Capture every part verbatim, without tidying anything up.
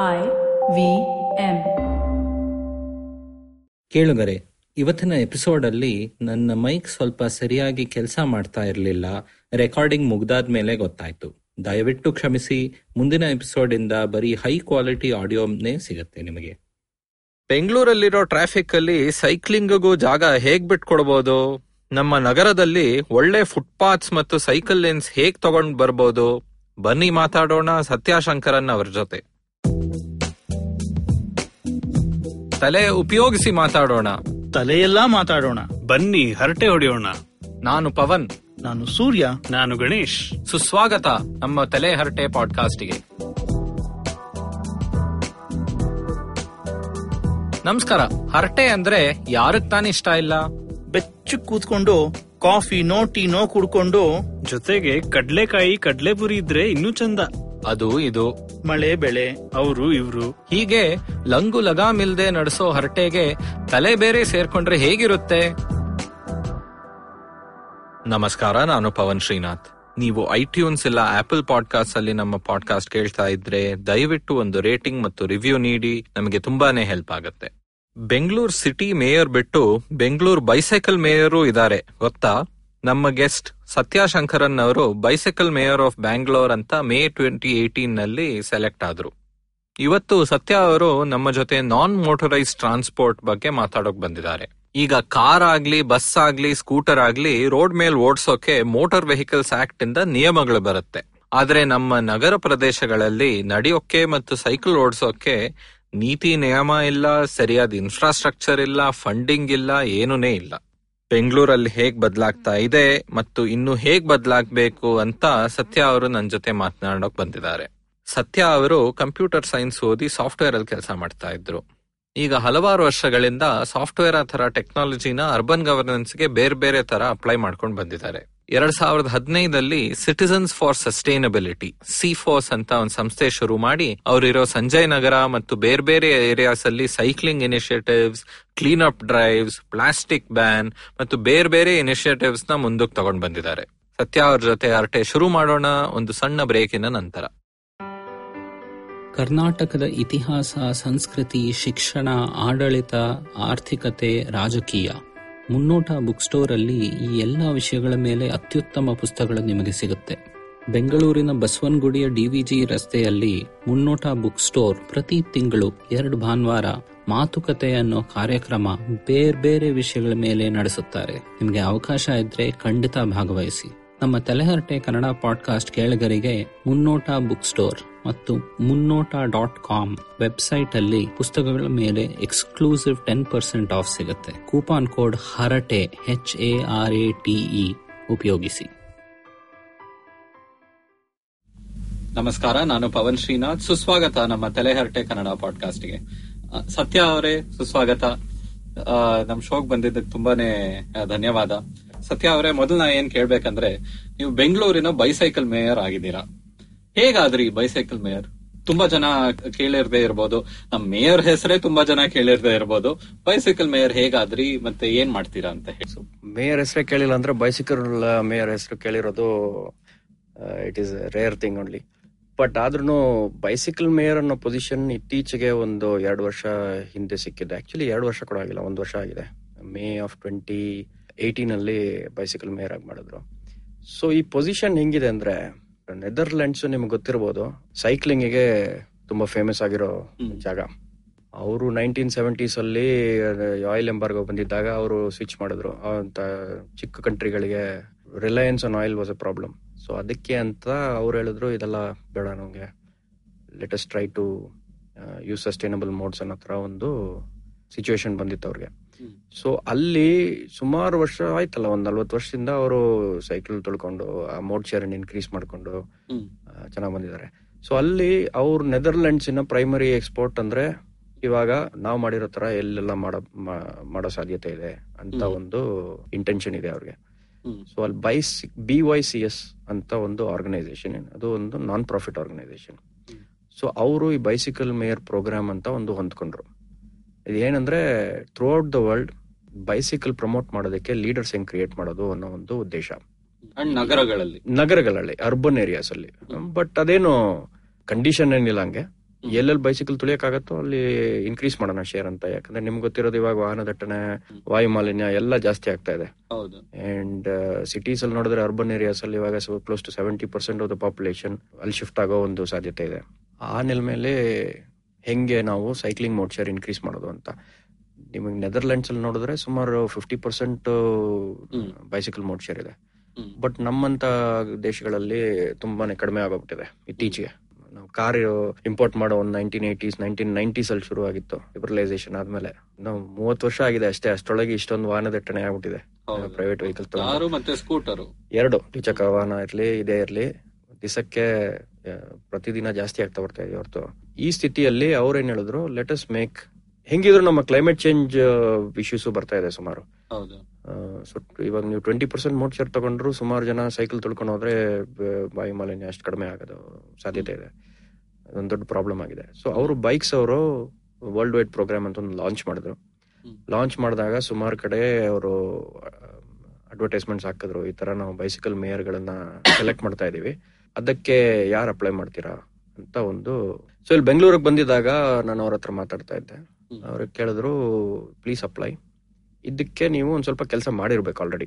I V M. ಕೇಳುಗರೆ, ಇವತ್ತಿನ episode ಅಲ್ಲಿ ನನ್ನ ಮೈಕ್ ಸ್ವಲ್ಪ ಸರಿಯಾಗಿ ಕೆಲಸ ಮಾಡ್ತಾ ಇರಲಿಲ್ಲ. ರೆಕಾರ್ಡಿಂಗ್ ಮುಗ್ದಾದ ಮೇಲೆ ಗೊತ್ತಾಯ್ತು. ದಯವಿಟ್ಟು ಕ್ಷಮಿಸಿ. ಮುಂದಿನ ಎಪಿಸೋಡ್ ಇಂದ ಬರೀ ಹೈ ಕ್ವಾಲಿಟಿ ಆಡಿಯೋನೇ ಸಿಗುತ್ತೆ ನಿಮಗೆ. ಬೆಂಗಳೂರಲ್ಲಿರೋ ಟ್ರಾಫಿಕ್ ಅಲ್ಲಿ ಸೈಕ್ಲಿಂಗ್ಗೂ ಜಾಗ ಹೇಗ್ ಬಿಟ್ಕೊಡ್ಬೋದು? ನಮ್ಮ ನಗರದಲ್ಲಿ ಒಳ್ಳೆ ಫುಟ್ಪಾತ್ಸ್ ಮತ್ತು ಸೈಕಲ್ ಲೇನ್ಸ್ ಹೇಗ್ ತಗೊಂಡ್ ಬರ್ಬೋದು? ಬನ್ನಿ ಮಾತಾಡೋಣ ಸತ್ಯಶಂಕರನ್ ಅವ್ರ ಜೊತೆ. ತಲೆ ಉಪಯೋಗಿಸಿ ಮಾತಾಡೋಣ, ತಲೆಯೆಲ್ಲಾ ಮಾತಾಡೋಣ. ಬನ್ನಿ ಹರಟೆ ಹೊಡೆಯೋಣ. ನಾನು ಪವನ್. ನಾನು ಸೂರ್ಯ. ನಾನು ಗಣೇಶ್. ಸುಸ್ವಾಗತ ನಮ್ಮ ತಲೆ ಹರಟೆ ಪಾಡ್ಕಾಸ್ಟ್ಗೆ. ನಮಸ್ಕಾರ. ಹರಟೆ ಅಂದ್ರೆ ಯಾರಕ್ ತಾನೇ ಇಷ್ಟ ಇಲ್ಲ? ಬೆಚ್ಚು ಕೂತ್ಕೊಂಡು ಕಾಫಿ ನೋ ಟೀ ನೋ ಕುಡ್ಕೊಂಡು, ಜೊತೆಗೆ ಕಡ್ಲೆಕಾಯಿ ಕಡ್ಲೆಪುರಿ ಇದ್ರೆ ಇನ್ನೂ ಚಂದ. ಅದು ಇದು ಮಳೆ ಬೆಳೆ ಅವರು ಇವ್ರು ಹೀಗೆ ಲಂಗು ಲಗಾಮಿಲ್ದೆ ನಡೆಸೋ ಹರಟೆಗೆ ತಲೆ ಬೇರೆ ಸೇರ್ಕೊಂಡ್ರೆ ಹೇಗಿರುತ್ತೆ? ನಮಸ್ಕಾರ, ನಾನು ಪವನ್ ಶ್ರೀನಾಥ್. ನೀವು ಐಟ್ಯೂನ್ಸ್ ಇಲ್ಲ ಆಪಲ್ ಪಾಡ್ಕಾಸ್ಟ್ ಅಲ್ಲಿ ನಮ್ಮ ಪಾಡ್ಕಾಸ್ಟ್ ಕೇಳ್ತಾ ಇದ್ರೆ ದಯವಿಟ್ಟು ಒಂದು ರೇಟಿಂಗ್ ಮತ್ತು ರಿವ್ಯೂ ನೀಡಿ, ನಮಗೆ ತುಂಬಾನೇ ಹೆಲ್ಪ್ ಆಗುತ್ತೆ. ಬೆಂಗಳೂರು ಸಿಟಿ ಮೇಯರ್ ಬಿಟ್ಟು ಬೆಂಗಳೂರು ಬೈಸೈಕಲ್ ಮೇಯರು ಇದ್ದಾರೆ, ಗೊತ್ತಾ? ನಮ್ಮ ಗೆಸ್ಟ್ ಸತ್ಯಶಂಕರನ್ ಅವರು ಬೈಸೈಕಲ್ ಮೇಯರ್ ಆಫ್ ಬ್ಯಾಂಗ್ಳೂರ್ ಅಂತ ಮೇ ಟ್ವೆಂಟಿ ಏಟೀನ್ ನಲ್ಲಿ ಸೆಲೆಕ್ಟ್ ಆದ್ರು. ಇವತ್ತು ಸತ್ಯ ಅವರು ನಮ್ಮ ಜೊತೆ ನಾನ್ ಮೋಟರೈಸ್ ಟ್ರಾನ್ಸ್ಪೋರ್ಟ್ ಬಗ್ಗೆ ಮಾತಾಡೋಕ್ ಬಂದಿದ್ದಾರೆ. ಈಗ ಕಾರ್ ಆಗ್ಲಿ, ಬಸ್ ಆಗ್ಲಿ, ಸ್ಕೂಟರ್ ಆಗ್ಲಿ ರೋಡ್ ಮೇಲೆ ಓಡಿಸೋಕೆ ಮೋಟಾರ್ ವೆಹಿಕಲ್ಸ್ ಆಕ್ಟ್ ಇಂದ ನಿಯಮಗಳು ಬರುತ್ತೆ. ಆದ್ರೆ ನಮ್ಮ ನಗರ ಪ್ರದೇಶಗಳಲ್ಲಿ ನಡೆಯೋಕೆ ಮತ್ತು ಸೈಕಲ್ ಓಡಿಸೋಕೆ ನೀತಿ ನಿಯಮ ಇಲ್ಲ, ಸರಿಯಾದ ಇನ್ಫ್ರಾಸ್ಟ್ರಕ್ಚರ್ ಇಲ್ಲ, ಫಂಡಿಂಗ್ ಇಲ್ಲ, ಏನೂನೇ ಇಲ್ಲ. ಬೆಂಗಳೂರಲ್ಲಿ ಹೇಗ್ ಬದಲಾಗ್ತಾ ಇದೆ ಮತ್ತು ಇನ್ನು ಹೇಗ್ ಬದಲಾಗಬೇಕು ಅಂತ ಸತ್ಯ ಅವರು ನನ್ನ ಜೊತೆ ಮಾತನಾಡೋಕೆ ಬಂದಿದ್ದಾರೆ. ಸತ್ಯ ಅವರು ಕಂಪ್ಯೂಟರ್ ಸೈನ್ಸ್ ಓದಿ ಸಾಫ್ಟ್ವೇರ್ ಅಲ್ಲಿ ಕೆಲಸ ಮಾಡ್ತಾ ಇದ್ರು. ಈಗ ಹಲವಾರು ವರ್ಷಗಳಿಂದ ಸಾಫ್ಟ್ವೇರ್ ಆ ತರ ಟೆಕ್ನಾಲಜಿನ ಅರ್ಬನ್ ಗವರ್ನೆನ್ಸ್ಗೆ ಬೇರೆ ಬೇರೆ ತರ ಅಪ್ಲೈ ಮಾಡ್ಕೊಂಡು ಬಂದಿದ್ದಾರೆ. ಎರಡ್ ಸಾವಿರದ ಹದಿನೈದಲ್ಲಿ ಸಿಟಿಸನ್ಸ್ ಫಾರ್ ಸಸ್ಟೈನಬಿಲಿಟಿ ಸಿಫೋಸ್ ಅಂತ ಒಂದು ಸಂಸ್ಥೆ ಶುರು ಮಾಡಿ ಅವರಿರೋ ಸಂಜಯ್ ನಗರ ಮತ್ತು ಬೇರೆ ಬೇರೆ ಏರಿಯಾಸ್ ಅಲ್ಲಿ cycling initiatives, clean up drives, plastic ban ಮತ್ತು ಬೇರೆ ಬೇರೆ ಇನಿಷಿಯೇಟಿವ್ಸ್ ನ ಮುಂದಕ್ಕೆ ತಗೊಂಡ್ ಬಂದಿದ್ದಾರೆ. ಸತ್ಯ ಅವ್ರ ಜೊತೆ ಹರಟೆ ಶುರು ಮಾಡೋಣ ಒಂದು ಸಣ್ಣ ಬ್ರೇಕಿನ ನಂತರ. ಕರ್ನಾಟಕದ ಇತಿಹಾಸ, ಸಂಸ್ಕೃತಿ, ಶಿಕ್ಷಣ, ಆಡಳಿತ, ಆರ್ಥಿಕತೆ, ರಾಜಕೀಯ. ಮುನ್ನೋಟ ಬುಕ್ ಸ್ಟೋರ್ ಅಲ್ಲಿ ಈ ಎಲ್ಲ ವಿಷಯಗಳ ಮೇಲೆ ಅತ್ಯುತ್ತಮ ಪುಸ್ತಕಗಳು ನಿಮಗೆ ಸಿಗುತ್ತೆ. ಬೆಂಗಳೂರಿನ ಬಸವನಗುಡಿಯ ಡಿವಿಜಿ ರಸ್ತೆಯಲ್ಲಿ ಮುನ್ನೋಟ ಬುಕ್ ಸ್ಟೋರ್ ಪ್ರತಿ ತಿಂಗಳು ಎರಡು ಭಾನುವಾರ ಮಾತುಕತೆ ಅನ್ನೋ ಕಾರ್ಯಕ್ರಮ ಬೇರೆ ಬೇರೆ ವಿಷಯಗಳ ಮೇಲೆ ನಡೆಸುತ್ತಾರೆ. ನಿಮಗೆ ಅವಕಾಶ ಇದ್ರೆ ಖಂಡಿತ ಭಾಗವಹಿಸಿ. ನಮ್ಮ ತಲೆಹರಟೆ ಕನ್ನಡ ಪಾಡ್ಕಾಸ್ಟ್ ಕೇಳುಗರಿಗೆ ಮುನ್ನೋಟ ಬುಕ್ ಸ್ಟೋರ್ ಮತ್ತು ಮುನ್ನೋಟ ಡಾಟ್ ಕಾಮ್ ವೆಬ್ಸೈಟ್ ಅಲ್ಲಿ ಪುಸ್ತಕಗಳ ಮೇಲೆ ಎಕ್ಸ್ಕ್ಲೂಸಿವ್ ಟೆನ್ ಪರ್ಸೆಂಟ್ ಆಫ್ ಸಿಗುತ್ತೆ. ಕೂಪನ್ ಕೋಡ್ ಹರಟೆ H A R A T E ಉಪಯೋಗಿಸಿ. ನಮಸ್ಕಾರ, ನಾನು ಪವನ್ ಶ್ರೀನಾಥ್. ಸುಸ್ವಾಗತ ನಮ್ಮ ತಲೆಹರಟೆ ಕನ್ನಡ ಪಾಡ್ಕಾಸ್ಟ್ಗೆ. ಸತ್ಯ ಅವರೇ ಸುಸ್ವಾಗತ. ನಮ್ ಶೋಕ್ ಬಂದಿದ್ದಕ್ಕೆ ತುಂಬಾನೇ ಧನ್ಯವಾದ. ಸತ್ಯ ಅವರೇ, ಮೊದಲು ನಾ ಏನ್ ಕೇಳ್ಬೇಕಂದ್ರೆ, ನೀವು ಬೆಂಗಳೂರಿನ ಬೈಸೈಕಲ್ ಮೇಯರ್ ಆಗಿದ್ದೀರಾ. ಹೇಗಾದ್ರಿ ಬೈಸೈಕಲ್ ಮೇಯರ್? ತುಂಬಾ ಜನ ಕೇಳಿರ್ದೇ ಇರ್ಬೋದು, ನಮ್ ಮೇಯರ್ ಹೆಸರೇ ತುಂಬಾ ಜನ ಕೇಳಿರ್ದೇ ಇರ್ಬೋದು. ಬೈಸೈಕಲ್ ಮೇಯರ್ ಹೇಗಾದ್ರಿ ಮತ್ತೆ ಏನ್ ಮಾಡ್ತೀರಾ ಅಂತ ಹೇಳಿ. ಮೇಯರ್ ಹೆಸರೇ ಕೇಳಿಲ್ಲ ಅಂದ್ರೆ ಬೈಸೈಕಲ್ ಮೇಯರ್ ಹೆಸರು ಕೇಳಿರೋದು it is rare thing only. But ಆದ್ರೂ ಬೈಸೈಕಲ್ ಮೇಯರ್ ಅನ್ನೋ ಪೊಸಿಷನ್ ಇತ್ತೀಚೆಗೆ ಒಂದು ಎರಡು ವರ್ಷ ಹಿಂದೆ ಸಿಕ್ಕಿದೆ. ಆಕ್ಚುಲಿ ಎರಡು ವರ್ಷ ಕೂಡ ಆಗಿಲ್ಲ, ಒಂದು ವರ್ಷ ಆಗಿದೆ. ಮೇ ಆಫ್ ಟ್ವೆಂಟಿ ಏಯ್ಟೀನ್ ಅಲ್ಲಿ ಬೈಸೈಕಲ್ ಮೇಯರ್ ಆಗಿ ಮಾಡಿದ್ರು. ಸೊ ಈ ಪೊಸಿಷನ್ ಹೆಂಗಿದೆ ಅಂದ್ರೆ, ನೆದರ್ಲ್ಯಾಂಡ್ಸ್ ನಿಮ್ಗೆ ಗೊತ್ತಿರಬಹುದು, ಸೈಕ್ಲಿಂಗ್ ಗೆ ತುಂಬಾ ಫೇಮಸ್ ಆಗಿರೋ ಜಾಗ. ಅವರು ನೈನ್ಟೀನ್ ಸೆವೆಂಟೀಸ್ ಅಲ್ಲಿ ಆಯಿಲ್ ಎಂಬಾರ್ಗೋ ಬಂದಿದ್ದಾಗ ಅವರು ಸ್ವಿಚ್ ಮಾಡಿದ್ರು. ಚಿಕ್ಕ ಕಂಟ್ರಿಗಳಿಗೆ reliance on oil was a problem. So ಅದಕ್ಕೆ ಅಂತ ಅವ್ರು ಹೇಳಿದ್ರು, ಇದೆಲ್ಲ ಬೇಡ ನಮಗೆ, let's try to use sustainable modes ಅನ್ನೋ ಥರ ಒಂದು ಸಿಚುವೇಶನ್ ಬಂದಿತ್ತು ಅವ್ರಿಗೆ. ಸೊ ಅಲ್ಲಿ ಸುಮಾರು ವರ್ಷ ಆಯ್ತಲ್ಲ, ಒಂದ್ ನಲ್ವತ್ತು ವರ್ಷದಿಂದ ಅವರು ಸೈಕಲ್ ತೊಳ್ಕೊಂಡು ಆ ಮೋಡ್ ಶೇರ್ ಇನ್ಕ್ರೀಸ್ ಮಾಡ್ಕೊಂಡು ಚೆನ್ನಾಗಿ ಬಂದಿದ್ದಾರೆ. ಸೊ ಅಲ್ಲಿ ಅವ್ರು ನೆದರ್ಲ್ಯಾಂಡ್ಸಿನ ಪ್ರೈಮರಿ ಎಕ್ಸ್ಪೋರ್ಟ್ ಅಂದ್ರೆ ಇವಾಗ ನಾವು ಮಾಡಿರೋ ತರ ಎಲ್ಲೆಲ್ಲ ಮಾಡೋ ಸಾಧ್ಯತೆ ಇದೆ ಅಂತ ಒಂದು ಇಂಟೆನ್ಷನ್ ಇದೆ ಅವ್ರಿಗೆ. ಸೊ ಅಲ್ಲಿ bikes B Y C S ಅಂತ ಒಂದು ಆರ್ಗನೈಸೇಷನ್, ಅದು ಒಂದು ನಾನ್ ಪ್ರಾಫಿಟ್ ಆರ್ಗನೈಸೇಷನ್. ಸೊ ಅವರು ಈ ಬೈಸಿಕಲ್ ಮೇಯರ್ ಪ್ರೋಗ್ರಾಮ್ ಅಂತ ಒಂದು ಹೊಂದ್ಕೊಂಡ್ರು. ಇದೇನಂದ್ರೆ throughout the world bicycle promote ಮಾಡೋದಕ್ಕೆ ಲೀಡರ್ಸ್ ಹೆಂಗ್ ಕ್ರಿಯೇಟ್ ಮಾಡೋದು ಅನ್ನೋ ಒಂದು ಉದ್ದೇಶ, ನಗರಗಳಲ್ಲಿ ನಗರಗಳಲ್ಲಿ ಅರ್ಬನ್ ಏರಿಯಾಸ್ ಅಲ್ಲಿ. ಬಟ್ ಅದೇನು ಕಂಡೀಷನ್ ಏನಿಲ್ಲ ಹಂಗೆ, ಎಲ್ಲೆಲ್ಲಿ ಬೈಸಿಕಲ್ ತುಳಿಯಕ್ಕಾಗತ್ತೋ ಅಲ್ಲಿ ಇನ್ಕ್ರೀಸ್ ಮಾಡೋಣ ಶೇರ್ ಅಂತ. ಯಾಕಂದ್ರೆ ನಿಮ್ಗೆ ಗೊತ್ತಿರೋದು ಇವಾಗ ವಾಹನ ದಟ್ಟಣೆ, ವಾಯು ಮಾಲಿನ್ಯ ಎಲ್ಲ ಜಾಸ್ತಿ ಆಗ್ತಾ ಇದೆ. ಅಂಡ್ ಸಿಟೀಸ್ ಅಲ್ಲಿ ನೋಡಿದ್ರೆ ಅರ್ಬನ್ ಏರಿಯಾಸ್ ಅಲ್ಲಿ ಇವಾಗ close to seventy percent of the population ಅಲ್ಲಿ ಶಿಫ್ಟ್ ಆಗೋ ಒಂದು ಸಾಧ್ಯತೆ ಇದೆ. ಆ ನೆಲ ಮೇಲೆ ಹೆಂಗೆ ನಾವು ಸೈಕ್ಲಿಂಗ್ ಮೋಡ್ ಶೇರ್ ಇನ್ಕ್ರೀಸ್ ಮಾಡೋದು ಅಂತ. ನಿಮಗೆ ನೆದರ್ಲ್ಯಾಂಡ್ಸ್ ಅಲ್ಲಿ ನೋಡಿದ್ರೆ ಸುಮಾರು fifty percent bicycle mode share ಇದೆ. ಬಟ್ ನಮ್ಮಂತ ದೇಶಗಳಲ್ಲಿ ತುಂಬಾನೇ ಕಡಿಮೆ ಆಗೋಗ್ಬಿಟ್ಟಿದೆ. ಇತ್ತೀಚೆಗೆ ನಾವು ಕಾರ್ ಇಂಪೋರ್ಟ್ ಮಾಡೋ ಒಂದು ನೈನ್ಟೀನ್ ಏಟೀಸ್ ನೈನ್ಟೀನ್ ನೈನ್ಟೀಸ್ ಅಲ್ಲಿ ಶುರು ಆಗಿತ್ತು. ಲಿಬರಲೈಸೇಷನ್ ಆದ್ಮೇಲೆ ನಾವು ಮೂವತ್ತು ವರ್ಷ ಆಗಿದೆ ಅಷ್ಟೇ, ಅಷ್ಟೊಳಗೆ ಇಷ್ಟೊಂದು ವಾಹನ ದಟ್ಟಣೆ ಆಗ್ಬಿಟ್ಟಿದೆ. ಪ್ರೈವೇಟ್ ವೆಹಿಕಲ್, ಕಾರು ಮತ್ತೆ ಸ್ಕೂಟರ್ ಎರಡು ದ್ವಿಚಕ್ರ ವಾಹನ ಇರ್ಲಿ ಇದೇ ಇರ್ಲಿ, ದಿಸಕ್ಕೆ ಪ್ರತಿದಿನ ಜಾಸ್ತಿ ಆಗ್ತಾ ಬರ್ತಾ ಇದೆ ಹೊರತು. ಈ ಸ್ಥಿತಿಯಲ್ಲಿ ಅವ್ರೇನ್ ಹೇಳಿದ್ರು, ಲೆಟ್ ಅಸ್ ಮೇಕ್, ಹೆಂಗಿದ್ರು ನಮ್ಮ ಕ್ಲೈಮೇಟ್ ಚೇಂಜ್ ಇಶ್ಯೂಸ್ ಬರ್ತಾ ಇದೆ ಸುಮಾರು. ಸೊ ಇವಾಗ ನೀವು ಟ್ವೆಂಟಿ ಪರ್ಸೆಂಟ್ ಮೋಡ್ ಶೇರ್ ತಗೊಂಡ್ರು ಸುಮಾರು ಜನ ಸೈಕಲ್ ತುಳ್ಕೊಂಡು ಹೋದ್ರೆ ವಾಯು ಮಾಲಿನ್ಯ ಅಷ್ಟು ಕಡಿಮೆ ಆಗೋದು ಸಾಧ್ಯತೆ ಇದೆ. ಅದೊಂದು ದೊಡ್ಡ ಪ್ರಾಬ್ಲಮ್ ಆಗಿದೆ. ಸೊ ಅವರು ಬೈಕ್ಸ್ ಅವರು ವರ್ಲ್ಡ್ ವೈಡ್ ಪ್ರೋಗ್ರಾಮ್ ಅಂತ ಒಂದು ಲಾಂಚ್ ಮಾಡಿದ್ರು. ಲಾಂಚ್ ಮಾಡಿದಾಗ ಸುಮಾರು ಕಡೆ ಅವರು ಅಡ್ವರ್ಟೈಸ್ಮೆಂಟ್ಸ್ ಹಾಕಿದ್ರು, ಈ ತರ ನಾವು ಬೈಸಿಕಲ್ ಮೇಯರ್ ಗಳನ್ನ ಸೆಲೆಕ್ಟ್ ಮಾಡ್ತಾ ಇದೀವಿ, ಅದಕ್ಕೆ ಯಾರು ಅಪ್ಲೈ ಮಾಡ್ತೀರಾ ಅಂತ ಒಂದು. ಸೊ ಇಲ್ಲಿ ಬೆಂಗಳೂರಿಗೆ ಬಂದಿದಾಗ ನಾನು ಅವ್ರ ಹತ್ರ ಮಾತಾಡ್ತಾ ಇದ್ದೆ. ಅವ್ರಿಗೆ ಕೇಳಿದ್ರು, ಪ್ಲೀಸ್ ಅಪ್ಲೈ, ಇದಕ್ಕೆ ನೀವು ಒಂದ್ ಸ್ವಲ್ಪ ಕೆಲಸ ಮಾಡಿರ್ಬೇಕು ಆಲ್ರೆಡಿ.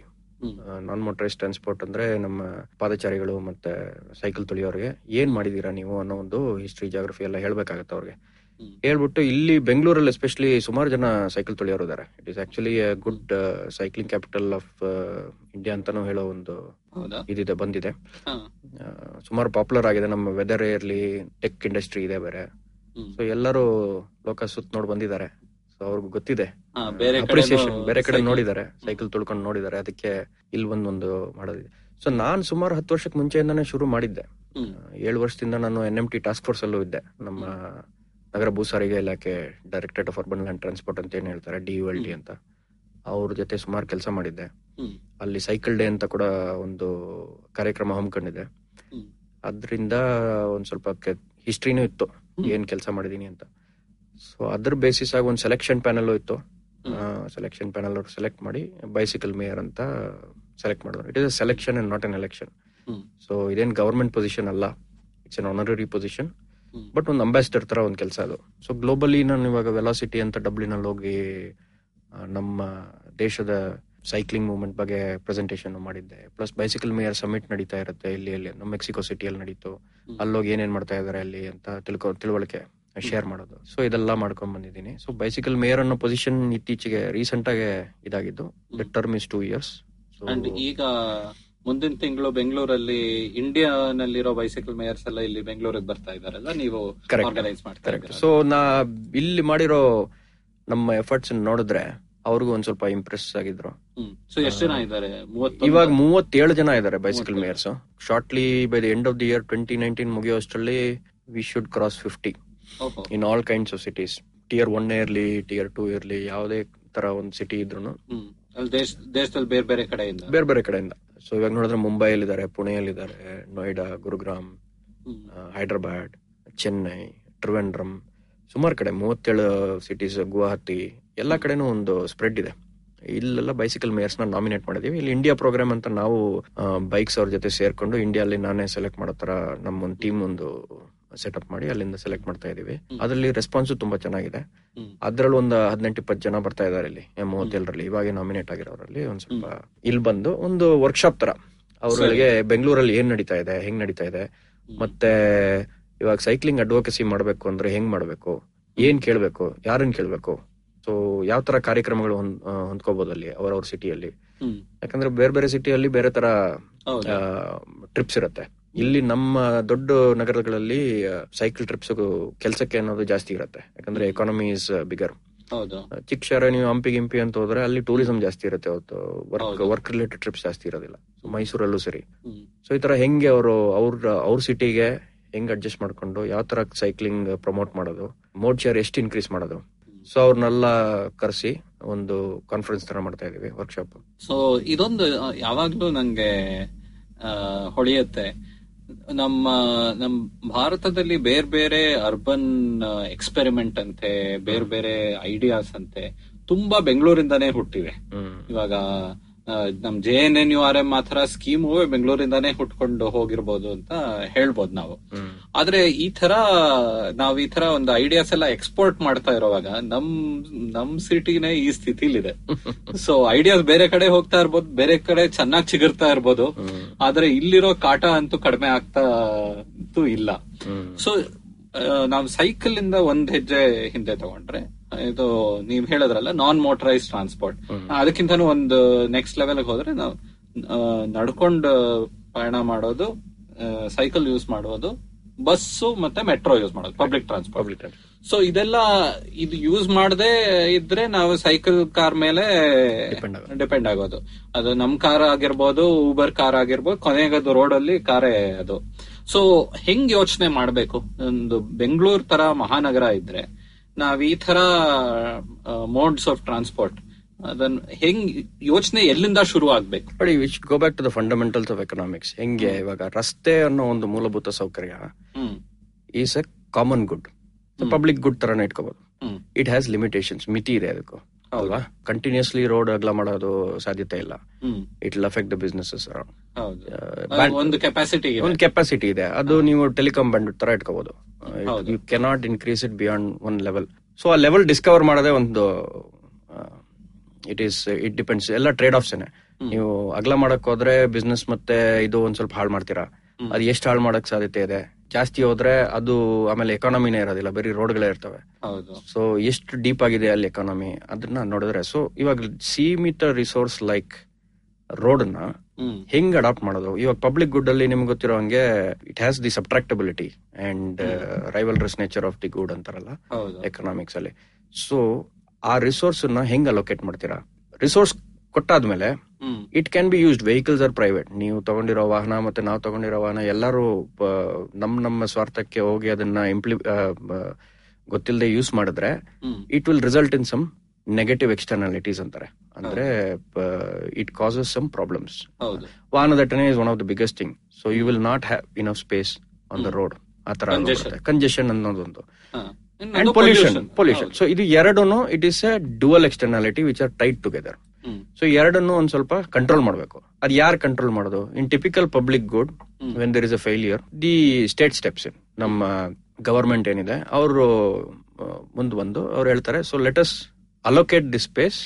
ನಾನ್ ಮೋಟರೈಸ್ ಟ್ರಾನ್ಸ್ಪೋರ್ಟ್ ಅಂದ್ರೆ ನಮ್ಮ ಪಾದಚಾರಿಗಳು ಮತ್ತೆ ಸೈಕಲ್ ತುಳಿಯೋರಿಗೆ ಏನ್ ಮಾಡಿದೀರಾ ನೀವು ಅನ್ನೋ ಒಂದು ಹಿಸ್ಟ್ರಿ, ಜಾಗ್ರಫಿ ಎಲ್ಲ ಹೇಳ್ಬೇಕಾಗತ್ತೆ ಅವ್ರಿಗೆ. ಹೇಳ್ಬಿಟ್ಟು ಇಲ್ಲಿ ಬೆಂಗಳೂರಲ್ಲಿ ಎಸ್ಪೆಷಲಿ ಸುಮಾರು ಜನ ಸೈಕಲ್ ತುಳಿಯೋರು ಇದಾರೆ. It is actually good cycling capital of India ಅಂತಾನು ಹೇಳೋ ಒಂದು ಇದಿದೆ, ಬಂದಿದೆ. ಸುಮಾರು ಪಾಪ್ಯುಲರ್ ಆಗಿದೆ. ನಮ್ಮ ವೆದರ್ ಇರ್ಲಿ, ಟೆಕ್ ಇಂಡಸ್ಟ್ರಿ ಇದೆ ಬೇರೆ. ಸೊ ಎಲ್ಲರೂ ಲೋಕ ಸುತ್ತ ನೋಡ್ ಬಂದಿದ್ದಾರೆ. ಸೊ ಅವ್ರಿಗೂ ಗೊತ್ತಿದೆ, ಅಪ್ರಿಸಿಯೇಷನ್ ಬೇರೆ ಕಡೆ ನೋಡಿದ್ದಾರೆ, ಸೈಕಲ್ ತುಳ್ಕೊಂಡು ನೋಡಿದ್ದಾರೆ. ಅದಕ್ಕೆ ಇಲ್ಲಿ ಬಂದೊಂದು ಮಾಡೋದಿದೆ. ಸೊ ನಾನ್ ಸುಮಾರು ಹತ್ತು ವರ್ಷಕ್ಕೆ ಮುಂಚೆಯಿಂದಾನೇ ಶುರು ಮಾಡಿದ್ದೆ. ಏಳು ವರ್ಷದಿಂದ ನಾನು N M T task force ಅಲ್ಲೂ ಇದ್ದೆ. ನಮ್ಮ ನಗರ ಭೂ ಸಾರಿಗೆ ಇಲಾಖೆ directorate of urban land transport ಅಂತ ಏನ್ ಹೇಳ್ತಾರೆ, ಡಿ ಯು ಎಲ್ ಡಿ ಅಂತ, ಅವ್ರ ಜೊತೆ ಸುಮಾರು ಕೆಲಸ ಮಾಡಿದ್ದೆ. ಅಲ್ಲಿ ಸೈಕಲ್ ಡೇ ಅಂತ ಕೂಡ ಒಂದು ಕಾರ್ಯಕ್ರಮ ಹಮ್ಮಿಕೊಂಡಿದೆ. ಅದರಿಂದ ಒಂದ್ ಸ್ವಲ್ಪ ಹಿಸ್ಟ್ರಿನೂ ಇತ್ತು, ಏನ್ ಕೆಲಸ ಮಾಡಿದೀನಿ ಅಂತ. ಸೊ ಅದ್ರ ಬೇಸಿಸ್ ಆಗಿ ಒಂದು ಸೆಲೆಕ್ಷನ್ ಪ್ಯಾನೆಲ್ ಇತ್ತು. ಸೆಲೆಕ್ಷನ್ ಪ್ಯಾನೆಲ್ ಅವ್ರು ಸೆಲೆಕ್ಟ್ ಮಾಡಿ ಬೈಸಿಕಲ್ ಮೇಯರ್ ಅಂತ ಸೆಲೆಕ್ಟ್ ಮಾಡಿದ್ರು. It is a selection and not an election. So ಇದೇನು ಗವರ್ಮೆಂಟ್ ಪೊಸಿಷನ್ ಅಲ್ಲ, it's an honorary position, but ಒಂದು ಅಂಬಾಸಿಡರ್ ತರ ಒಂದು ಕೆಲಸ ಅದು. ಸೊ ಗ್ಲೋಬಲಿ ನಾನು ಇವಾಗ ವೆಲಾಸಿಟಿ ಅಂತ ಡಬ್ಲಿನ್ ಅಲ್ಲಿ ಹೋಗಿ ನಮ್ಮ ದೇಶದ ಸೈಕ್ಲಿಂಗ್ ಮೂವ್ಮೆಂಟ್ ಬಗ್ಗೆ ಪ್ರೆಸೆಂಟೇಷನ್ ಮಾಡಿದ್ದೆ. ಪ್ಲಸ್ ಬೈಸಿಕಲ್ ಮೇಯರ್ ಸಮಿಟ್ ನಡೀತಾ ಇರುತ್ತೆ ಇಲ್ಲಿ ಅಲ್ಲಿ ನಮ್ಮ ಮೆಕ್ಸಿಕೋ ಸಿಟಿಯಲ್ಲಿ ನಡೀತು. ಅಲ್ಲೋಗಿ ಏನೇನ್ ಮಾಡ್ತಾ ಇದಾರೆ ಅಲ್ಲಿ ಅಂತ ತಿಳ್ಕೊ ತಿಳುವಳಿಕೆ ಶೇರ್ ಮಾಡೋದು. ಸೊ ಇದೆಲ್ಲ ಮಾಡ್ಕೊಂಡ್ ಬಂದಿದ್ದೀನಿ. ಸೊ ಬೈಸಿಕಲ್ ಮೇಯರ್ ಅನ್ನೋ ಪೊಸಿಷನ್ ಇತ್ತೀಚೆಗೆ ರೀಸೆಂಟ್ ಆಗಿ ಇದಾಗಿದ್ದು. The term is two years. And ಈಗ ಮುಂದಿನ ತಿಂಗಳು ಬೆಂಗಳೂರಲ್ಲಿ ಇಂಡಿಯಾನಲ್ಲಿರೋ ಬೈಸಿಕಲ್ ಮೇಯರ್ಸ್ ಎಲ್ಲ ಇಲ್ಲಿ ಬೆಂಗಳೂರಿಗೆ ಬರ್ತಾ ಇದಾರಲ್ಲ, ನೀವು ಆರ್ಗನೈಸ್ ಮಾಡ್ತಾರೆ. ಸೊ ನಾ ಇಲ್ಲಿ ಮಾಡಿರೋ ನಮ್ಮ ಎಫರ್ಟ್ಸ್ ನೋಡಿದ್ರೆ ಅವ್ರಿಗೂ ಒಂದ್ ಸ್ವಲ್ಪ ಇಂಪ್ರೆಸ್ ಆಗಿದ್ರು. ಸೊ ಎಷ್ಟು ಜನ ಇದ್ದಾರೆ? ಇವಾಗ ಮೂವತ್ತೇಳು ಜನ ಇದ್ದಾರೆ bicycle mayors. Shortly by the end of the year twenty nineteen ಮುಗಿಯೋಷ್ಟರಲ್ಲಿ we should cross fifty in all kinds of cities. Tier one ಇರ್ಲಿ, ಟಿಯರ್ ಟೂ ಇರ್ಲಿ, ಯಾವುದೇ ತರ ಒಂದು ಸಿಟಿ ಇದ್ರು ದೇಶದಲ್ಲಿ ಬೇರೆ ಬೇರೆ ಕಡೆಯಿಂದ ಬೇರೆ ಬೇರೆ ಕಡೆಯಿಂದ ಸೊ ಇವಾಗ ನೋಡಿದ್ರೆ ಮುಂಬೈಲಿ ಇದಾರೆ, ಪುಣೆಯಲ್ಲಿದ್ದಾರೆ, ನೋಯ್ಡಾ, ಗುರುಗ್ರಾಮ್, ಹೈದ್ರಾಬಾದ್, ಚೆನ್ನೈ, ತ್ರಿವೆಂಡ್ರಮ್, ಸುಮಾರು ಕಡೆ ಮೂವತ್ತೇಳು ಸಿಟೀಸ್, ಗುವಾಹತಿ, ಎಲ್ಲಾ ಕಡೆನೂ ಒಂದು ಸ್ಪ್ರೆಡ್ ಇದೆ. ಇಲ್ಲೆಲ್ಲ ಬೈಸಿಕಲ್ ಮೇಯರ್ಸ್ ನ ನಾಮಿನೇಟ್ ಮಾಡಿದೀವಿ. ಇಲ್ಲಿ ಇಂಡಿಯಾ ಪ್ರೋಗ್ರಾಮ್ ಅಂತ ನಾವು ಬೈಕ್ಸ್ ಅವ್ರ ಜೊತೆ ಸೇರ್ಕೊಂಡು ಇಂಡಿಯಾ ಅಲ್ಲಿ ನಾನೇ ಸೆಲೆಕ್ಟ್ ಮಾಡೋ ತರ ನಮ್ಮ ಒಂದು ಟೀಮ್ ಒಂದು ಸೆಟಪ್ ಮಾಡಿ ಅಲ್ಲಿಂದ ಸೆಲೆಕ್ಟ್ ಮಾಡ್ತಾ ಇದೀವಿ. ಅದ್ರಲ್ಲಿ ರೆಸ್ಪಾನ್ಸ್ ತುಂಬಾ ಚೆನ್ನಾಗಿದೆ. ಅದ್ರಲ್ಲಿ ಒಂದು ಹದಿನೆಂಟು ಇಪ್ಪತ್ತು ಜನ ಬರ್ತಾ ಇದಾರೆ ಇಲ್ಲಿ ಮೂವತ್ತೇಳರಲ್ಲಿ ಇವಾಗ ನಾಮಿನೇಟ್ ಆಗಿರೋರಲ್ಲಿ. ಒಂದ್ ಸ್ವಲ್ಪ ಇಲ್ಲಿ ಬಂದು ಒಂದು ವರ್ಕ್ಶಾಪ್ ತರ ಅವ್ರಗಳಿಗೆ ಬೆಂಗಳೂರಲ್ಲಿ ಏನ್ ನಡೀತಾ ಇದೆ, ಹೆಂಗ್ ನಡೀತಾ ಇದೆ, ಮತ್ತೆ ಇವಾಗ ಸೈಕ್ಲಿಂಗ್ ಅಡ್ವೊಕಸಿ ಮಾಡ್ಬೇಕು ಅಂದ್ರೆ ಹೆಂಗ್ ಮಾಡ್ಬೇಕು, ಏನ್ ಕೇಳ್ಬೇಕು, ಯಾರನ್ನ ಕೇಳ್ಬೇಕು, ಸೊ ಯಾವ ತರ ಕಾರ್ಯಕ್ರಮಗಳು ಹೊಂದ್ಕೋಬಹುದು ಅಲ್ಲಿ ಅವ್ರವ್ರ ಸಿಟಿಯಲ್ಲಿ. ಯಾಕಂದ್ರೆ ಬೇರೆ ಬೇರೆ ಸಿಟಿಯಲ್ಲಿ ಬೇರೆ ತರ ಟ್ರಿಪ್ಸ್ ಇರುತ್ತೆ. ಇಲ್ಲಿ ನಮ್ಮ ದೊಡ್ಡ ನಗರಗಳಲ್ಲಿ ಸೈಕಲ್ ಟ್ರಿಪ್ಸ್ ಕೆಲಸಕ್ಕೆ ಅನ್ನೋದು ಜಾಸ್ತಿ ಇರುತ್ತೆ, ಯಾಕಂದ್ರೆ ಎಕಾನಮಿ ಇಸ್ ಬಿಗರ್. ಚಿಕ್ಕ ಶಹರ ನೀವು ಹಂಪಿ ಗಿಂಪಿ ಅಂತ ಹೋದ್ರೆ ಅಲ್ಲಿ ಟೂರಿಸಂ ಜಾಸ್ತಿ ಇರುತ್ತೆ ಹೊತ್ತು ವರ್ಕ್ ವರ್ಕ್ ರಿಲೇಟೆಡ್ ಟ್ರಿಪ್ಸ್ ಜಾಸ್ತಿ ಇರೋದಿಲ್ಲ. ಸೊ ಮೈಸೂರಲ್ಲೂ ಸರಿ. ಸೊ ಈ ತರ ಹೆಂಗೆ ಅವರು ಅವ್ರ ಅವ್ರ ಸಿಟಿಗೆ ಹೆಂಗ್ ಅಡ್ಜಸ್ಟ್ ಮಾಡ್ಕೊಂಡು ಯಾವ ತರ ಸೈಕ್ಲಿಂಗ್ ಪ್ರಮೋಟ್ ಮಾಡೋದು, ಮೋಡ್ ಶೇರ್ ಎಷ್ಟು ಇನ್ಕ್ರೀಸ್ ಮಾಡೋದು, ಸೊ ಅವ್ರನ್ನೆಲ್ಲ ಕರೆಸಿ ಒಂದು ಕಾನ್ಫರೆನ್ಸ್ ತರ ಮಾಡ್ತಾ ಇದೀವಿ, ವರ್ಕ್ಶಾಪ್. ಸೊ ಇದೊಂದು ಯಾವಾಗ್ಲೂ ನಂಗೆ ಹೊಳೆಯುತ್ತೆ, ನಮ್ಮ ನಮ್ ಭಾರತದಲ್ಲಿ ಬೇರೆ ಬೇರೆ ಅರ್ಬನ್ ಎಕ್ಸ್ಪೆರಿಮೆಂಟ್ ಅಂತೆ, ಬೇರೆ ಬೇರೆ ಐಡಿಯಾಸ್ ಅಂತೆ ತುಂಬಾ ಬೆಂಗಳೂರಿಂದಾನೇ ಹುಟ್ಟಿವೆ. ಇವಾಗ ನಮ್ J N N U R M ಆ ತರ ಸ್ಕೀಮು ಬೆಂಗಳೂರಿಂದಾನೇ ಹುಟ್ಕೊಂಡು ಹೋಗಿರ್ಬೋದು ಅಂತ ಹೇಳ್ಬೋದು ನಾವು. ಆದ್ರೆ ಈ ತರ ನಾವ್ ಈ ತರ ಒಂದು ಐಡಿಯಾಸ್ ಎಲ್ಲ ಎಕ್ಸ್ಪೋರ್ಟ್ ಮಾಡ್ತಾ ಇರೋವಾಗ ನಮ್ ನಮ್ ಸಿಟಿನೇ ಈ ಸ್ಥಿತಿಲಿದೆ. ಸೊ ಐಡಿಯಾಸ್ ಬೇರೆ ಕಡೆ ಹೋಗ್ತಾ ಇರ್ಬೋದು, ಬೇರೆ ಕಡೆ ಚೆನ್ನಾಗ್ ಚಿಗುರ್ತಾ ಇರ್ಬೋದು, ಆದ್ರೆ ಇಲ್ಲಿರೋ ಕಾಟ ಅಂತೂ ಕಡಿಮೆ ಆಗ್ತಾ ಅಂತೂ ಇಲ್ಲ. ಸೊ ನಾವ್ ಸೈಕಲ್ ಇಂದ ಒಂದ್ ಹೆಜ್ಜೆ ಹಿಂದೆ ತಗೊಂಡ್ರೆ ಇದು ನೀವ್ ಹೇಳದ್ರಲ್ಲ ನಾನ್ ಮೋಟರೈಸ್ ಟ್ರಾನ್ಸ್ಪೋರ್ಟ್, ಅದಕ್ಕಿಂತನೂ ಒಂದು ನೆಕ್ಸ್ಟ್ ಲೆವೆಲ್ ಹೋದ್ರೆ ನಾವು ನಡ್ಕೊಂಡು ಪ್ರಯಾಣ ಮಾಡೋದು, ಸೈಕಲ್ ಯೂಸ್ ಮಾಡೋದು, ಬಸ್ಸು ಮತ್ತೆ ಮೆಟ್ರೋ ಯೂಸ್ ಮಾಡೋದು, ಪಬ್ಲಿಕ್ ಟ್ರಾನ್ಸ್ಪೋರ್ಟ್. ಸೊ ಇದೆಲ್ಲ ಇದು ಯೂಸ್ ಮಾಡದೆ ಇದ್ರೆ ನಾವು ಸೈಕಲ್ ಕಾರ್ ಮೇಲೆ ಡಿಪೆಂಡ್ ಆಗೋದು. ಅದು ನಮ್ ಕಾರ್ ಆಗಿರ್ಬೋದು, ಊಬರ್ ಕಾರ್ ಆಗಿರ್ಬೋದು, ಕೊನೆಗದು ರೋಡ್ ಅಲ್ಲಿ ಕಾರೇ ಅದು. ಸೊ ಹೆಂಗ್ ಯೋಚನೆ ಮಾಡ್ಬೇಕು? ಒಂದು ಬೆಂಗಳೂರ್ ತರ ಮಹಾನಗರ ಇದ್ರೆ ನಾವ್ ಈ ತರ ಮೋಡ್ಸ್ ಆಫ್ ಟ್ರಾನ್ಸ್ಪೋರ್ಟ್ ಅದನ್ನ ಹೆಂಗ್ ಯೋಚನೆ ಎಲ್ಲಿಂದ ಶುರು ಆಗ್ಬೇಕು? ನೋಡಿ, we should go back to the fundamentals of economics. ಹೆಂಗೆ ಇವಾಗ ರಸ್ತೆ ಅನ್ನೋ ಒಂದು ಮೂಲಭೂತ ಸೌಕರ್ಯ is a common good, public good ತರಾನೇ ಇಟ್ಕೋಬಹುದು. ಇಟ್ ಹ್ಯಾಸ್ ಲಿಮಿಟೇಷನ್ಸ್, ಮಿತಿ ಇದೆ ಅದಕ್ಕೂ ಅಲ್ವಾ. ಕಂಟಿನ್ಯೂಸ್ಲಿ ರೋಡ್ ಅಗಲ ಮಾಡೋದು ಸಾಧ್ಯತೆ ಇಲ್ಲ. It will affect the businesses around. ಒಂದು ಕೆಪಾಸಿಟಿ ಒಂದು ಕೆಪಾಸಿಟಿ ಇದೆ, ಅದು ನೀವು ಟೆಲಿಕಾಂ ಬ್ಯಾಂಡ್ ತರ ಇಟ್ಕೋಬಹುದು. You cannot increase it beyond one level. So ಆ ಲೆವೆಲ್ ಡಿಸ್ಕವರ್ ಮಾಡೋದೇ ಒಂದು ಇಟ್ ಈಸ್ ಇಟ್ ಡಿಪೆಂಡ್ಸ್. ಎಲ್ಲ ಟ್ರೇಡ್ ಆಫ್ಸ್ ಏನೆ. ನೀವು ಅಗಲ ಮಾಡಕ್ ಹೋದ್ರೆ ಬಿಸ್ನೆಸ್ ಮತ್ತೆ ಇದು ಒಂದ್ ಸ್ವಲ್ಪ ಹಾಳು ಮಾಡ್ತೀರಾ. ಅದು ಎಷ್ಟು ಹಾಳು ಮಾಡಕ್ ಸಾಧ್ಯತೆ ಇದೆ? ಜಾಸ್ತಿ ಹೋದ್ರೆ ಅದು ಆಮೇಲೆ ಎಕಾನಮಿನೇ ಇರೋದಿಲ್ಲ, ಬರೀ ರೋಡ್ಗಳೇ ಇರ್ತವೆ. ಸೊ ಎಷ್ಟು ಡೀಪ್ ಆಗಿದೆ ಅಲ್ಲಿ ಎಕಾನಮಿ ಅದನ್ನ ನೋಡಿದ್ರೆ. ಸೊ ಇವಾಗ ಸೀಮಿತ ರಿಸೋರ್ಸ್ ಲೈಕ್ ರೋಡ್ ನ ಹೆಂಗ್ ಅಡಾಪ್ಟ್ ಮಾಡೋದು? ಇವಾಗ ಪಬ್ಲಿಕ್ ಗುಡ್ ಅಲ್ಲಿ ನಿಮ್ಗೆ ಗೊತ್ತಿರೋ ಹಂಗೆ it has the subtractability and rivalrous nature of the good ಅಂತಾರಲ್ಲ ಎಕನಾಮಿಕ್ಸ್ ಅಲ್ಲಿ. ಸೊ ಆ ರಿಸೋರ್ಸ್ ನ ಹೆಂಗ್ ಅಲೋಕೇಟ್ ಮಾಡ್ತೀರಾ? ರಿಸೋರ್ಸ್ ಕೊಟ್ಟಾದ್ಮೇಲೆ it can be used. Vehicles are private. ನೀವು ತಗೊಂಡಿರೋ ವಾಹನ ಮತ್ತೆ ನಾವು ತಗೊಂಡಿರೋ ವಾಹನ ಎಲ್ಲರೂ ನಮ್ ನಮ್ಮ ಸ್ವಾರ್ಥಕ್ಕೆ ಹೋಗಿ ಅದನ್ನ ಇಂಪ್ಲಿ ಗೊತ್ತಿಲ್ಲದೆ ಯೂಸ್ ಮಾಡಿದ್ರೆ it will result in some negative externalities ಅಂತಾರೆ. ಅಂದ್ರೆ ಇಟ್ ಕಾಸಸ್ ಸಮ್ ಪ್ರಾಬ್ಲಮ್ಸ್. ವಾಹನ ದಟ್ಟಣೆ is one of the biggest thing. So you will not have enough space on the road. ಆ ತರ ಕಂಜೆಷನ್ ಅನ್ನೋದೊಂದು ಅಂಡ್ ಪೊಲ್ಯೂಷನ್ ಪೊಲ್ಯೂಷನ್ ಸೊ ಇದು ಎರಡೂನು it is a dual externality which are tied together. So ಎರಡನ್ನು ಒಂದ್ ಸ್ವಲ್ಪ control ಮಾಡ್ಬೇಕು. ಅದ್ ಯಾರು ಕಂಟ್ರೋಲ್ ಮಾಡೋದು? In typical public good when there is a failure the state steps in. ನಮ್ಮ ಗವರ್ಮೆಂಟ್ ಏನಿದೆ ಅವರು ಮುಂದ್ ಬಂದು ಅವ್ರು ಹೇಳ್ತಾರೆ, so let us allocate the space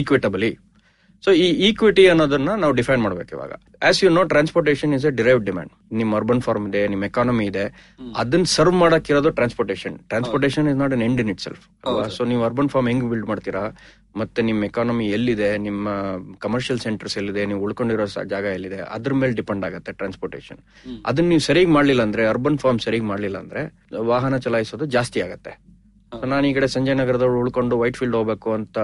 equitably. So ಈ ಈಕ್ವಿಟಿ ಅನ್ನೋದನ್ನ ನಾವು ಡಿಫೈನ್ ಮಾಡ್ಬೇಕು ಇವಾಗ. As you know, transportation is a derived demand. ನಿಮ್ ಅರ್ಬನ್ ಫಾರ್ಮ್ ಇದೆ, ನಿಮ್ ಎಕಾನಮಿ ಇದೆ, ಅದನ್ನ ಸರ್ವ್ ಮಾಡಕ್ಕಿರೋದು transportation. Transportation is not an end in itself. So ನೀವು ಅರ್ಬನ್ ಫಾರ್ಮ್ ಹೆಂಗ್ ಬಿಲ್ಡ್ ಮಾಡ್ತೀರಾ, ಮತ್ತೆ ನಿಮ್ ಎಕಾನಮಿ ಎಲ್ಲಿದೆ, ನಿಮ್ಮ ಕಮರ್ಷಿಯಲ್ ಸೆಂಟರ್ಸ್ ಎಲ್ಲಿದೆ, ನೀವು ಉಳ್ಕೊಂಡಿರೋ ಜಾಗ ಎಲ್ಲಿದೆ, ಅದ್ರ ಮೇಲೆ ಡಿಪೆಂಡ್ ಆಗುತ್ತೆ ಟ್ರಾನ್ಸ್ಪೋರ್ಟೇಷನ್. ಅದನ್ನ ನೀವು ಸರಿಯಾಗಿ ಮಾಡ್ಲಿಲ್ಲ ಅಂದ್ರೆ, ಅರ್ಬನ್ ಫಾರ್ಮ್ ಸರಿಯಾಗಿ ಮಾಡ್ಲಿಲ್ಲ ಅಂದ್ರೆ ವಾಹನ ಚಲಾಯಿಸೋದು ಜಾಸ್ತಿ ಆಗುತ್ತೆ. ನಾನು ಈ ಕಡೆ ಸಂಜಯ್ ನಗರದವ್ರು ಉಳ್ಕೊಂಡು ವೈಟ್ ಫೀಲ್ಡ್ ಹೋಗ್ಬೇಕು ಅಂತ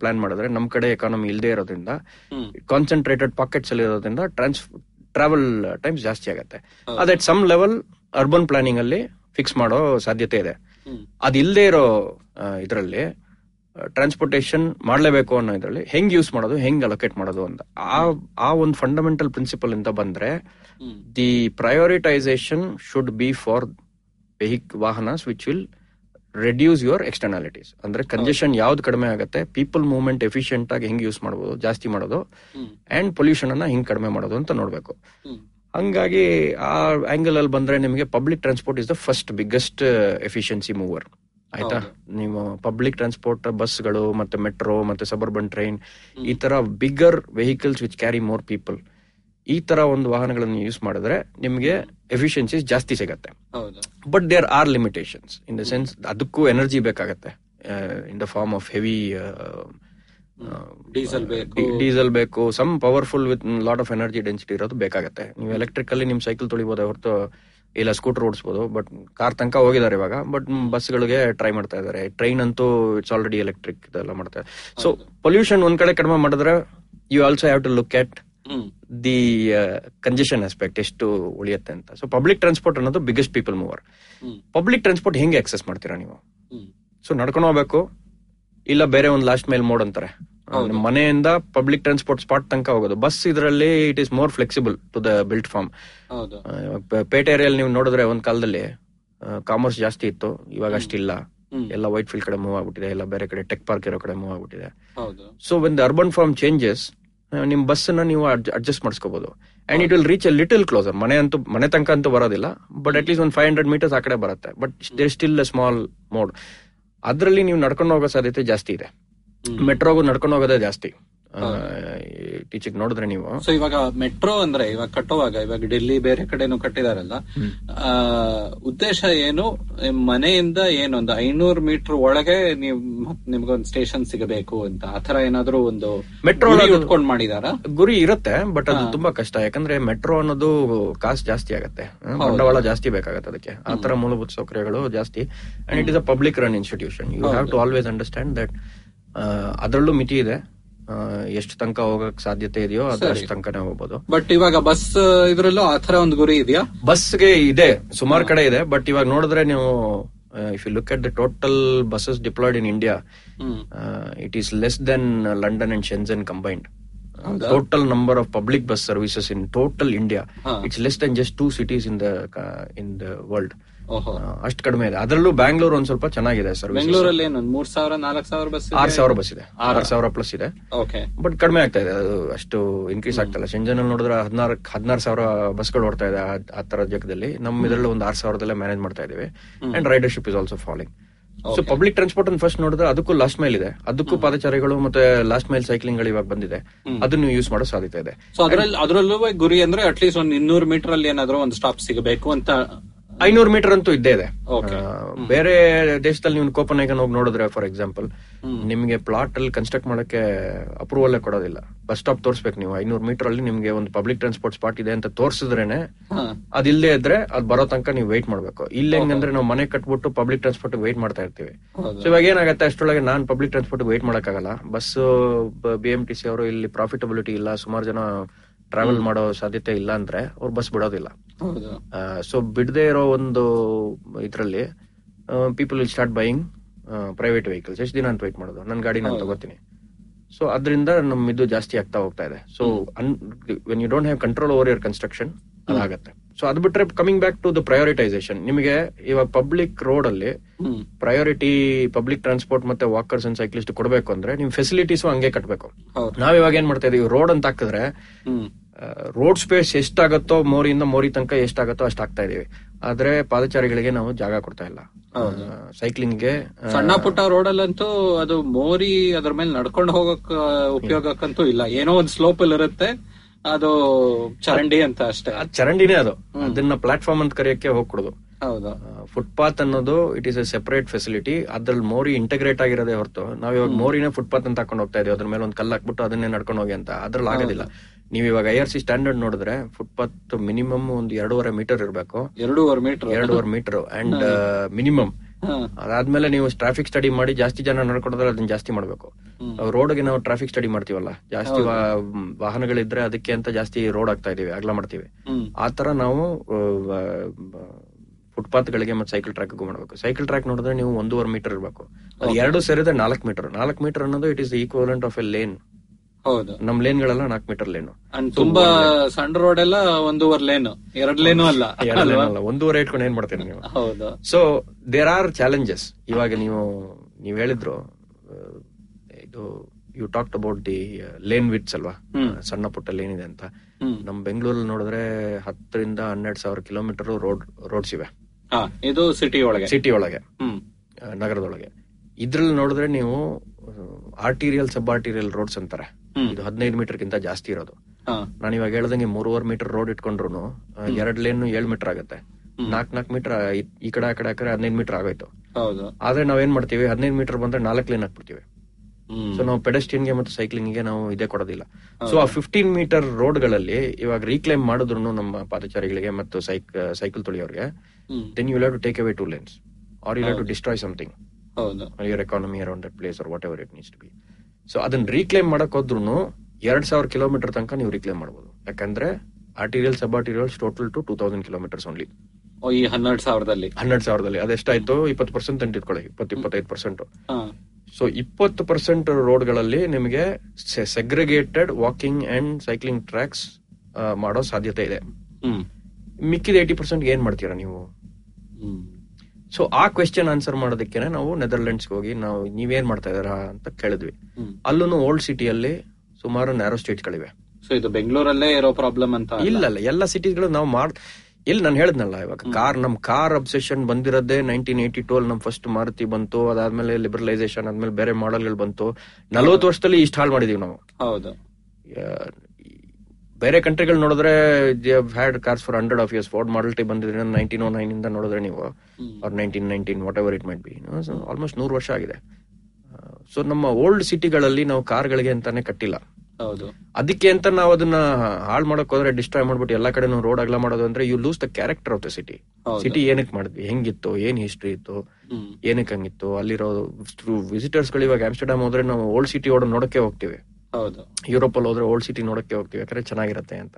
ಪ್ಲಾನ್ ಮಾಡಿದ್ರೆ ನಮ್ ಕಡೆ ಎಕಾನಮಿ ಇಲ್ಲದೆ ಇರೋದ್ರಿಂದ, ಕಾನ್ಸಂಟ್ರೇಟೆಡ್ ಪಾಕೆಟ್ಸ್ ಅಲ್ಲಿ ಇರೋದ್ರಿಂದ ಟ್ರಾನ್ಸ್ ಟ್ರಾವೆಲ್ ಟೈಮ್ಸ್ ಜಾಸ್ತಿ ಆಗುತ್ತೆ. ಅದೇ ಸಮ್ ಲೆವೆಲ್ ಅರ್ಬನ್ ಪ್ಲಾನಿಂಗ್ ಅಲ್ಲಿ ಫಿಕ್ಸ್ ಮಾಡೋ ಸಾಧ್ಯತೆ ಇದೆ. ಅದಿಲ್ಲದೆ ಇರೋ ಇದರಲ್ಲಿ ಟ್ರಾನ್ಸ್ಪೋರ್ಟೇಷನ್ ಮಾಡ್ಲೇಬೇಕು ಅನ್ನೋ ಇದರಲ್ಲಿ ಹೆಂಗ್ ಯೂಸ್ ಮಾಡೋದು, ಹೆಂಗ್ ಅಲೋಕೇಟ್ ಮಾಡೋದು ಅಂತ ಆ ಒಂದು ಫಂಡಮೆಂಟಲ್ ಪ್ರಿನ್ಸಿಪಲ್ ಇಂದ ಬಂದ್ರೆ ದಿ ಪ್ರಯೋರಿಟೈಸೇಷನ್ ಶುಡ್ ಬಿ ಫಾರ್ ವೆಹಿಕ್ ವಾಹನಸ್ which will reduce your externalities. ಅಂದ್ರೆ ಕಂಜೆಷನ್ ಯಾವ್ದು ಕಡಿಮೆ ಆಗುತ್ತೆ, ಪೀಪಲ್ ಮೂವ್ಮೆಂಟ್ ಎಫಿಷಿಯಂಟ್ ಆಗಿ ಹೆಂಗ್ ಯೂಸ್ ಮಾಡಬಹುದು, ಜಾಸ್ತಿ ಮಾಡೋದು, ಅಂಡ್ ಪೊಲ್ಯೂಷನ್ ಅನ್ನ ಹೆಂಗ್ ಕಡಿಮೆ ಮಾಡೋದು ಅಂತ ನೋಡ್ಬೇಕು. ಹಂಗಾಗಿ ಆ ಆಂಗಲ್ ಅಲ್ಲಿ ಬಂದ್ರೆ ನಿಮಗೆ public transport is the first biggest efficiency mover. ಆಯ್ತಾ, ನೀವು ಪಬ್ಲಿಕ್ ಟ್ರಾನ್ಸ್ಪೋರ್ಟ್, ಬಸ್ಗಳು ಮತ್ತೆ ಮೆಟ್ರೋ ಮತ್ತೆ ಸಬರ್ಬನ್ ಟ್ರೈನ್, ಈ ತರ bigger vehicles which carry more people, ಈ ತರ ಒಂದು ವಾಹನಗಳನ್ನು ಯೂಸ್ ಮಾಡಿದ್ರೆ ನಿಮಗೆ ಎಫಿಷಿಯನ್ಸೀಸ್ ಜಾಸ್ತಿ ಸಿಗತ್ತೆ. But there are limitations in the sense ಅದಕ್ಕೂ ಎನರ್ಜಿ ಬೇಕಾಗತ್ತೆ in the form of heavy diesel ಬೇಕು, some powerful with lot of energy density ಇರೋದು ಬೇಕಾಗತ್ತೆ. ನೀವು ಎಲೆಕ್ಟ್ರಿಕಲ್ಲಿ ನಿಮ್ ಸೈಕಲ್ ತೊಳಿಬಹುದು ಹೊರತು, ಇಲ್ಲ ಸ್ಕೂಟರ್ ಓಡಿಸಬಹುದು, ಬಟ್ ಕಾರ್ ತನಕ ಹೋಗಿದ್ದಾರೆ ಇವಾಗ. ಬಟ್ ಬಸ್ಗಳಿಗೆ ಟ್ರೈ ಮಾಡ್ತಾ ಇದಾರೆ, ಟ್ರೈನ್ ಅಂತೂ ಇಟ್ಸ್ ಆಲ್ರೆಡಿ ಎಲೆಕ್ಟ್ರಿಕ್ ಇದೆಲ್ಲ ಮಾಡ್ತಾ ಇದ್ದಾರೆ. ಸೊ ಪೊಲ್ಯೂಷನ್ ಒಂದ್ ಕಡೆ ಕಡಿಮೆ ಮಾಡಿದ್ರೆ you also have to look at the congestion aspect, ಎಷ್ಟು ಉಳಿಯುತ್ತೆ ಅಂತ. ಸೊ ಪಬ್ಲಿಕ್ ಟ್ರಾನ್ಸ್ಪೋರ್ಟ್ ಅನ್ನೋದು biggest people mover. Public transport ಹೆಂಗೆ ಆಕ್ಸೆಸ್ ಮಾಡ್ತೀರಾ ನೀವು? ಸೊ ನಡ್ಕೊಂಡು ಹೋಗ್ಬೇಕು, ಇಲ್ಲ ಬೇರೆ ಒಂದು ಲಾಸ್ಟ್ ಮೈಲ್ ಮೋಡ್ ಅಂತಾರೆ, ಮನೆಯಿಂದ ಪಬ್ಲಿಕ್ ಟ್ರಾನ್ಸ್ಪೋರ್ಟ್ ಸ್ಪಾಟ್ ತನಕ ಹೋಗೋದು. ಬಸ್ ಇದರಲ್ಲಿ it is more flexible to the built form. ಪೇಟೆ ಏರಿಯಲ್ಲಿ ನೀವು ನೋಡಿದ್ರೆ ಒಂದ್ ಕಾಲದಲ್ಲಿ ಕಾಮರ್ಸ್ ಜಾಸ್ತಿ ಇತ್ತು, ಇವಾಗ ಅಷ್ಟಿಲ್ಲ. ಎಲ್ಲ ವೈಟ್ ಫೀಲ್ಡ್ ಕಡೆ ಮೂವ್ ಆಗ್ಬಿಟ್ಟಿದೆ, ಎಲ್ಲ ಬೇರೆ ಕಡೆ ಟೆಕ್ ಪಾರ್ಕ್ ಇರೋ ಕಡೆ ಮೂವ್ ಆಗ್ಬಿಟ್ಟಿದೆ. So when the urban form changes ನಿಮ್ಮ ಬಸ್ಸನ್ನ ನೀವು ಅಡ್ಜಸ್ಟ್ ಮಾಡಿಸ್ಕೋಬಹುದು. And it will reach a little closer. ಮನೆ ಅಂತೂ ಮನೆ ತನಕ ಅಂತೂ ಬರೋದಿಲ್ಲ, ಬಟ್ ಅಟ್ ಲೀಸ್ಟ್ ಒಂದು ಫೈವ್ ಹಂಡ್ರೆಡ್ ಮೀಟರ್ಸ್ ಆ ಕಡೆ ಬರುತ್ತೆ. But there still a small mode. ಅದರಲ್ಲಿ ನೀವು ನಡ್ಕೊಂಡು ಹೋಗೋ ಸಾಧ್ಯತೆ ಜಾಸ್ತಿ ಇದೆ. ಮೆಟ್ರೋಗೂ ನಡ್ಕೊಂಡು ಹೋಗೋದೇ ಜಾಸ್ತಿ ಟೀಚಿಂಗ್ ನೋಡಿದ್ರೆ ನೀವು. ಸೊ ಇವಾಗ ಮೆಟ್ರೋ ಅಂದ್ರೆ ಇವಾಗ ಕಟ್ಟುವಾಗ ಇವಾಗ ಡೆಲ್ಲಿ ಬೇರೆ ಕಡೆನೂ ಕಟ್ಟಿದಾರಲ್ಲ, ಉದ್ದೇಶ ಏನು? ಮನೆಯಿಂದ ಏನೊಂದು ಐನೂರು ಮೀಟರ್ ಒಳಗೆ ನೀವು ನಿಮ್ಗೊಂದು ಸ್ಟೇಷನ್ ಸಿಗಬೇಕು ಅಂತ ಆತರ ಏನಾದ್ರು ಒಂದು ಮೆಟ್ರೋ ಉಟ್ಕೊಂಡು ಮಾಡಿದಾರ? ಗುರಿ ಇರುತ್ತೆ, ಬಟ್ ಅದು ತುಂಬಾ ಕಷ್ಟ. ಯಾಕಂದ್ರೆ ಮೆಟ್ರೋ ಅನ್ನೋದು ಕಾಸ್ಟ್ ಜಾಸ್ತಿ ಆಗತ್ತೆ, ಬಂಡವಾಳ ಜಾಸ್ತಿ ಬೇಕಾಗತ್ತೆ ಅದಕ್ಕೆ. ಆತರ ಮೂಲಭೂತ ಸೌಕರ್ಯಗಳು ಜಾಸ್ತಿ. And it is a public run institution. You have to always understand that ಅದರಲ್ಲೂ ಮಿತಿ ಇದೆ. ಎಷ್ಟು ತನಕ ಹೋಗಕ್ ಸಾಧ್ಯತೆ ಇದೆಯೋ ಅದಷ್ಟು ತನಕನೇ ಹೋಗ್ಬೋದು. ಬಟ್ ಇವಾಗ ಬಸ್ ಇದ್ರಲ್ಲೂ ಆತರ ಒಂದು ಗುರಿ ಇದೆಯಾ? ಬಸ್ಗೆ ಇದೆ, ಸುಮಾರು ಕಡೆ ಇದೆ. ಬಟ್ ಇವಾಗ ನೋಡಿದ್ರೆ ನೀವು if you look at the total buses deployed in India, it is less than London and Shenzhen combined. Total number of public bus services in total India it's less than just two cities in the in the world. ಅಷ್ಟು ಕಡಿಮೆ ಇದೆ. ಅದರಲ್ಲೂ ಬ್ಯಾಂಗ್ಳೂರ್ ಒಂದ್ ಸ್ವಲ್ಪ ಚೆನ್ನಾಗಿದೆ sir. ಬೆಂಗಳೂರಲ್ಲಿ ಮೂರ್ ಸಾವಿರ ನಾಲ್ಕು ಸಾವಿರ ಬಸ್, ಆರ್ ಸಾವಿರ ಬಸ್ ಇದೆ, ಆರ್ ಸಾವಿರ ಪ್ಲಸ್ ಇದೆ. ಬಟ್ ಕಡಿಮೆ ಆಗ್ತಾ ಇದೆ, ಅದು ಅಷ್ಟು ಇನ್ಕ್ರೀಸ್ ಆಗ್ತಾ ಇಲ್ಲ. ಶೆಂಜನ್ ಅಲ್ಲಿ ನೋಡಿದ್ರೆ ಹದಿನಾರು ಹದಿನಾರು ಸಾವಿರ ಬಸ್ಗಳು ಓಡ್ತಾ ಇದೆ ಆ ತರ ಜಾಗದಲ್ಲಿ. ನಮ್ಮ ಇದರಲ್ಲಿ ಒಂದು ಆರ್ ಸಾವಿರದಲ್ಲೇ ಮ್ಯಾನೇಜ್ ಮಾಡ್ತಾ ಇದೀವಿ. And ridership is also falling. So public transport ಅನ್ನು ಫಸ್ಟ್ ನೋಡಿದ್ರೆ ಅದಕ್ಕೂ ಲಾಸ್ಟ್ ಮೈಲ್ ಇದೆ, ಅದಕ್ಕೂ ಪಾದಚಾರಿಗಳು ಮತ್ತೆ ಲಾಸ್ಟ್ ಮೈಲ್ ಸೈಕ್ಲಿಂಗ್ ಗಳು ಇವಾಗ ಬಂದಿದೆ, ಅದನ್ನು ಯೂಸ್ ಮಾಡೋ ಸಾಧ್ಯತೆ ಇದೆ. ಅದರಲ್ಲೂ ಗುರಿ ಅಂದ್ರೆ ಅಟ್ಲೀಸ್ಟ್ ಒಂದ್ ಇನ್ನೂರು ಮೀಟರ್ ಅಲ್ಲಿ ಏನಾದ್ರೂ ಒಂದು ಸ್ಟಾಪ್ ಸಿಗಬೇಕು ಅಂತ. ಐನೂರು ಮೀಟರ್ ಅಂತೂ ಇದ್ದೇ ಇದೆ. ಬೇರೆ ದೇಶದಲ್ಲಿ ನೀವು ಕೋಪನ್ಹೇಗನ್ ಹೋಗಿ ನೋಡಿದ್ರೆ ಫಾರ್ ಎಕ್ಸಾಂಪಲ್, ನಿಮ್ಗೆ ಪ್ಲಾಟ್ ಅಲ್ಲಿ ಕನ್ಸ್ಟ್ರಕ್ಟ್ ಮಾಡಕ್ಕೆ ಅಪ್ರೂವಲ್ ಕೊಡೋದಿಲ್ಲ. ಬಸ್ ಸ್ಟಾಪ್ ತೋರಿಸ್ಬೇಕು ನೀವು. ಐನೂರು ಮೀಟರ್ ಅಲ್ಲಿ ನಿಮ್ಗೆ ಒಂದು ಪಬ್ಲಿಕ್ ಟ್ರಾನ್ಸ್ಪೋರ್ಟ್ ಸ್ಪಾಟ್ ಇದೆ ಅಂತ ತೋರಿಸಿದ್ರೇನೆ, ಅದಿಲ್ಲದೆ ಇದ್ರೆ ಅದ್ ಬರೋ ತನಕ ನೀವು ವೇಟ್ ಮಾಡ್ಬೇಕು. ಇಲ್ಲಿ ಹೆಂಗಂದ್ರೆ ನಾವು ಮನೆ ಕಟ್ಬಿಟ್ಟು ಪಬ್ಲಿಕ್ ಟ್ರಾನ್ಸ್ಪೋರ್ಟ್ ವೇಟ್ ಮಾಡ್ತಾ ಇರ್ತೀವಿ. ಸೊ ಇವಾಗ ಏನಾಗುತ್ತೆ, ಅಷ್ಟೊಳಗೆ ನಾನ್ ಪಬ್ಲಿಕ್ ಟ್ರಾನ್ಸ್ಪೋರ್ಟ್ ವೇಟ್ ಮಾಡಕ್ಕಾಗಲ್ಲ. Bus B M T C ಅವರು ಇಲ್ಲಿ ಪ್ರಾಫಿಟಬಿಲಿಟಿ ಇಲ್ಲ, ಸುಮಾರು ಜನ ಟ್ರಾವೆಲ್ ಮಾಡೋ ಸಾಧ್ಯತೆ ಇಲ್ಲ ಅಂದ್ರೆ ಅವ್ರು ಬಸ್ ಬಿಡೋದಿಲ್ಲ. ಸೊ ಬಿಡದೆ ಇರೋ ಒಂದು ಇದ್ರಲ್ಲಿ people will start buying private vehicles. ಎಷ್ಟು ದಿನ ಅಂತ ವೆಯ್ಟ್ ಮಾಡೋದು, ನನ್ನ ಗಾಡಿ ನಾನು ತಗೋತೀನಿ. ಸೊ ಅದರಿಂದ ನಮ್ಮ ಇದು ಜಾಸ್ತಿ ಆಗ್ತಾ ಹೋಗ್ತಾ ಇದೆ. So when you don't have control over your construction ಅದಾಗತ್ತೆ. ಸೊ ಅದ್ ಬಿಟ್ರೆ coming back to the prioritisation, ನಿಮಗೆ ಇವಾಗ ಪಬ್ಲಿಕ್ ರೋಡ್ ಅಲ್ಲಿ ಪ್ರಯಾರಿಟಿ ಪಬ್ಲಿಕ್ ಟ್ರಾನ್ಸ್ಪೋರ್ಟ್ ಮತ್ತೆ ವಾಕರ್ಸ್ ಅಂಡ್ ಸೈಕ್ಲಿಸ್ಟ್ ಕೊಡಬೇಕು ಅಂದ್ರೆ ನಿಮ್ ಫೆಸಿಲಿಟೀಸ್ ಹಂಗೆ ಕಟ್ಟಬೇಕು. ನಾವ್ ಇವಾಗ ಏನ್ ಮಾಡ್ತಾ ಇದೀವಿ, ರೋಡ್ ಅಂತ ಹಾಕಿದ್ರೆ ರೋಡ್ ಸ್ಪೇಸ್ ಎಷ್ಟಾಗತ್ತೋ ಮೋರಿಯಿಂದ ಮೋರಿ ತನಕ ಎಷ್ಟಾಗತ್ತೋ ಅಷ್ಟು ಹಾಕ್ತಾ ಇದೀವಿ. ಆದ್ರೆ ಪಾದಚಾರಿಗಳಿಗೆ ನಾವು ಜಾಗ ಕೊಡ್ತಾ ಇಲ್ಲ. ಸೈಕ್ಲಿಂಗ್ಗೆ ಸಣ್ಣ ಪುಟ್ಟ ರೋಡ್ ಅಲ್ಲಂತೂ ಅದು ಮೋರಿ ಅದ್ರ ಮೇಲೆ ನಡ್ಕೊಂಡು ಹೋಗಕ್ ಉಪಯೋಗಕ್ಕಂತೂ ಇಲ್ಲ. ಏನೋ ಒಂದ್ ಸ್ಲೋಪ್ ಅಲ್ಲಿ ಇರುತ್ತೆ, ಅದು ಚರಂಡಿ ಅಂತ ಅಷ್ಟೇ. ಚರಂಡಿನೇ ಅದು, ಅದನ್ನ ಪ್ಲಾಟ್ಫಾರ್ಮ್ ಅಂತ ಕರೆಯಕ್ಕೆ ಹೋಗ್ಕೊಡುದು. ಫುಟ್ಪಾತ್ ಅನ್ನೋದು it is a separate facility. ಅದ್ರಲ್ಲಿ ಮೋರಿ ಇಂಟಗ್ರೇಟ್ ಆಗಿರೋದೇ ಹೊರತು, ನಾವ್ ಇವಾಗ ಮೋರಿನೇ ಫುಟ್ಪಾತ್ ಅಂತ ಹಾಕೊಂಡು ಹೋಗ್ತಾ ಇದೀವಿ, ಅದ್ರ ಮೇಲೆ ಒಂದ್ ಕಲ್ಲು ಹಾಕ್ಬಿಟ್ಟು ಅದನ್ನೇ ನಡ್ಕೊಂಡು ಹೋಗಿ ಅಂತ, ಅದ್ರಲ್ಲಿ ಆಗೋದಿಲ್ಲ. ನೀವ್ ಇವಾಗ ಐ ಆರ್ ಸಿ ಸ್ಟ್ಯಾಂಡರ್ಡ್ ನೋಡಿದ್ರೆ ಫುಟ್ಪಾತ್ ಮಿನಿಮಮ್ ಒಂದ್ ಎರಡೂವರೆ ಮೀಟರ್ ಇರಬೇಕು, ಎರಡೂವರೆ ಮೀಟರ್ ಎರಡೂವರೆ ಮೀಟರ್ ಅಂಡ್ ಮಿನಿಮಮ್. ಅದಾದ್ಮೇಲೆ ನೀವು ಟ್ರಾಫಿಕ್ ಸ್ಟಡಿ ಮಾಡಿ ಜಾಸ್ತಿ ಜನ ನಡ್ಕೊಂಡ್ರೆ ಅದನ್ನ ಜಾಸ್ತಿ ಮಾಡ್ಬೇಕು. ರೋಡ್ಗೆ ನಾವು ಟ್ರಾಫಿಕ್ ಸ್ಟಡಿ ಮಾಡ್ತೀವಲ್ಲ, ಜಾಸ್ತಿ ವಾಹನಗಳಿದ್ರೆ ಅದಕ್ಕೆ ಅಂತ ಜಾಸ್ತಿ ರೋಡ್ ಆಗ್ತಾ ಇದೀವಿ, ಅಗಲ ಮಾಡ್ತೀವಿ. ಆತರ ನಾವು ಫುಟ್ಪಾತ್ ಗಳಿಗೆ ಮತ್ತೆ ಸೈಕಲ್ ಟ್ರ್ಯಾಕ್ ಮಾಡಬೇಕು. ಸೈಕಲ್ ಟ್ರ್ಯಾಕ್ ನೋಡಿದ್ರೆ ನೀವು ಒಂದೂವರೆ ಮೀಟರ್ ಇರಬೇಕು, ಎರಡು ಸೇರಿದ್ರೆ ನಾಲ್ಕು ಮೀಟರ್. ನಾಲ್ಕು ಮೀಟರ್ ಅನ್ನೋದು it is equivalent of a lane. ಹೌದು, ನಮ್ ಲೇನ್ ಗಳೆಲ್ಲ ನಾಲ್ಕು ಮೀಟರ್ ಲೇನು. ತುಂಬಾ ಸಣ್ಣ ರೋಡ್ ಎಲ್ಲ ಒಂದೂವರೆ ಲೇನು, ಎರಡು ಲೇನು ಅಲ್ಲ, ಎರಡು ಲೇನು ಅಲ್ಲ, ಒಂದೂವರೆ ಇಟ್ಕೊಂಡು ಏನ್ ಮಾಡ್ತೀರಿ ನೀವು? ಹೌದು. So there are challenges. ಇವಾಗ ನೀವು ನೀವ್ ಹೇಳಿದ್ರು ಇದು, you talked about the lane widths ಅಲ್ವಾ, ಸಣ್ಣ ಪುಟ್ಟ ಲೇನ್ ಇದೆ ಅಂತ. ನಮ್ ಬೆಂಗಳೂರಲ್ಲಿ ನೋಡಿದ್ರೆ ಹತ್ತರಿಂದ ಹನ್ನೆರಡು ಸಾವಿರ ಕಿಲೋಮೀಟರ್ ರೋಡ್ ರೋಡ್ಸ್ ಇವೆ. ಇದು ಸಿಟಿ ಒಳಗೆ ಸಿಟಿ ಒಳಗೆ ನಗರದೊಳಗೆ. ಇದ್ರಲ್ಲಿ ನೋಡಿದ್ರೆ ನೀವು ಆರ್ಟೀರಿಯಲ್ ಸಬ್ ಆರ್ಟೀರಿಯಲ್ ರೋಡ್ಸ್ ಅಂತಾರೆ, ಇದು ಹದಿನೈದು ಮೀಟರ್ ಗಿಂತ ಜಾಸ್ತಿ ಇರೋದು. ನಾನು ಇವಾಗ ಹೇಳ್ದಂಗೆ ಮೂರುವರೆ ಮೀಟರ್ ರೋಡ್ ಇಟ್ಕೊಂಡ್ರು ಎರಡ್ ಲೇನ್ ಏಳು ಮೀಟರ್ ಆಗುತ್ತೆ, ನಾಲ್ಕ್ ನಾಲ್ಕು ಮೀಟರ್ ಈ ಕಡೆ ಆ ಕಡೆ ಆ ಕಡೆ ಹದಿನೈದು ಮೀಟರ್ ಆಗೋಯ್ತು. ಆದ್ರೆ ನಾವೇನ್ ಮಾಡ್ತೀವಿ, ಹದಿನೈದು ಮೀಟರ್ ಬಂದ್ರೆ ನಾಲ್ಕು ಲೇನ್ ಹಾಕ್ಬಿಡ್ತೀವಿ. ಸೊ ನಾವು ಪೆಡಸ್ಟ್ರಿಯನ್ಗೆ ಮತ್ತು ಸೈಕ್ಲಿಂಗ್ಗೆ ನಾವು ಇದೇ ಕೊಡೋದಿಲ್ಲ. ಸೊ ಆ ಫಿಫ್ಟೀನ್ ಮೀಟರ್ ರೋಡ್ ಗಳಲ್ಲಿ ಇವಾಗ ರೀಕ್ಲೈಮ್ ಮಾಡಿದ್ರು ನಮ್ಮ ಪಾದಚಾರಿಗಳಿಗೆ ಮತ್ತು ಸೈಕ್ ಸೈಕಲ್ ತುಳಿಯೋರಿಗೆ, then you have to take away two lanes R you have to destroy something your economy around that place or whatever it needs to be. So ಅದನ್ನ reclaim ಮಾಡಕ್ ಹೋದ್ರು ಎರಡ್ ಸಾವಿರ ಕಿಲೋಮೀಟರ್ ತನಕ ನೀವು ರೀಕ್ಲೈಮ್ ಮಾಡಬಹುದು. ಯಾಕಂದ್ರೆ arterial sub arterials total to two thousand kilometres only. ಈ ಹನ್ನೆರಡು ಸಾವಿರದಲ್ಲಿ ಹನ್ನೆರಡು ಸಾವಿರದಲ್ಲಿ ಅದೆಷ್ಟಾಯ್ತು, ಇಪ್ಪತ್ತು ಪರ್ಸೆಂಟ್ ಅಂತ ಇಟ್ಕೊಳ್ಳಿ, ಇಪ್ಪತ್ತು ಇಪ್ಪತ್ತೈದು ಪರ್ಸೆಂಟ್. ಸೊ ಇಪ್ಪತ್ತು ಪರ್ಸೆಂಟ್ ರೋಡ್ ಗಳಲ್ಲಿ ನಿಮಗೆ segregated walking and cycling tracks ಮಾಡೋ ಸಾಧ್ಯತೆ ಇದೆ. ಮಿಕ್ಕಿದ ಏಟಿ ಪರ್ಸೆಂಟ್ ಏನ್ ಮಾಡ್ತೀರಾ ನೀವು? ಸೊ ಆ ಕ್ವೆಶ್ಚನ್ ಆನ್ಸರ್ ಮಾಡೋದಕ್ಕೆ ನಾವು ನೆದರ್ಲೆಂಡ್ಸ್ ಹೋಗಿ ನಾವು ನೀವೇನ್ ಮಾಡ್ತಾ ಇದಾರ ಅಂತ ಕೇಳಿದ್ವಿ. ಅಲ್ಲೂ ಓಲ್ಡ್ ಸಿಟಿಯಲ್ಲಿ ಸುಮಾರು ನ್ಯಾರೋ ಸ್ಟ್ರೀಟ್ ಗಳಿವೆ. ಸೊ ಇದು ಬೆಂಗಳೂರಲ್ಲೇ ಇರೋ ಪ್ರಾಬ್ಲಮ್ ಅಂತ ಇಲ್ಲ, ಎಲ್ಲ ಸಿಟೀಸ್ಗಳು ನಾವು ಮಾಡ್ ಇಲ್ಲಿ ನಾನು ಹೇಳಿದ್ನಲ್ಲ ಇವಾಗ ಕಾರ್ ನಮ್ ಕಾರ್ ಅಬ್ಸೆಷನ್ ಬಂದಿರೋದೇ ನೈನ್ಟೀನ್ ಏಯ್ಟಿ ಟೂ ಅಲ್ಲಿ ನಮ್ ಫಸ್ಟ್ ಮಾರುತಿ ಬಂತು, ಅದಾದ್ಮೇಲೆ ಲಿಬರಲೈಸೇಷನ್ ಆದ್ಮೇಲೆ ಬೇರೆ ಮಾಡೆಲ್ಗಳು ಬಂತು. ನಲವತ್ತು ವರ್ಷದಲ್ಲಿ ಇಷ್ಟು ಹಾಳು ಮಾಡಿದೀವಿ ನಾವು. ಹೌದು, ಬೇರೆ ಕಂಟ್ರಿಗಳು ನೋಡಿದ್ರೆ had cars for hundred of years. Ford model T ಬಂದಿದ್ರೆ ನೈನ್ಟೀನ್ ಓ ನೈನ್ ಇಂದ ನೋಡಿದ್ರೆ ನೀವು or nineteen nineteen whatever it might be, almost ನೂರು ವರ್ಷ ಆಗಿದೆ. ಸೊ ನಮ್ಮ ಓಲ್ಡ್ ಸಿಟಿಗಳಲ್ಲಿ ನಾವು ಕಾರ್ಗಳಿಗೆ ಅಂತಾನೆ ಕಟ್ಟಿಲ್ಲ. ಹೌದು, ಅದಕ್ಕೆ ಅಂತ ನಾವು ಅದನ್ನ ಹಾಳು ಮಾಡಕ್ ಹೋದ್ರೆ ಡಿಸ್ಟ್ರಾಯ್ ಮಾಡ್ಬಿಟ್ಟು ಎಲ್ಲಾ ಕಡೆ ರೋಡ್ ಅಗಲ ಮಾಡೋದು ಅಂದ್ರೆ you lose the character of the city. City ಏನಕ್ಕೆ ಮಾಡಿದ್ವಿ, ಹೆಂಗಿತ್ತು, ಏನ್ ಹಿಸ್ಟ್ರಿ ಇತ್ತು, ಏನಕ್ಕೆ ಹಂಗಿತ್ತು, ಅಲ್ಲಿರೋ ವಿಸಿಟರ್ಸ್ ಗಳು. ಇವಾಗ ಆಮ್ಸ್ಟರ್ಡಾಮ್ ಹೋದ್ರೆ ನಾವು ಓಲ್ಡ್ ಸಿಟಿ ಓಡೋ ನೋಡಕ್ಕೆ ಹೋಗ್ತೀವಿ, ಯುರೋಪ್ ಅಲ್ಲಿ ಹೋದ್ರೆ ಓಲ್ಡ್ ಸಿಟಿ ನೋಡಕ್ಕೆ ಹೋಗ್ತೀವಿ, ಯಾಕಂದ್ರೆ ಚೆನ್ನಾಗಿರತ್ತೆ ಅಂತ.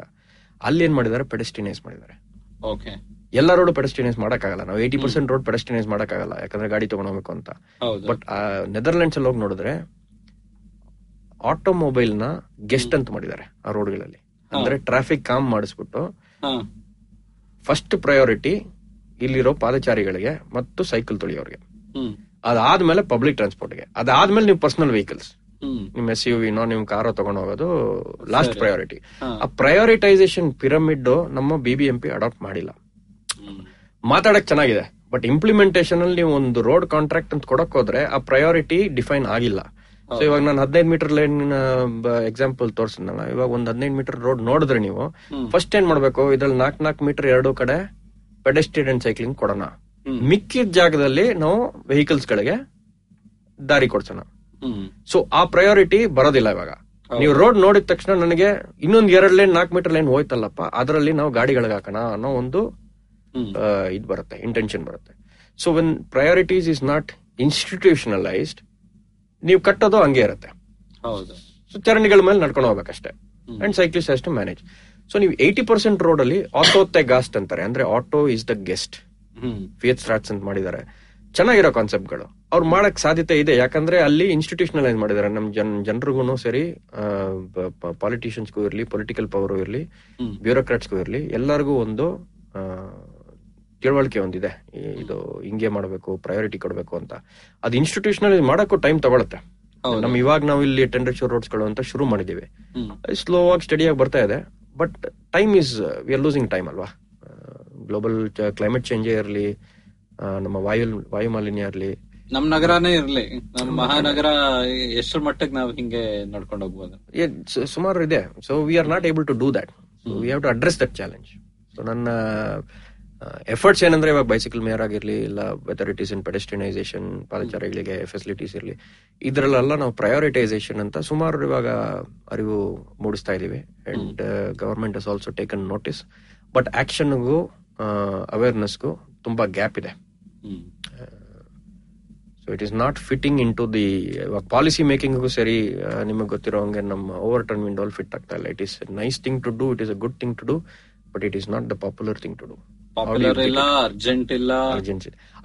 ಅಲ್ಲಿ ಏನ್ ಮಾಡಿದಾರೆ, ಪೆಡೆಸ್ಟಿನೈಸ್ ಮಾಡಿದ್ದಾರೆ. ಎಲ್ಲ ರೋಡ್ ಪೆಡೆಸ್ಟಿನೈಸ್ ಮಾಡಕ್ಕಾಗಲ್ಲ, ನಾವು ಏಯ್ಟಿ ಪರ್ಸೆಂಟ್ ರೋಡ್ ಪೆಡೆಸ್ಟಿನೈಸ್ ಮಾಡಕ್ಕಾಗಲ್ಲ ಯಾಕಂದ್ರೆ ಗಾಡಿ ತಗೊಂಡೋಗ್ಬೇಕು ಅಂತ. ಬಟ್ ನೆದರ್ಲ್ಯಾಂಡ್ಸ್ ಅಲ್ಲಿ ಹೋಗಿ ನೋಡಿದ್ರೆ ಆಟೋಮೊಬೈಲ್ ನ ಗೆಸ್ಟ್ ಅಂತ ಮಾಡಿದ್ದಾರೆ ಆ ರೋಡ್ಗಳಲ್ಲಿ. ಅಂದ್ರೆ ಟ್ರಾಫಿಕ್ ಕಾಮ್ ಮಾಡಿಸ್ಬಿಟ್ಟು ಫಸ್ಟ್ ಪ್ರಯಾರಿಟಿ ಇಲ್ಲಿರೋ ಪಾದಚಾರಿಗಳಿಗೆ ಮತ್ತು ಸೈಕಲ್ ತೊಳೆಯೋರಿಗೆ, ಅದಾದ್ಮೇಲೆ ಪಬ್ಲಿಕ್ ಟ್ರಾನ್ಸ್ಪೋರ್ಟ್ಗೆ, ಅದಾದ್ಮೇಲೆ ನೀವು ಪರ್ಸನಲ್ ವೆಹಿಕಲ್ಸ್, ನಿಮ್ ಎಸ್ ಯು ವಿನೋ ನಿಮ್ ಕಾರೋ ತಗೊಂಡು ಹೋಗೋದು ಲಾಸ್ಟ್ ಪ್ರಯಾರಿಟಿ. ಆ ಪ್ರಯಾರಿಟೈಸೇಷನ್ ಪಿರಮಿಡ್ ನಮ್ಮ ಬಿಬಿಎಂಪಿ ಅಡಾಪ್ಟ್ ಮಾಡಿಲ್ಲ. ಮಾತಾಡಕ್ ಚೆನ್ನಾಗಿದೆ, ಬಟ್ ಇಂಪ್ಲಿಮೆಂಟೇಷನ್ ಅಲ್ಲಿ ನೀವು ಒಂದು ರೋಡ್ ಕಾಂಟ್ರಾಕ್ಟ್ ಅಂತ ಕೊಡಕ್ ಹೋದ್ರೆ ಆ ಪ್ರಯಾರಿಟಿ ಡಿಫೈನ್ ಆಗಿಲ್ಲ. ಸೊ ಇವಾಗ ನಾನು ಹದಿನೈದು ಮೀಟರ್ ಲೈನ್ ಎಕ್ಸಾಂಪಲ್ ತೋರಿಸಿದ್ನಲ್ಲ, ಇವಾಗ ಒಂದ್ ಹದಿನೈದು ಮೀಟರ್ ರೋಡ್ ನೋಡಿದ್ರೆ ನೀವು ಫಸ್ಟ್ ಏನ್ ಮಾಡ್ಬೇಕು, ಇದ್ರಲ್ಲಿ ನಾಲ್ಕ್ ನಾಲ್ಕು ಮೀಟರ್ ಎರಡು ಕಡೆ ಪೆಡೆಸ್ಟ್ರಿಯನ್ ಅಂಡ್ ಸೈಕ್ಲಿಂಗ್ ಕೊಡೋಣ, ಮಿಕ್ಕಿದ ಜಾಗದಲ್ಲಿ ನಾವು ವೆಹಿಕಲ್ಸ್ ಗಳಿಗೆ ದಾರಿ ಕೊಡ್ಸೋಣ. ಸೊ ಆ ಪ್ರಯಾರಿಟಿ ಬರೋದಿಲ್ಲ. ಇವಾಗ ನೀವು ರೋಡ್ ನೋಡಿದ ತಕ್ಷಣ ನನಗೆ ಇನ್ನೊಂದ್ ಎರಡ್ ಲೈನ್ ನಾಲ್ಕು ಮೀಟರ್ ಲೈನ್ ಹೋಯ್ತಲ್ಲಪ್ಪ, ಅದರಲ್ಲಿ ನಾವು ಗಾಡಿಗಳಿಗೆ ಹಾಕೋಣ ಅನ್ನೋ ಒಂದು ಇದ್ ಬರುತ್ತೆ, ಇಂಟೆನ್ಷನ್ ಬರುತ್ತೆ. So when priorities is not institutionalised, ನೀವು ಕಟ್ಟೋದು ಹಂಗೆ ಇರುತ್ತೆ. ಚರಂಡಿಗಳ ಮೇಲೆ ನಡ್ಕೊಂಡು ಹೋಗ್ಬೇಕಷ್ಟೇ, and cyclist has to manage. So ನೀವು ಏಯ್ಟಿ ಪರ್ಸೆಂಟ್ ರೋಡ್ ಅಲ್ಲಿ ಆಟೋತ್ತೆ ಗಾಸ್ಟ್ ಅಂತಾರೆ, ಅಂದ್ರೆ ಆಟೋ ಇಸ್ ದ ಗೆಸ್ಟ್. ಫಿಯತ್ ಸ್ಟ್ರಾಟ್ಸ್ ಅಂತ ಮಾಡಿದ್ದಾರೆ, ಚೆನ್ನಾಗಿರೋ ಕಾನ್ಸೆಪ್ಟ್ ಗಳು. ಅವ್ರು ಮಾಡಕ್ ಸಾಧ್ಯತೆ ಇದೆ, ಯಾಕಂದ್ರೆ ಅಲ್ಲಿ ಇನ್ಸ್ಟಿಟ್ಯೂಷನಲೈಸ್ ಮಾಡಿದ್ದಾರೆ. ನಮ್ ಜನ್ ಜನರಿಗೂ ಸರಿ, ಪಾಲಿಟಿಷಿಯನ್ಸ್ಗೂ ಇರ್ಲಿ, ಪೊಲಿಟಿಕಲ್ ಪವರ್ ಇರ್ಲಿ, ಬ್ಯೂರೋಕ್ರಾಟ್ಸ್ಗೂ ಇರ್ಲಿ, ಎಲ್ಲರಿಗೂ ಒಂದು ತಿಳುವಳಿಕೆ ಒಂದಿದೆ, ಇದು ಹಿಂಗೆ ಮಾಡಬೇಕು, ಪ್ರಯಾರಿಟಿ ಕೊಡಬೇಕು ಅಂತ. ಅದು ಇನ್ಸ್ಟಿಟ್ಯೂಷನಲ್ ಮಾಡೋಕ್ಕೂ ಟೈಮ್ ತಗೊಳುತ್ತೆ. ನಮ್ ಇವಾಗ ನಾವು ಇಲ್ಲಿ ಟೆಂಡರ್ ಶ್ಯೂರ್ ರೋಡ್ಸ್ ಗಳು ಅಂತ ಶುರು ಮಾಡಿದೀವಿ, ಸ್ಲೋ ಆಗಿ ಸ್ಟಡಿಯಾಗಿ ಬರ್ತಾ ಇದೆ, but time is we are losing time ಅಲ್ವಾ. ಗ್ಲೋಬಲ್ ಕ್ಲೈಮೇಟ್ ಚೇಂಜೇ ಇರ್ಲಿ, ನಮ್ಮ ವಾಯು ವಾಯು ಮಾಲಿನ್ಯ ಇರ್ಲಿ, ನಮ್ ನಗರನೇ ಇರ್ಲಿ, ನಮ್ಮ ಮಹಾನಗರ ಎಷ್ಟರ ಮಟ್ಟಕ್ಕೆ ನಾವು ಹಿಂಗೆ ನಡ್ಕೊಂಡು ಹೋಗ್ಬೋದು ಸುಮಾರು ಇದೆ. So we are not able to do that, we have to address that challenge. So ನನ್ನ ಎಫರ್ಟ್ಸ್ ಏನಂದ್ರೆ, ಇವಾಗ ಬೈಸಿಕಲ್ ಮೇಯರ್ ಆಗಿರ್ಲಿ, ಇಲ್ಲ ವೆದರ್ ಇಟ್ ಇಸ್ ಇನ್ ಪೆಡೆಸ್ಟ್ರಿಯನೈಸೇಷನ್, ಪಾದಚಾರಿಗಳಿಗೆ ಫೆಸಿಲಿಟೀಸ್ ಇರ್ಲಿ, ಇದರಲ್ಲೆಲ್ಲ ನಾವು ಪ್ರಯಾರಿಟೈಸೇಷನ್ ಅಂತ ಸುಮಾರು ಇವಾಗ ಅರಿವು ಮೂಡಿಸ್ತಾ ಇದೀವಿ. And government has also taken notice, but ಆಕ್ಷನ್ಗೂ ಅವೇರ್ನೆಸ್ಗೂ ತುಂಬಾ ಗ್ಯಾಪ್ ಇದೆ. So it is not fitting in to the ಇವಾಗ ಪಾಲಿಸಿ ಮೇಕಿಂಗ್ಗೂ ಸರಿ, ನಿಮಗೆ ಗೊತ್ತಿರೋ ಹಂಗೆ ನಮ್ಮ ಓವರ್ ಟರ್ನ್ ವಿಂಡೋಲ್ ಫಿಟ್ ಆಗ್ತಾ ಇಲ್ಲ. It is nice thing to do, it is a good thing to do, but it is not the popular thing to do.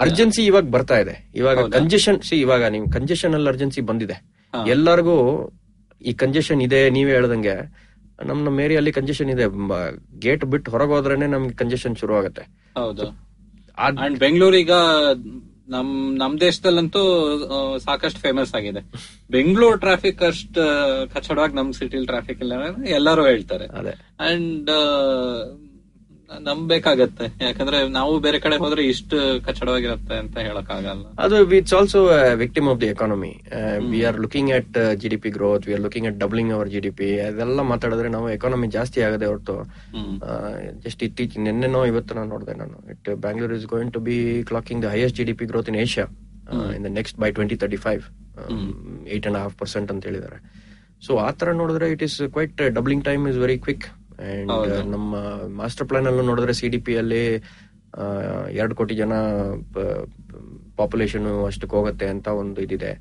Urgency ಇವಾಗ ಬರ್ತಾ ಇದೆ. ಇವಾಗ ಕಂಜೆಷನ್ ಸಿ ಇವಾಗ ನಿಮ್ ಕಂಜೆಷನ್ ಅಲ್ಲಿ ಅರ್ಜೆನ್ಸಿ ಬಂದಿದೆ, ಎಲ್ಲರಿಗೂ ಈ ಕಂಜೆಷನ್ ಇದೆ. ನೀವೇ ಹೇಳ್ದಂಗೆ ನಮ್ ನಮ್ ಏರಿಯಲ್ಲಿ ಕಂಜೆಷನ್ ಇದೆ, ಗೇಟ್ ಬಿಟ್ಟು ಹೊರಗೋದ್ರೇನೆ ನಮ್ಗೆ ಕಂಜೆಷನ್ ಶುರು ಆಗುತ್ತೆ. ಬೆಂಗಳೂರು ಈಗ ನಮ್ ನಮ್ ದೇಶದಲ್ಲಂತೂ ಸಾಕಷ್ಟು ಫೇಮಸ್ ಆಗಿದೆ. ಬೆಂಗಳೂರು ಟ್ರಾಫಿಕ್ ಅಷ್ಟು ಕಚ್ಚಡವಾಗಿ ನಮ್ ಸಿಟಿಲಿ ಟ್ರಾಫಿಕ್ ಇಲ್ಲ ಎಲ್ಲರೂ ಹೇಳ್ತಾರೆ. ಅಂಡ್ ನಂಬೇಕಾಗತ್ತೆ, ಯಾಕಂದ್ರೆ ನಾವು ಬೇರೆ ಕಡೆ ಹೋದ್ರೆ ಇಷ್ಟು ಕಚ್ಚಡವಾಗಿರುತ್ತೆ ಅಂತ ಹೇಳಕ್ ಆಗಲ್ಲ. ಅದು it's also victim of the economy. We are looking at G D P growth, we are looking at doubling our G D P. ಅದೆಲ್ಲ ಮಾತಾಡಿದ್ರೆ ನಾವು ಎಕಾನಮಿ ಜಾಸ್ತಿ ಆಗದೆ ಹೊರತು, ಜಸ್ಟ್ ಇತ್ತೀಚೆ ನಿನ್ನೆನೋ ಇವತ್ತು ನಾನು ನೋಡಿದೆ, ನಾನು it Bangalore is going to be clocking the highest G D P growth in Asia in the next by twenty thirty five eight and half percent ಅಂತ ಹೇಳಿದ್ದಾರೆ. ಸೊ ಆ ತರ ನೋಡಿದ್ರೆ it is quite doubling time is very quick. And ನಮ್ಮ master plan ಅಲ್ಲೂ ನೋಡಿದ್ರೆ C D P ಅಲ್ಲಿ ಎರಡು ಕೋಟಿ ಜನ ಪಾಪ್ಯುಲೇಷನ್ ಅಷ್ಟಕ್ಕೆ ಹೋಗುತ್ತೆ ಅಂತ ಒಂದು ಇದಿದೆ.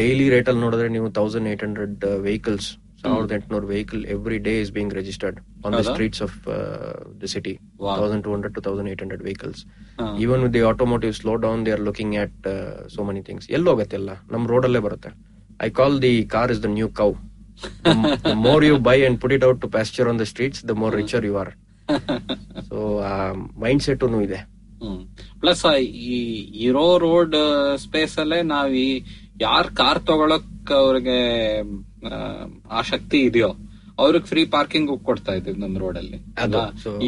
ಡೈಲಿ ರೇಟ್ ಅಲ್ಲಿ ನೋಡಿದ್ರೆ ನೀವು ತೌಸಂಡ್ ಏಟ್ ಹಂಡ್ರೆಡ್ ವೆಹಿಕಲ್ಸ್, ಸಾವಿರದ ಎಂಟುನೂರು vehicle every day is being registered on the streets of the city. Thousand two hundred to thousand eight hundred vehicles. Even with the automotive slow down they are looking at so many things. ಎಲ್ಲಿ ಹೋಗುತ್ತೆ ಎಲ್ಲ ನಮ್ road ಅಲ್ಲೇ ಬರುತ್ತೆ. I call the car is the new cow. The more you buy and put it out to pasture on the streets, the more richer you are. So, mindset ನು ಇದೆ. Plus ಈ ಇರೋ ರೋಡ್ ಸ್ಪೇಸ್ ಅಲ್ಲೇ ನಾವ್ ಯಾರ್ car ತಗೊಳಕ್ ಅವ್ರಿಗೆ ಆ ಶಕ್ತಿ ಇದೆಯೋ ಅವ್ರಿಗೆ ಫ್ರೀ ಪಾರ್ಕಿಂಗ್ ಕೊಡ್ತಾ ಇದ್ದೀವಿ ನಮ್ ರೋಡ್ ಅಲ್ಲಿ.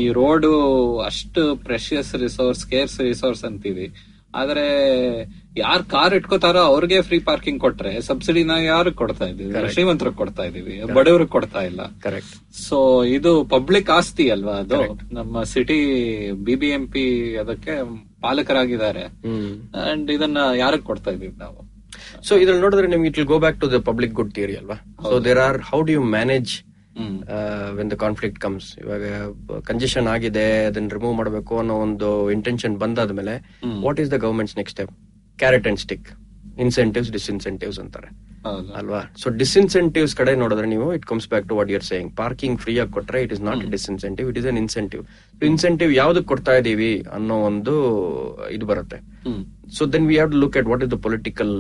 ಈ ರೋಡ್ ಅಷ್ಟು ಪ್ರೆಷಿಯಸ್ ರಿಸೋರ್ಸ್, ಕೇರ್ಸ್ ರಿಸೋರ್ಸ್ ಅಂತೀವಿ, ಆದ್ರೆ ಯಾರ್ ಕಾರ್ ಇಟ್ಕೋತಾರೋ ಅವ್ರಿಗೆ ಫ್ರೀ ಪಾರ್ಕಿಂಗ್ ಕೊಟ್ರೆ ಸಬ್ಸಿಡಿನ ಯಾರಿಗೆ ಕೊಡ್ತಾ ಇದೀವಿ? ಶ್ರೀಮಂತರಿಗೆ ಕೊಡ್ತಾ ಇದೀವಿ, ಬಡವ್ರಿಗೆ ಕೊಡ್ತಾ ಇಲ್ಲ. ಕರೆಕ್ಟ್. ಸೊ ಇದು ಪಬ್ಲಿಕ್ ಆಸ್ತಿ ಅಲ್ವಾ, ಅದು ನಮ್ಮ ಸಿಟಿ ಬಿಬಿಎಂಪಿ ಅದಕ್ಕೆ ಪಾಲಕರಾಗಿದ್ದಾರೆ, ಅಂಡ್ ಇದನ್ನ ಯಾರಿಗೆ ಕೊಡ್ತಾ ಇದೀವಿ ನಾವು? ಸೊ ಇದ್ರಲ್ಲಿ ನೋಡಿದ್ರೆ ನಿಮ್ಗೆ it will go back to the public good theory ಅಲ್ವಾ. So there are how do you manage when the conflict comes. ಇವಾಗ ಕಂಜೆಷನ್ ಆಗಿದೆ, ಅದನ್ನ ರಿಮೂವ್ ಮಾಡಬೇಕು ಅನ್ನೋ ಒಂದು ಇಂಟೆನ್ಷನ್ ಬಂದಾದ್ಮೇಲೆ what is the government's next step? Carrot and stick, incentives, disincentives ಅಂತಾರೆ ಅಲ್ವಾ. ಸೊ ಡಿಸ್ಇನ್ಸೆಂಟಿವ್ಸ್ ಕಡೆ ನೋಡಿದ್ರೆ ನೀವು it comes back to what you are saying. Parking free ಆಗಿ ಕೊಟ್ರೆ it is not disincentive, it is an incentive. Incentive ಯಾವ್ದಕ್ಕೆ ಕೊಡ್ತಾ ಇದೀವಿ ಅನ್ನೋ ಒಂದು ಇದು ಬರುತ್ತೆ. So then we have to look at what is the political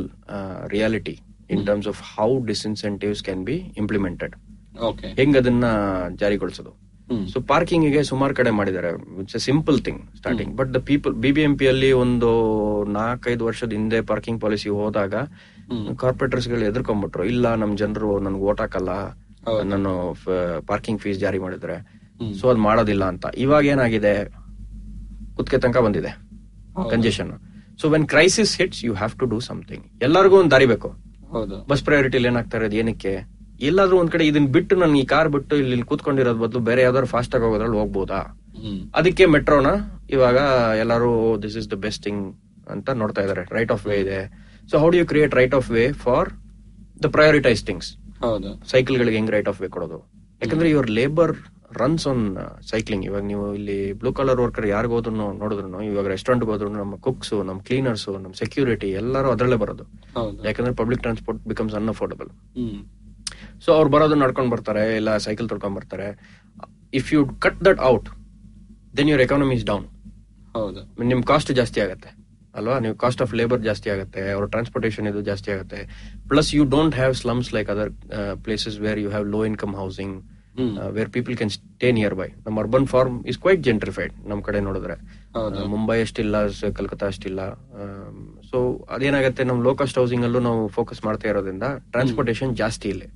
reality in terms of how disincentives can be implemented, ಹೆಂಗ್ ಅದನ್ನ ಜಾರಿಗೊಳಿಸೋದು. ಸೊ ಪಾರ್ಕಿಂಗ್ ಗೆ ಸುಮಾರು ಕಡೆ ಮಾಡಿದ್ದಾರೆ, it's a simple thing starting, but the people BBMP ಅಲ್ಲಿ ಒಂದು ನಾಲ್ಕೈದು ವರ್ಷದ ಹಿಂದೆ ಪಾರ್ಕಿಂಗ್ ಪಾಲಿಸಿ ಹೋದಾಗ ಕಾರ್ಪೊರೇಟರ್ಸ್ ಗಳು ಎದುರ್ಕೊಂಡ್ಬಿಟ್ರು, ಇಲ್ಲ ನಮ್ ಜನರು ನನ್ಗೆ ಓಟ್ ಹಾಕಲ್ಲ, ನಾನು ಪಾರ್ಕಿಂಗ್ ಫೀಸ್ ಜಾರಿ ಮಾಡಿದ್ರೆ ಸೊ ಅದ್ ಮಾಡೋದಿಲ್ಲ ಅಂತ. ಇವಾಗ ಏನಾಗಿದೆ, ಕುತ್ಕೆ ತನಕ ಬಂದಿದೆ congestion. So when crisis hits you have to do something. ಎಲ್ಲರಿಗೂ ಒಂದ್ ದಾರಿ ಬೇಕು. ಬಸ್ ಪ್ರಯಾರಿಟಿಲಿ ಏನಾಗ್ತಾ ಇರೋದು, ಏನಕ್ಕೆ ಎಲ್ಲಾದ್ರೂ ಒಂದ್ ಕಡೆ ಇದನ್ನ ಬಿಟ್ಟು ನಾನು ಈ ಕಾರ್ ಬಿಟ್ಟು ಇಲ್ಲಿ ಕೂತ್ಕೊಂಡಿರೋದ್ ಬದಲು ಬೇರೆ ಯಾವ್ದಾದ್ರು ಫಾಸ್ಟ್ ಆಗಿ ಹೋಗೋದ್ರಲ್ಲಿ ಹೋಗ್ಬೋದಾ? ಅದಕ್ಕೆ ಮೆಟ್ರೋನ ಇವಾಗ ಎಲ್ಲಾರು this is the best thing ಅಂತ ನೋಡ್ತಾ ಇದಾರೆ. ರೈಟ್ ಆಫ್ ವೇ ಇದೆ. So how do you create right of way for the prioritise things? Cycle ಗಳಿಗೆ ಹೆಂಗ್ ರೈಟ್ ಆಫ್ ವೇ ಕೊಡೋದು? ಯಾಕಂದ್ರೆ your labour runs on cycling. ಇವಾಗ ನೀವು ಇಲ್ಲಿ ಬ್ಲೂ ಕಲರ್ ವರ್ಕರ್ ಯಾರಿಗೂ ಹೋದ್ರು ನೋಡಿದ್ರು, ಇವಾಗ ರೆಸ್ಟೋರೆಂಟ್ ಹೋದ್ರು ನಮ್ಮ ಕುಕ್ಸ್, ನಮ್ ಕ್ಲೀನರ್ಸ್, ನಮ್ ಸೆಕ್ಯೂರಿಟಿ ಎಲ್ಲರೂ ಅದರಲ್ಲೇ ಬರೋದು. ಯಾಕಂದ್ರೆ public transport becomes unaffordable. So ಅವ್ರು ಬರೋದು ನಡ್ಕೊಂಡ್ ಬರ್ತಾರೆ, ಇಲ್ಲ ಸೈಕಲ್ ತೊಳ್ಕೊಂಡ್ ಬರ್ತಾರೆ. If you cut that out then your economy is down. ನಿಮ್ ಕಾಸ್ಟ್ ಜಾಸ್ತಿ ಆಗುತ್ತೆ ಅಲ್ವಾ, ನೀವು ಕಾಸ್ಟ್ ಆಫ್ ಲೇಬರ್ ಜಾಸ್ತಿ ಆಗುತ್ತೆ, ಅವ್ರ ಟ್ರಾನ್ಸ್ಪೋರ್ಟೇಷನ್ ಇದು ಜಾಸ್ತಿ ಆಗುತ್ತೆ. Plus you don't have slums like other places where you have low income housing, where people can stay nearby. ನಮ್ urban form is quite gentrified ನಮ್ ಕಡೆ ನೋಡಿದ್ರೆ. ಮುಂಬೈ ಅಷ್ಟಿಲ್ಲ, ಕಲ್ಕತ್ತಾ ಅಷ್ಟಿಲ್ಲ. ಸೊ ಅದೇನಾಗುತ್ತೆ, ನಮ್ ಲೋ ಕಾಸ್ಟ್ ಹೌಸಿಂಗ್ ಅಲ್ಲೂ ನಾವು ಫೋಕಸ್ ಮಾಡ್ತಾ ಇರೋದ್ರಿಂದ ಟ್ರಾನ್ಸ್ಪೋರ್ಟೇಷನ್ ಜಾಸ್ತಿ ಇಲ್ಲಿ.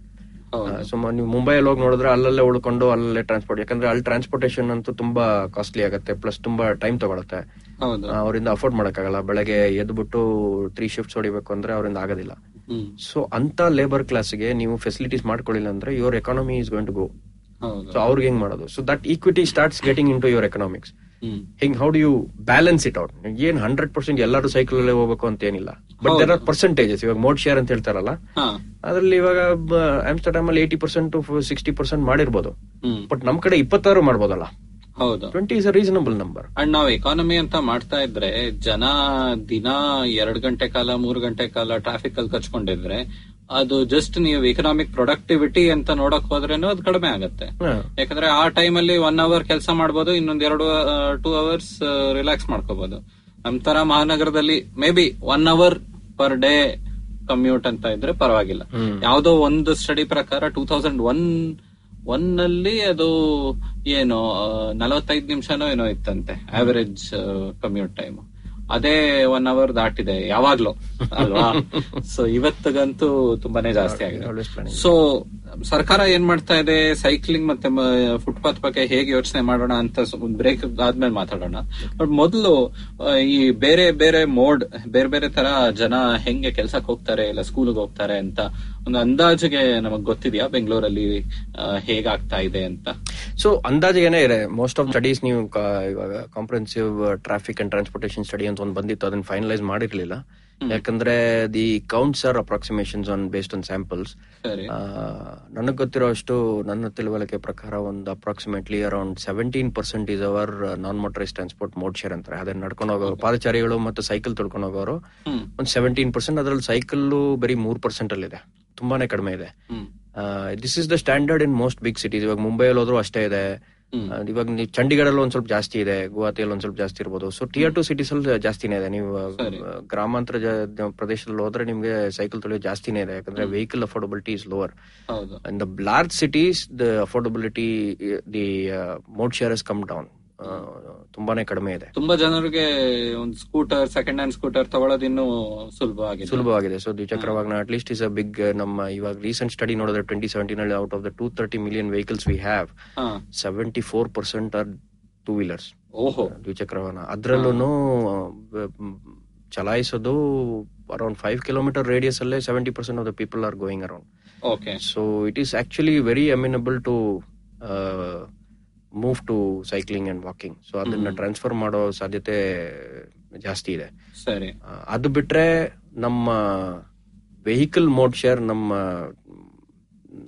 ಸುಮಾರು ನೀವು ಮುಂಬೈಯಲ್ಲಿ ಹೋಗಿ ನೋಡಿದ್ರೆ ಅಲ್ಲಲ್ಲೇ ಉಳ್ಕೊಂಡು ಅಲ್ಲೇ ಟ್ರಾನ್ಸ್ಪೋರ್ಟ್, ಯಾಕಂದ್ರೆ ಅಲ್ಲಿ ಟ್ರಾನ್ಸ್ಪೋರ್ಟೇಷನ್ ಅಂತೂ ತುಂಬಾ ಕಾಸ್ಟ್ಲಿ ಆಗುತ್ತೆ, ಪ್ಲಸ್ ತುಂಬಾ ಟೈಮ್ ತಗೊಳುತ್ತೆ. ಅವರಿಂದ ಅಫೋರ್ಡ್ ಮಾಡಕ್ಕಾಗಲ್ಲ, ಬೆಳಗ್ಗೆ ಎದ್ಬಿಟ್ಟು ತ್ರೀ ಶಿಫ್ಟ್ಸ್ ಹೊಡಿಬೇಕು ಅಂದ್ರೆ ಅವರಿಂದ ಆಗೋದಿಲ್ಲ. ಸೊ ಅಂತ ಲೇಬರ್ ಕ್ಲಾಸ್ಗೆ ನೀವು ಫೆಸಿಲಿಟೀಸ್ ಮಾಡ್ಕೊಳ್ಳಿಲ್ಲ ಅಂದ್ರೆ your economy is going to go. So ಅವ್ರಿಗೆ ಹೆಂಗ್ ಮಾಡೋದು? So that equity starts getting in to your economics. ಹಿಂಗ್ how do you balance it out? ಏನ್ ಹಂಡ್ರೆಡ್ ಪರ್ಸೆಂಟ್ ಎಲ್ಲರೂ ಸೈಕಲ್ ಅಲ್ಲೇ ಹೋಗ್ಬೇಕು ಅಂತ ಏನಿಲ್ಲ, ಬಟ್ ದೇರ್ ಆರ್ ಪರ್ಸೆಂಟೇಜಸ್. ಇವಾಗ ಮೋಡ್ ಶೇರ್ ಅಂತ ಹೇಳ್ತಾರಲ್ಲ, ಅದ್ರಲ್ಲಿ ಇವಾಗ ಆಮ್ಸ್ಟರ್ಡ್ಯಾಮ್ ಅಲ್ಲಿ ಏಟಿ ಪರ್ಸೆಂಟ್ ಸಿಕ್ಸ್ಟಿ ಪರ್ಸೆಂಟ್ ಮಾಡಿರ್ಬೋದು, ಬಟ್ ನಮ್ ಕಡೆ ಇಪ್ಪತ್ತಾರು ಮಾಡ್ಬೋದಲ್ಲ. ಹೌದು, twenty is a reasonable number. And ನಾವು ಎಕಾನಮಿ ಅಂತ ಮಾಡ್ತಾ ಇದ್ರೆ ಜನ ದಿನ ಎರಡ್ ಗಂಟೆ ಕಾಲ ಮೂರ್ ಗಂಟೆ ಕಾಲ ಟ್ರಾಫಿಕ್ ಅಲ್ಲಿ ಕಚ್ಕೊಂಡಿದ್ರೆ ಅದು ಜಸ್ಟ್ ನೀವು ಎಕನಾಮಿಕ್ ಪ್ರೊಡಕ್ಟಿವಿಟಿ ಅಂತ ನೋಡಕ್ ಹೋದ್ರೇನು ಅದು ಕಡಿಮೆ ಆಗತ್ತೆ. ಯಾಕಂದ್ರೆ ಆ ಟೈಮ್ ಅಲ್ಲಿ ಒನ್ ಅವರ್ ಕೆಲಸ ಮಾಡಬಹುದು, ಇನ್ನೊಂದ್ ಎರಡು ಟೂ ಅವರ್ಸ್ ರಿಲ್ಯಾಕ್ಸ್ ಮಾಡ್ಕೋಬಹುದು. ನಮ್ ತರ ಮಹಾನಗರದಲ್ಲಿ maybe one hour per day commute ಅಂತ ಇದ್ರೆ ಪರವಾಗಿಲ್ಲ. ಯಾವ್ದೋ ಒಂದು ಸ್ಟಡಿ ಪ್ರಕಾರ ಟೂ ತೌಸಂಡ್ ಒನ್ ಒನ್ ಅಲ್ಲಿ ಅದು ಏನು ನಲವತ್ತೈದು ನಿಮಿಷನೋ ಏನೋ ಇತ್ತಂತೆ ಆವರೇಜ್ ಕಮ್ಯೂಟ್ ಟೈಮ್. ಅದೇ ಒನ್ ಅವರ್ ದಾಟಿದೆ ಯಾವಾಗ್ಲೂ ಅಲ್ವಾ. ಸೊ ಇವತ್ತಿಗಂತೂ ತುಂಬಾನೇ ಜಾಸ್ತಿ ಆಗಿದೆ. ಸೊ ಸರ್ಕಾರ ಏನ್ ಮಾಡ್ತಾ ಇದೆ ಸೈಕ್ಲಿಂಗ್ ಮತ್ತೆ ಫುಟ್ಪಾತ್ ಬಗ್ಗೆ ಹೇಗೆ ಯೋಚನೆ ಮಾಡೋಣ ಅಂತ ಬ್ರೇಕ್ ಆದ್ಮೇಲೆ ಮಾತಾಡೋಣ. ಬಟ್ ಮೊದಲು ಈ ಬೇರೆ ಬೇರೆ ಮೋಡ್, ಬೇರೆ ಬೇರೆ ತರ ಜನ ಹೆಂಗೆ ಕೆಲ್ಸಕ್ಕೆ ಹೋಗ್ತಾರೆ ಇಲ್ಲ ಸ್ಕೂಲ್ಗೆ ಹೋಗ್ತಾರೆ ಅಂತ ಒಂದು ಅಂದಾಜಿಗೆ ನಮಗ್ ಗೊತ್ತಿದ್ಯಾ ಬೆಂಗಳೂರಲ್ಲಿ ಹೇಗಾಗ್ತಾ ಇದೆ ಅಂತ? ಸೊ ಅಂದಾಜಿಗೆನೇ ಇದೆ ಮೋಸ್ಟ್ ಆಫ್ ಸ್ಟಡೀಸ್. ನೀವು ಇವಾಗ comprehensive traffic and transportation study ಅಂತ ಒಂದು ಬಂದಿತ್ತು, ಅದನ್ನ ಫೈನಲೈಸ್ ಮಾಡಿರ್ಲಿಲ್ಲ. ಯಾಕಂದ್ರೆ the counts are approximations on based on samples. ನನಗ್ ಗೊತ್ತಿರೋ ಅಷ್ಟು, ನನ್ನ ತಿಳುವಳಿಕೆ ಪ್ರಕಾರ ಒಂದು approximately around seventeen percent is our non motorise transport mode share ಅಂತಾರೆ. ಅದನ್ನ ನಡ್ಕೊಂಡು ಹೋಗೋರು, ಪಾದಚಾರಿಗಳು ಮತ್ತೆ ಸೈಕಲ್ ತೊಳ್ಕೊಂಡು ಹೋಗೋರು ಒಂದು ಸೆವೆಂಟೀನ್ ಪರ್ಸೆಂಟ್, ಅದರಲ್ಲಿ ಸೈಕಲ್ಲು ಬರೀ ಮೂರ್ ಪರ್ಸೆಂಟ್ ಅಲ್ಲಿದೆ, ತುಂಬಾನೇ ಕಡಿಮೆ ಇದೆ. This is the standard in most big cities. ಇವಾಗ ಮುಂಬೈಯಲ್ಲಿ ಹೋದ್ರು ಅಷ್ಟೇ ಇದೆ, ಇವಾಗ ನೀವು ಚಂಡೀಗಢಲ್ಲಿ ಒಂದ್ ಸ್ವಲ್ಪ ಜಾಸ್ತಿ ಇದೆ, ಗುವಾಹತಿಯಲ್ಲಿ ಒಂದ್ ಸ್ವಲ್ಪ ಜಾಸ್ತಿ ಇರ್ಬೋದು. ಸೊ ಟಿಯರ್ ಟು ಸಿಟೀಸ್ ಅಲ್ಲಿ ಜಾಸ್ತಿನೇ ಇದೆ. ನೀವು ಗ್ರಾಮಾಂತರ ಪ್ರದೇಶದಲ್ಲಿ ಹೋದ್ರೆ ನಿಮ್ಗೆ ಸೈಕಲ್ ತೊಳೆಯೋ ಜಾಸ್ತಿನೇ ಇದೆ, ಯಾಕಂದ್ರೆ vehicle affordability is lower. In the large cities the affordability, the mode share has come down. ತುಂಬಾನೇ ಕಡಿಮೆ ಇದೆ. ತುಂಬಾ ಜನರಿಗೆ ಒಂದು ಸ್ಕೂಟರ್, ಸೆಕೆಂಡ್ ಹ್ಯಾಂಡ್ ಸ್ಕೂಟರ್ ತಗೊಳ್ಳೋದು ಇನ್ನೂ ಸುಲಭವಾಗಿದೆ ಸುಲಭವಾಗಿದೆ ಸೊ ದ್ವಿಚಕ್ರ ವಾಹನ at least is a big. ನಮ್ಮ ಇವಾಗ ರೀಸೆಂಟ್ ಸ್ಟಡಿ ನೋಡಿದ್ರೆ ಟ್ವೆಂಟಿ ಸೆವೆಂಟೀನ್ ಅಲ್ಲಿ out of the two thirty million vehicles we have seventy four percent are two wheelers, ದ್ವಿಚಕ್ರ ವಾಹನ. ಅದ್ರಲ್ಲೂ ಚಲಾಯಿಸೋದು ಅರೌಂಡ್ ಫೈವ್ ಕಿಲೋಮೀಟರ್ ರೇಡಿಯಸ್ ಅಲ್ಲೇ seventy percent of the people are going around. Okay. So it is actually very amenable to uh, move to cycling and walking. So ಅದನ್ನ transfer ಮಾಡೋ ಸಾಧ್ಯತೆ ಜಾಸ್ತಿ ಇದೆ. ಸರಿ, ಅದು ಬಿಟ್ರೆ ನಮ್ಮ ವೆಹಿಕಲ್ ಮೋಡ್ ಶೇರ್, ನಮ್ಮ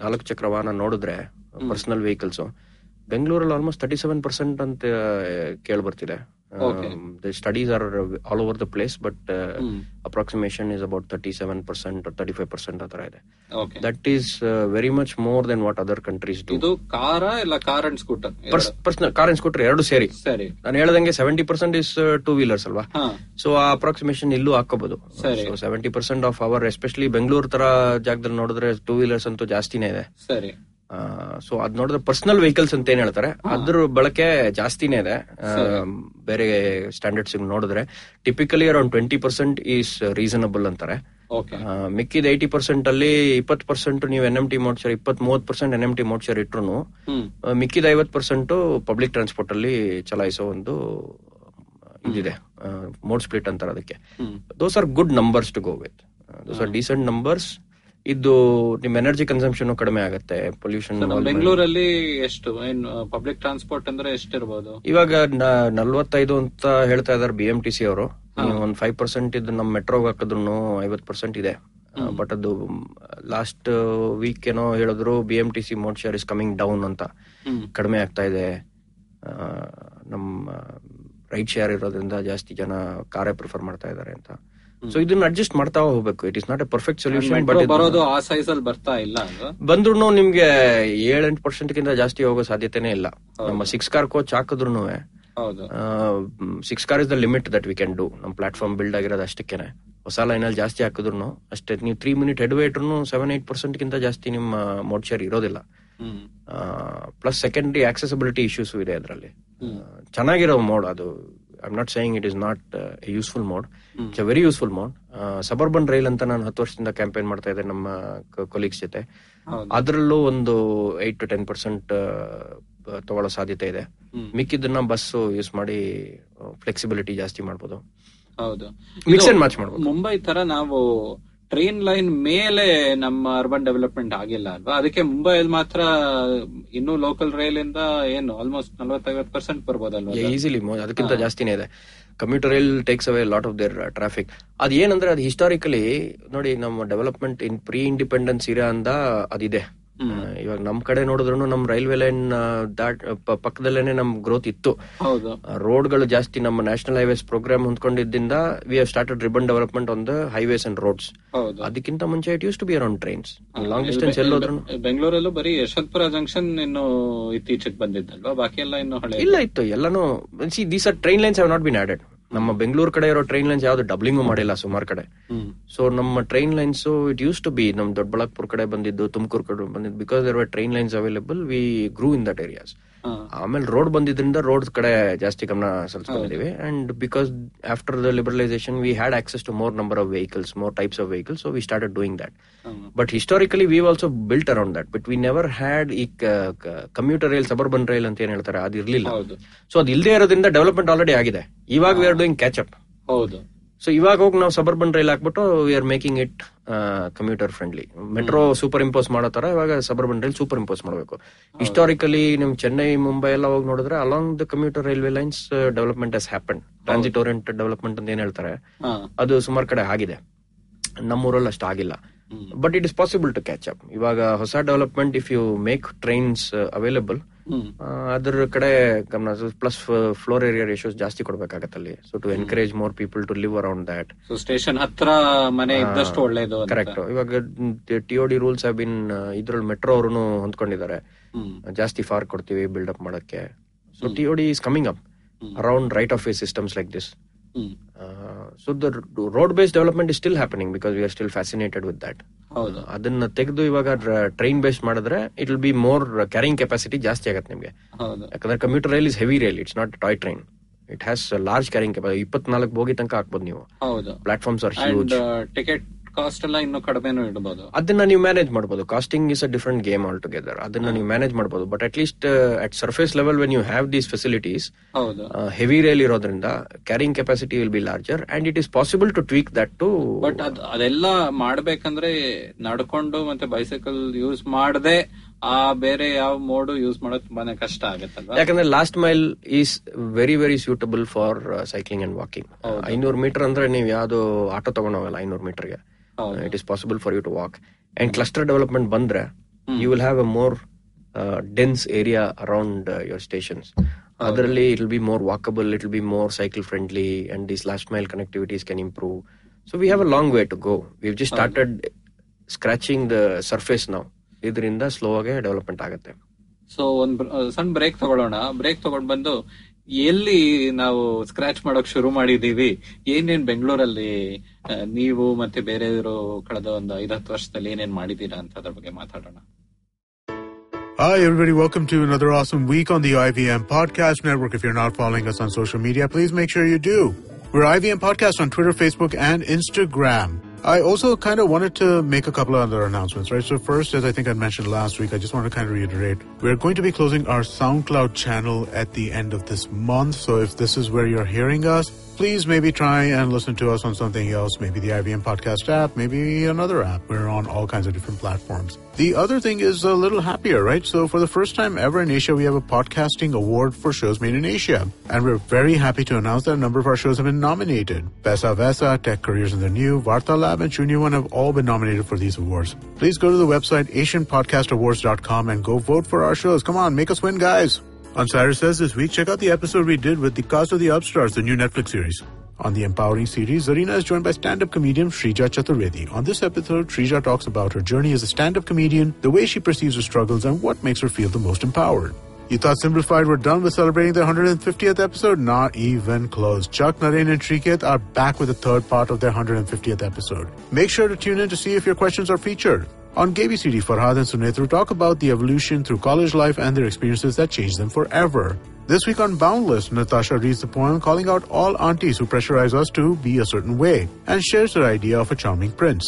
ನಾಲ್ಕು ಚಕ್ರ ವಾಹನ ನೋಡಿದ್ರೆ ಪರ್ಸನಲ್ ವೆಹಿಕಲ್ಸ್ ಬೆಂಗಳೂರಲ್ಲಿ ಆಲ್ಮೋಸ್ಟ್ ತರ್ಟಿ ಸೆವೆನ್ ಪರ್ಸೆಂಟ್ ಅಂತ ಕೇಳ್ಬರ್ತಿದೆ. Um, the studies are all over the place, but uh, mm. approximation is about thirty-seven percent or thirty-five percent athara ide. Okay. That is uh, very much more than what other countries do. Idu car illa car and scooter? Pers- personal car and scooter eradu seri. Seri. Nanu helidange seventy percent is uh, two wheelers alva. Huh. So aa approximation illu hakkabodu. Seri. So seventy percent of our, especially Bengaluru tara jagadalli nodidre two wheelers antu jaastine ide. Seri. So ಅದ್ ನೋಡಿದ್ರೆ personal vehicles ಅಂತ ಏನ್ ಹೇಳ್ತಾರೆ, ಅದ್ರ ಬಳಕೆ ಜಾಸ್ತಿನೇ ಇದೆ. ಬೇರೆ ಸ್ಟ್ಯಾಂಡರ್ಡ್ಸ್ ನೋಡಿದ್ರೆ typically around twenty percent is reasonable ಅಂತಾರೆ. ಮಿಕ್ಕಿದ ಏಟಿ ಪರ್ಸೆಂಟ್ ಅಲ್ಲಿ ಇಪ್ಪತ್ ಪರ್ಸೆಂಟ್ ನೀವು ಎನ್ ಎಂ ಟಿ ಮೋಡ್ಶರ್, ಇಪ್ಪತ್ ಮೂವತ್ percent N M T mode share ಇಟ್ರು ಮಿಕ್ಕಿದ ಐವತ್ ಪರ್ಸೆಂಟ್ ಪಬ್ಲಿಕ್ ಟ್ರಾನ್ಸ್ಪೋರ್ಟ್ ಅಲ್ಲಿ ಚಲಾಯಿಸೋ ಒಂದು ಇದಿದೆ, ಮೋಡ್ ಸ್ಪ್ಲಿಟ್ ಅಂತಾರೆ ಅದಕ್ಕೆ. Those are good numbers to go with, those are decent numbers. ಇದು ನಿಮ್ ಎನರ್ಜಿ ಕನ್ಸಂಪ್ಷನ್ ಕಡಿಮೆ ಆಗುತ್ತೆ, ಪೊಲ್ಯೂಷನ್. ಬೆಂಗಳೂರಲ್ಲಿ ಎಷ್ಟು ಪಬ್ಲಿಕ್ ಟ್ರಾನ್ಸ್ಪೋರ್ಟ್ ಅಂದ್ರೆ ಎಷ್ಟಿರಬಹುದು? ಇವಾಗ ನಲ್ವತ್ತೈದು ಅಂತ ಹೇಳ್ತಾ ಇದಾರೆ ಬಿ ಎಂ ಟಿ ಸಿ ಅವರು. ಒಂದ್ ಫೈವ್ ಪರ್ಸೆಂಟ್ ಇದು ನಮ್ ಮೆಟ್ರೋಗ್ ಹಾಕಿದ್ರು ಐವತ್ ಪರ್ಸೆಂಟ್ ಇದೆ. ಬಟ್ ಅದು ಲಾಸ್ಟ್ ವೀಕ್ ಏನೋ ಹೇಳಿದ್ರು B M T C mode share is coming down ಅಂತ, ಕಡಿಮೆ ಆಗ್ತಾ ಇದೆ. ನಮ್ಮ ರೈಟ್ ಶೇರ್ ಇರೋದ್ರಿಂದ ಜಾಸ್ತಿ ಜನ ಕಾರೇ ಪ್ರಿಫರ್ ಮಾಡ್ತಾ ಇದಾರೆ ಅಂತ. ಸೊ ಇದನ್ನ ಅಡ್ಜಸ್ಟ್ ಮಾಡ್ತಾ ಹೋಗ್ಬೇಕು. It is not a perfect solution, but ಬರೋದು ಆ ಸೈಜ್ ಅಲ್ಲಿ ಬರ್ತಾ ಇಲ್ಲ. ಬಂದ್ರು ನಿಮ್ಗೆ ಏಳ್ ಎಂಟು ಪರ್ಸೆಂಟ್ ಗಿಂತ ಜಾಸ್ತಿ ಹೋಗೋ ಸಾಧ್ಯತೆನೇ ಇಲ್ಲ. ನಮ್ಮ ಸಿಕ್ಸ್ ಕಾರ್ ಕೋಚ್ ಹಾಕಿದ್ರು six car is the limit that we can do. ನಮ್ ಪ್ಲಾಟ್ಫಾರ್ಮ್ ಬಿಲ್ಡ್ ಆಗಿರೋದು ಅಷ್ಟಕ್ಕೇನೆ. ಹೊಸ ಲೈನ್ ಅಲ್ಲಿ ಜಾಸ್ತಿ ಹಾಕಿದ್ರು ಅಷ್ಟೇ, ನೀವು ತ್ರೀ ಮಿನಿಟ್ ಹೆಡ್ ವೇಟ್ರು ಸೆವೆನ್ ಏಟ್ ಪರ್ಸೆಂಟ್ ಗಿಂತ ಜಾಸ್ತಿ ನಿಮ್ಮ ಮೋಡ್ ಶೇರ್ ಇರೋದಿಲ್ಲ. ಪ್ಲಸ್ ಸೆಕೆಂಡ್ರಿ ಆಕ್ಸೆಸಿಬಿಲಿಟಿ ಇಶ್ಯೂಸ್ ಇದೆ ಅದರಲ್ಲಿ. ಚೆನ್ನಾಗಿರೋ ಮೋಡ್ ಅದು. I'm not saying it is not uh, a useful mode. Mm. It's a very useful mode. Uh, suburban rail anta naan ಹತ್ತು ವರ್ಷದಿಂದ ಕ್ಯಾಂಪೇನ್ ಮಾಡ್ತಾ ಇದ್ದೆ ನಮ್ಮ ಕೊಲೀಗ್ಸ್ ಜೊತೆ. ಅದರಲ್ಲೂ ಒಂದು ಏಟ್ ಟು ಟೆನ್ ಪರ್ಸೆಂಟ್ ತಗೊಳ್ಳೋ ಸಾಧ್ಯತೆ ಇದೆ. ಮಿಕ್ಕಿದ್ದನ್ನ ಬಸ್ ಯೂಸ್ ಮಾಡಿ ಫ್ಲೆಕ್ಸಿಬಿಲಿಟಿ ಜಾಸ್ತಿ ಮಾಡಬಹುದು. ಹೌದು, ಮಿಕ್ಸ್ ಅಂಡ್ ಮ್ಯಾಚ್ ಮಾಡಬಹುದು. ಮುಂಬೈ ತರ ನಾವು ಟ್ರೈನ್ ಲೈನ್ ಮೇಲೆ ನಮ್ಮ ಅರ್ಬನ್ ಡೆವಲಪ್ಮೆಂಟ್ ಆಗಿಲ್ಲ ಅಲ್ವಾ? ಅದಕ್ಕೆ ಮುಂಬೈಲ್ ಮಾತ್ರ ಇನ್ನೂ ಲೋಕಲ್ ರೈಲ್ ಇಂದ ಏನು ಆಲ್ಮೋಸ್ಟ್ ನಲವತ್ತೈವತ್ತು ಪರ್ಸೆಂಟ್ ಬರ್ಬೋದಲ್ವಾ? ಈಸಿಲಿ, ಅದಕ್ಕಿಂತ ಜಾಸ್ತಿನೇ ಇದೆ. Commuter rail takes away lot of their traffic. ಅದ್ ಏನಂದ್ರೆ ಅದು ಹಿಸ್ಟಾರಿಕಲಿ ನೋಡಿ, ನಮ್ಮ ಡೆವಲಪ್ಮೆಂಟ್ ಇನ್ ಪ್ರೀ ಇಂಡಿಪೆಂಡೆನ್ಸ್ ಇರಾ ಅಂದ ಅದಿದೆ. ಇವಾಗ ನಮ್ ಕಡೆ ನೋಡಿದ್ರು ನಮ್ ರೈಲ್ವೆ ಲೈನ್ ದಾಟ್ ಪಕ್ಕದಲ್ಲೇನೆ ನಮ್ ಗ್ರೋತ್ ಇತ್ತು. ರೋಡ್ಗಳು ಜಾಸ್ತಿ ನಮ್ಮ ನ್ಯಾಷನಲ್ ಹೈವೇಸ್ ಪ್ರೋಗ್ರಾಮ್ ಹೊಂದ್ಕೊಂಡಿದ್ದಿಂದ we have started ribbon development on the highways and roads. ಅದಕ್ಕಿಂತ ಮುಂಚೆ it use to be around trains, long distance ಎಲ್ಲೋದ್ರು. ಬೆಂಗಳೂರಲ್ಲೂ ಬರೀ ಯಶವಂತಪುರ ಜಂಕ್ಷನ್ ಇನ್ನು ಇತ್ತೀಚೆಗೆ ಬಂದಿದ್ದಲ್ವಾ, ಬಾಕಿ ಎಲ್ಲ ಇನ್ನು ಹಳೆ ಇಲ್ಲ ಇತ್ತು ಎಲ್ಲಾನು. See, these are train lines have not been added. ನಮ್ಮ ಬೆಂಗಳೂರು ಕಡೆ ಇರೋ ಟ್ರೈನ್ ಲೈನ್ಸ್ ಯಾವ್ದು ಡಬ್ಲಿಂಗು ಮಾಡಿಲ್ಲ ಸುಮಾರು ಕಡೆ. ಸೊ ನಮ್ಮ train lines it use to be ನಮ್ ದೊಡ್ಡಬಳ್ಳಾಪುರ ಕಡೆ ಬಂದಿದ್ದು, ತುಮಕೂರು ಕಡೆ ಬಂದಿದ್ದು, because there were train lines available we grew in that areas. ಆಮೇಲೆ ರೋಡ್ ಬಂದಿದ್ರಿಂದ ರೋಡ್ ಕಡೆ ಜಾಸ್ತಿ ಗಮನ ಸಲ್ಲಿಸ್ಕೊಂಡಿದ್ದೀವಿ. And because after the liberalisation we had access to more number of vehicles, more types of vehicles, so we started doing that. But historically we also built around that, but we never had ಈ commuter rail, suburban rail ಅಂತ ಏನ್ ಹೇಳ್ತಾರೆ ಅದು ಇರ್ಲಿಲ್ಲ. So ಅದು ಇಲ್ಲದೆ ಇರೋದ್ರಿಂದ development already ಆಗಿದೆ. ಇವಾಗ we are doing catch up. ಹೌದು. ಸೊ ಇವಾಗ ಹೋಗಿ ನಾವು ಸಬರ್ಬನ್ ರೈಲ್ ಹಾಕ್ಬಿಟ್ಟು we are making it commuter friendly. Metro superimpose ಮಾಡೋ ತರ ಇವಾಗ ಸಬರ್ಬನ್ ರೈಲ್ ಸೂಪರ್ ಇಂಪೋಸ್ ಮಾಡಬೇಕು. ಹಿಸ್ಟಾರಿಕಲಿ ನಿಮ್ ಚೆನ್ನೈ, ಮುಂಬೈ ಎಲ್ಲ ಹೋಗಿ ನೋಡಿದ್ರೆ along the commuter railway lines development has happen. Transit oriented development ಅಂತ ಏನ್ ಹೇಳ್ತಾರೆ ಅದು ಸುಮಾರು ಕಡೆ ಆಗಿದೆ, ನಮ್ಮೂರಲ್ಲಿ ಅಷ್ಟು ಆಗಿಲ್ಲ. But it is possible to catch up. ಇವಾಗ ಹೊಸ development if you make trains available, ಅದ್ರ ಕಡೆ ಗಮನ. ಪ್ಲಸ್ ಫ್ಲೋರ್ ಏರಿಯಾ ರೇಷಿಯೋಸ್ ಜಾಸ್ತಿ ಕೊಡ್ಬೇಕಾಗತ್ತೆ ಅಲ್ಲಿ. So to encourage more people to live around that. So station ಹತ್ರ ಮನೆ ಇದ್ದಷ್ಟು ಒಳ್ಳೇದು. ಕರೆಕ್ಟ್. ಇವಾಗ ಟಿಒಡಿ ರೂಲ್ಸ್ ಹ್ಯಾವ್ ಬಿನ್, ಇದ್ರಲ್ಲಿ ಮೆಟ್ರೋ ಅವರು ಹೊಂದ್ಕೊಂಡಿದ್ದಾರೆ, ಜಾಸ್ತಿ ಫಾರ್ ಕೊಡ್ತೀವಿ ಬಿಲ್ಡ್ ಅಪ್ ಮಾಡಕ್ಕೆ. So TOD is coming up around right of way systems like this. So the road based development is still happening because we are still fascinated with that. ಹೌದು, ಅದನ್ನ ತೆಗೆದು ಇವಾಗ train based ಮಾಡಿದ್ರೆ it will be more carrying capacity ಜಾಸ್ತಿ ಆಗುತ್ತೆ ನಿಮಗೆ. ಯಾಕಂದ್ರೆ commuter rail is heavy rail, it's not toy train, it has large carrying capacity. ಇಪ್ಪತ್ನಾಲ್ಕು ಬೋಗಿ ತನಕ ಹಾಕ್ಬೋದು ನೀವು. Platforms are huge. Ticket cost ಎಲ್ಲ ಇನ್ನೂ ಕಡಿಮೆನೂ ಇಡಬಹುದು. ಅದನ್ನ ನೀವು ಮ್ಯಾನೇಜ್ ಮಾಡಬಹುದು. Costing is a different game all together. ಅದನ್ನ ನೀವು ಮ್ಯಾನೇಜ್ ಮಾಡಬಹುದು. But at least at surface level when you have these facilities, heavy rail ಇರೋದ್ರಿಂದ carrying capacity will B larger and it is possible to tweak that too. But ಅದೆಲ್ಲ ಮಾಡಬೇಕಂದ್ರೆ ನಡ್ಕೊಂಡು ಮತ್ತೆ bicycle use ಮಾಡದೆ ಆ ಬೇರೆ ಯಾವ ಮೋಡ್ ಯೂಸ್ ಮಾಡೋದು ತುಂಬಾನೇ ಕಷ್ಟ ಆಗುತ್ತೆ. ಯಾಕಂದ್ರೆ last mile is very very suitable for cycling and walking. ಐನೂರು ಮೀಟರ್ ಅಂದ್ರೆ ನೀವು ಯಾವ್ದು ಆಟೋ ತಗೊಂಡೋಗಲ್ಲ ಐನೂರು ಮೀಟರ್ಗೆ. It is possible for you to walk. And cluster development bandra, mm. you will have a more uh, dense area around uh, your stations. Otherly, it will be more walkable, it will be more cycle friendly, and these last mile connectivities can improve. So we have a long way to go. We've just started okay. scratching the surface now. Idrinda slow age development agutte. So one uh, sun break tagolona, break tagondu bandu ಎಲ್ಲಿ ನಾವು scratch ಮಾಡೋಕ್ ಶುರು ಮಾಡಿದೀವಿ, ಏನೇನ್ ಬೆಂಗಳೂರಲ್ಲಿ ನೀವು ಮತ್ತೆ ಬೇರೆ ಕಳೆದ ಒಂದು ಐದತ್ತು ವರ್ಷದಲ್ಲಿ ಏನೇನ್ ಮಾಡಿದೀರಾ ಅಂತ ಅದ್ರ ಬಗ್ಗೆ ಮಾತಾಡೋಣ. Hi everybody, welcome to another awesome week on the I V M Podcast Network. If you're not following us on social media, please make sure you do. We're I V M Podcast on Twitter, Facebook and Instagram. I also kind of wanted to make a couple of other announcements, right? So first, as I think I mentioned last week, I just want to kind of reiterate, we're going to be closing our SoundCloud channel at the end of this month. So if this is where you're hearing us, please maybe try and listen to us on something else, maybe the I V M Podcast app, maybe another app. We're on all kinds of different platforms. The other thing is a little happier, right? So for the first time ever in Asia, we have a podcasting award for shows made in Asia. And we're very happy to announce that a number of our shows have been nominated. Pesa Vesa, Tech Careers in the New, Varta Lab and Shunya One have all been nominated for these awards. Please go to the website asian podcast awards dot com and go vote for our shows. Come on, make us win, guys. On Cyrus Says This Week, check out the episode we did with the cast of The Upstarts, the new Netflix series. On the Empowering series, Zarina is joined by stand-up comedian Shrija Chaturvedi. On this episode, Shrija talks about her journey as a stand-up comedian, the way she perceives her struggles, and what makes her feel the most empowered. You thought Simplified were done with celebrating their one hundred fiftieth episode? Not even close. Chuck, Naren, and Shriketh are back with the third part of their one hundred fiftieth episode. Make sure to tune in to see if your questions are featured. On K B C D, Farhad and Sunetru talk about the evolution through college life and their experiences that changed them forever. This week on Boundless, Natasha reads the poem calling out all aunties who pressurize us to be a certain way and shares her idea of a charming prince.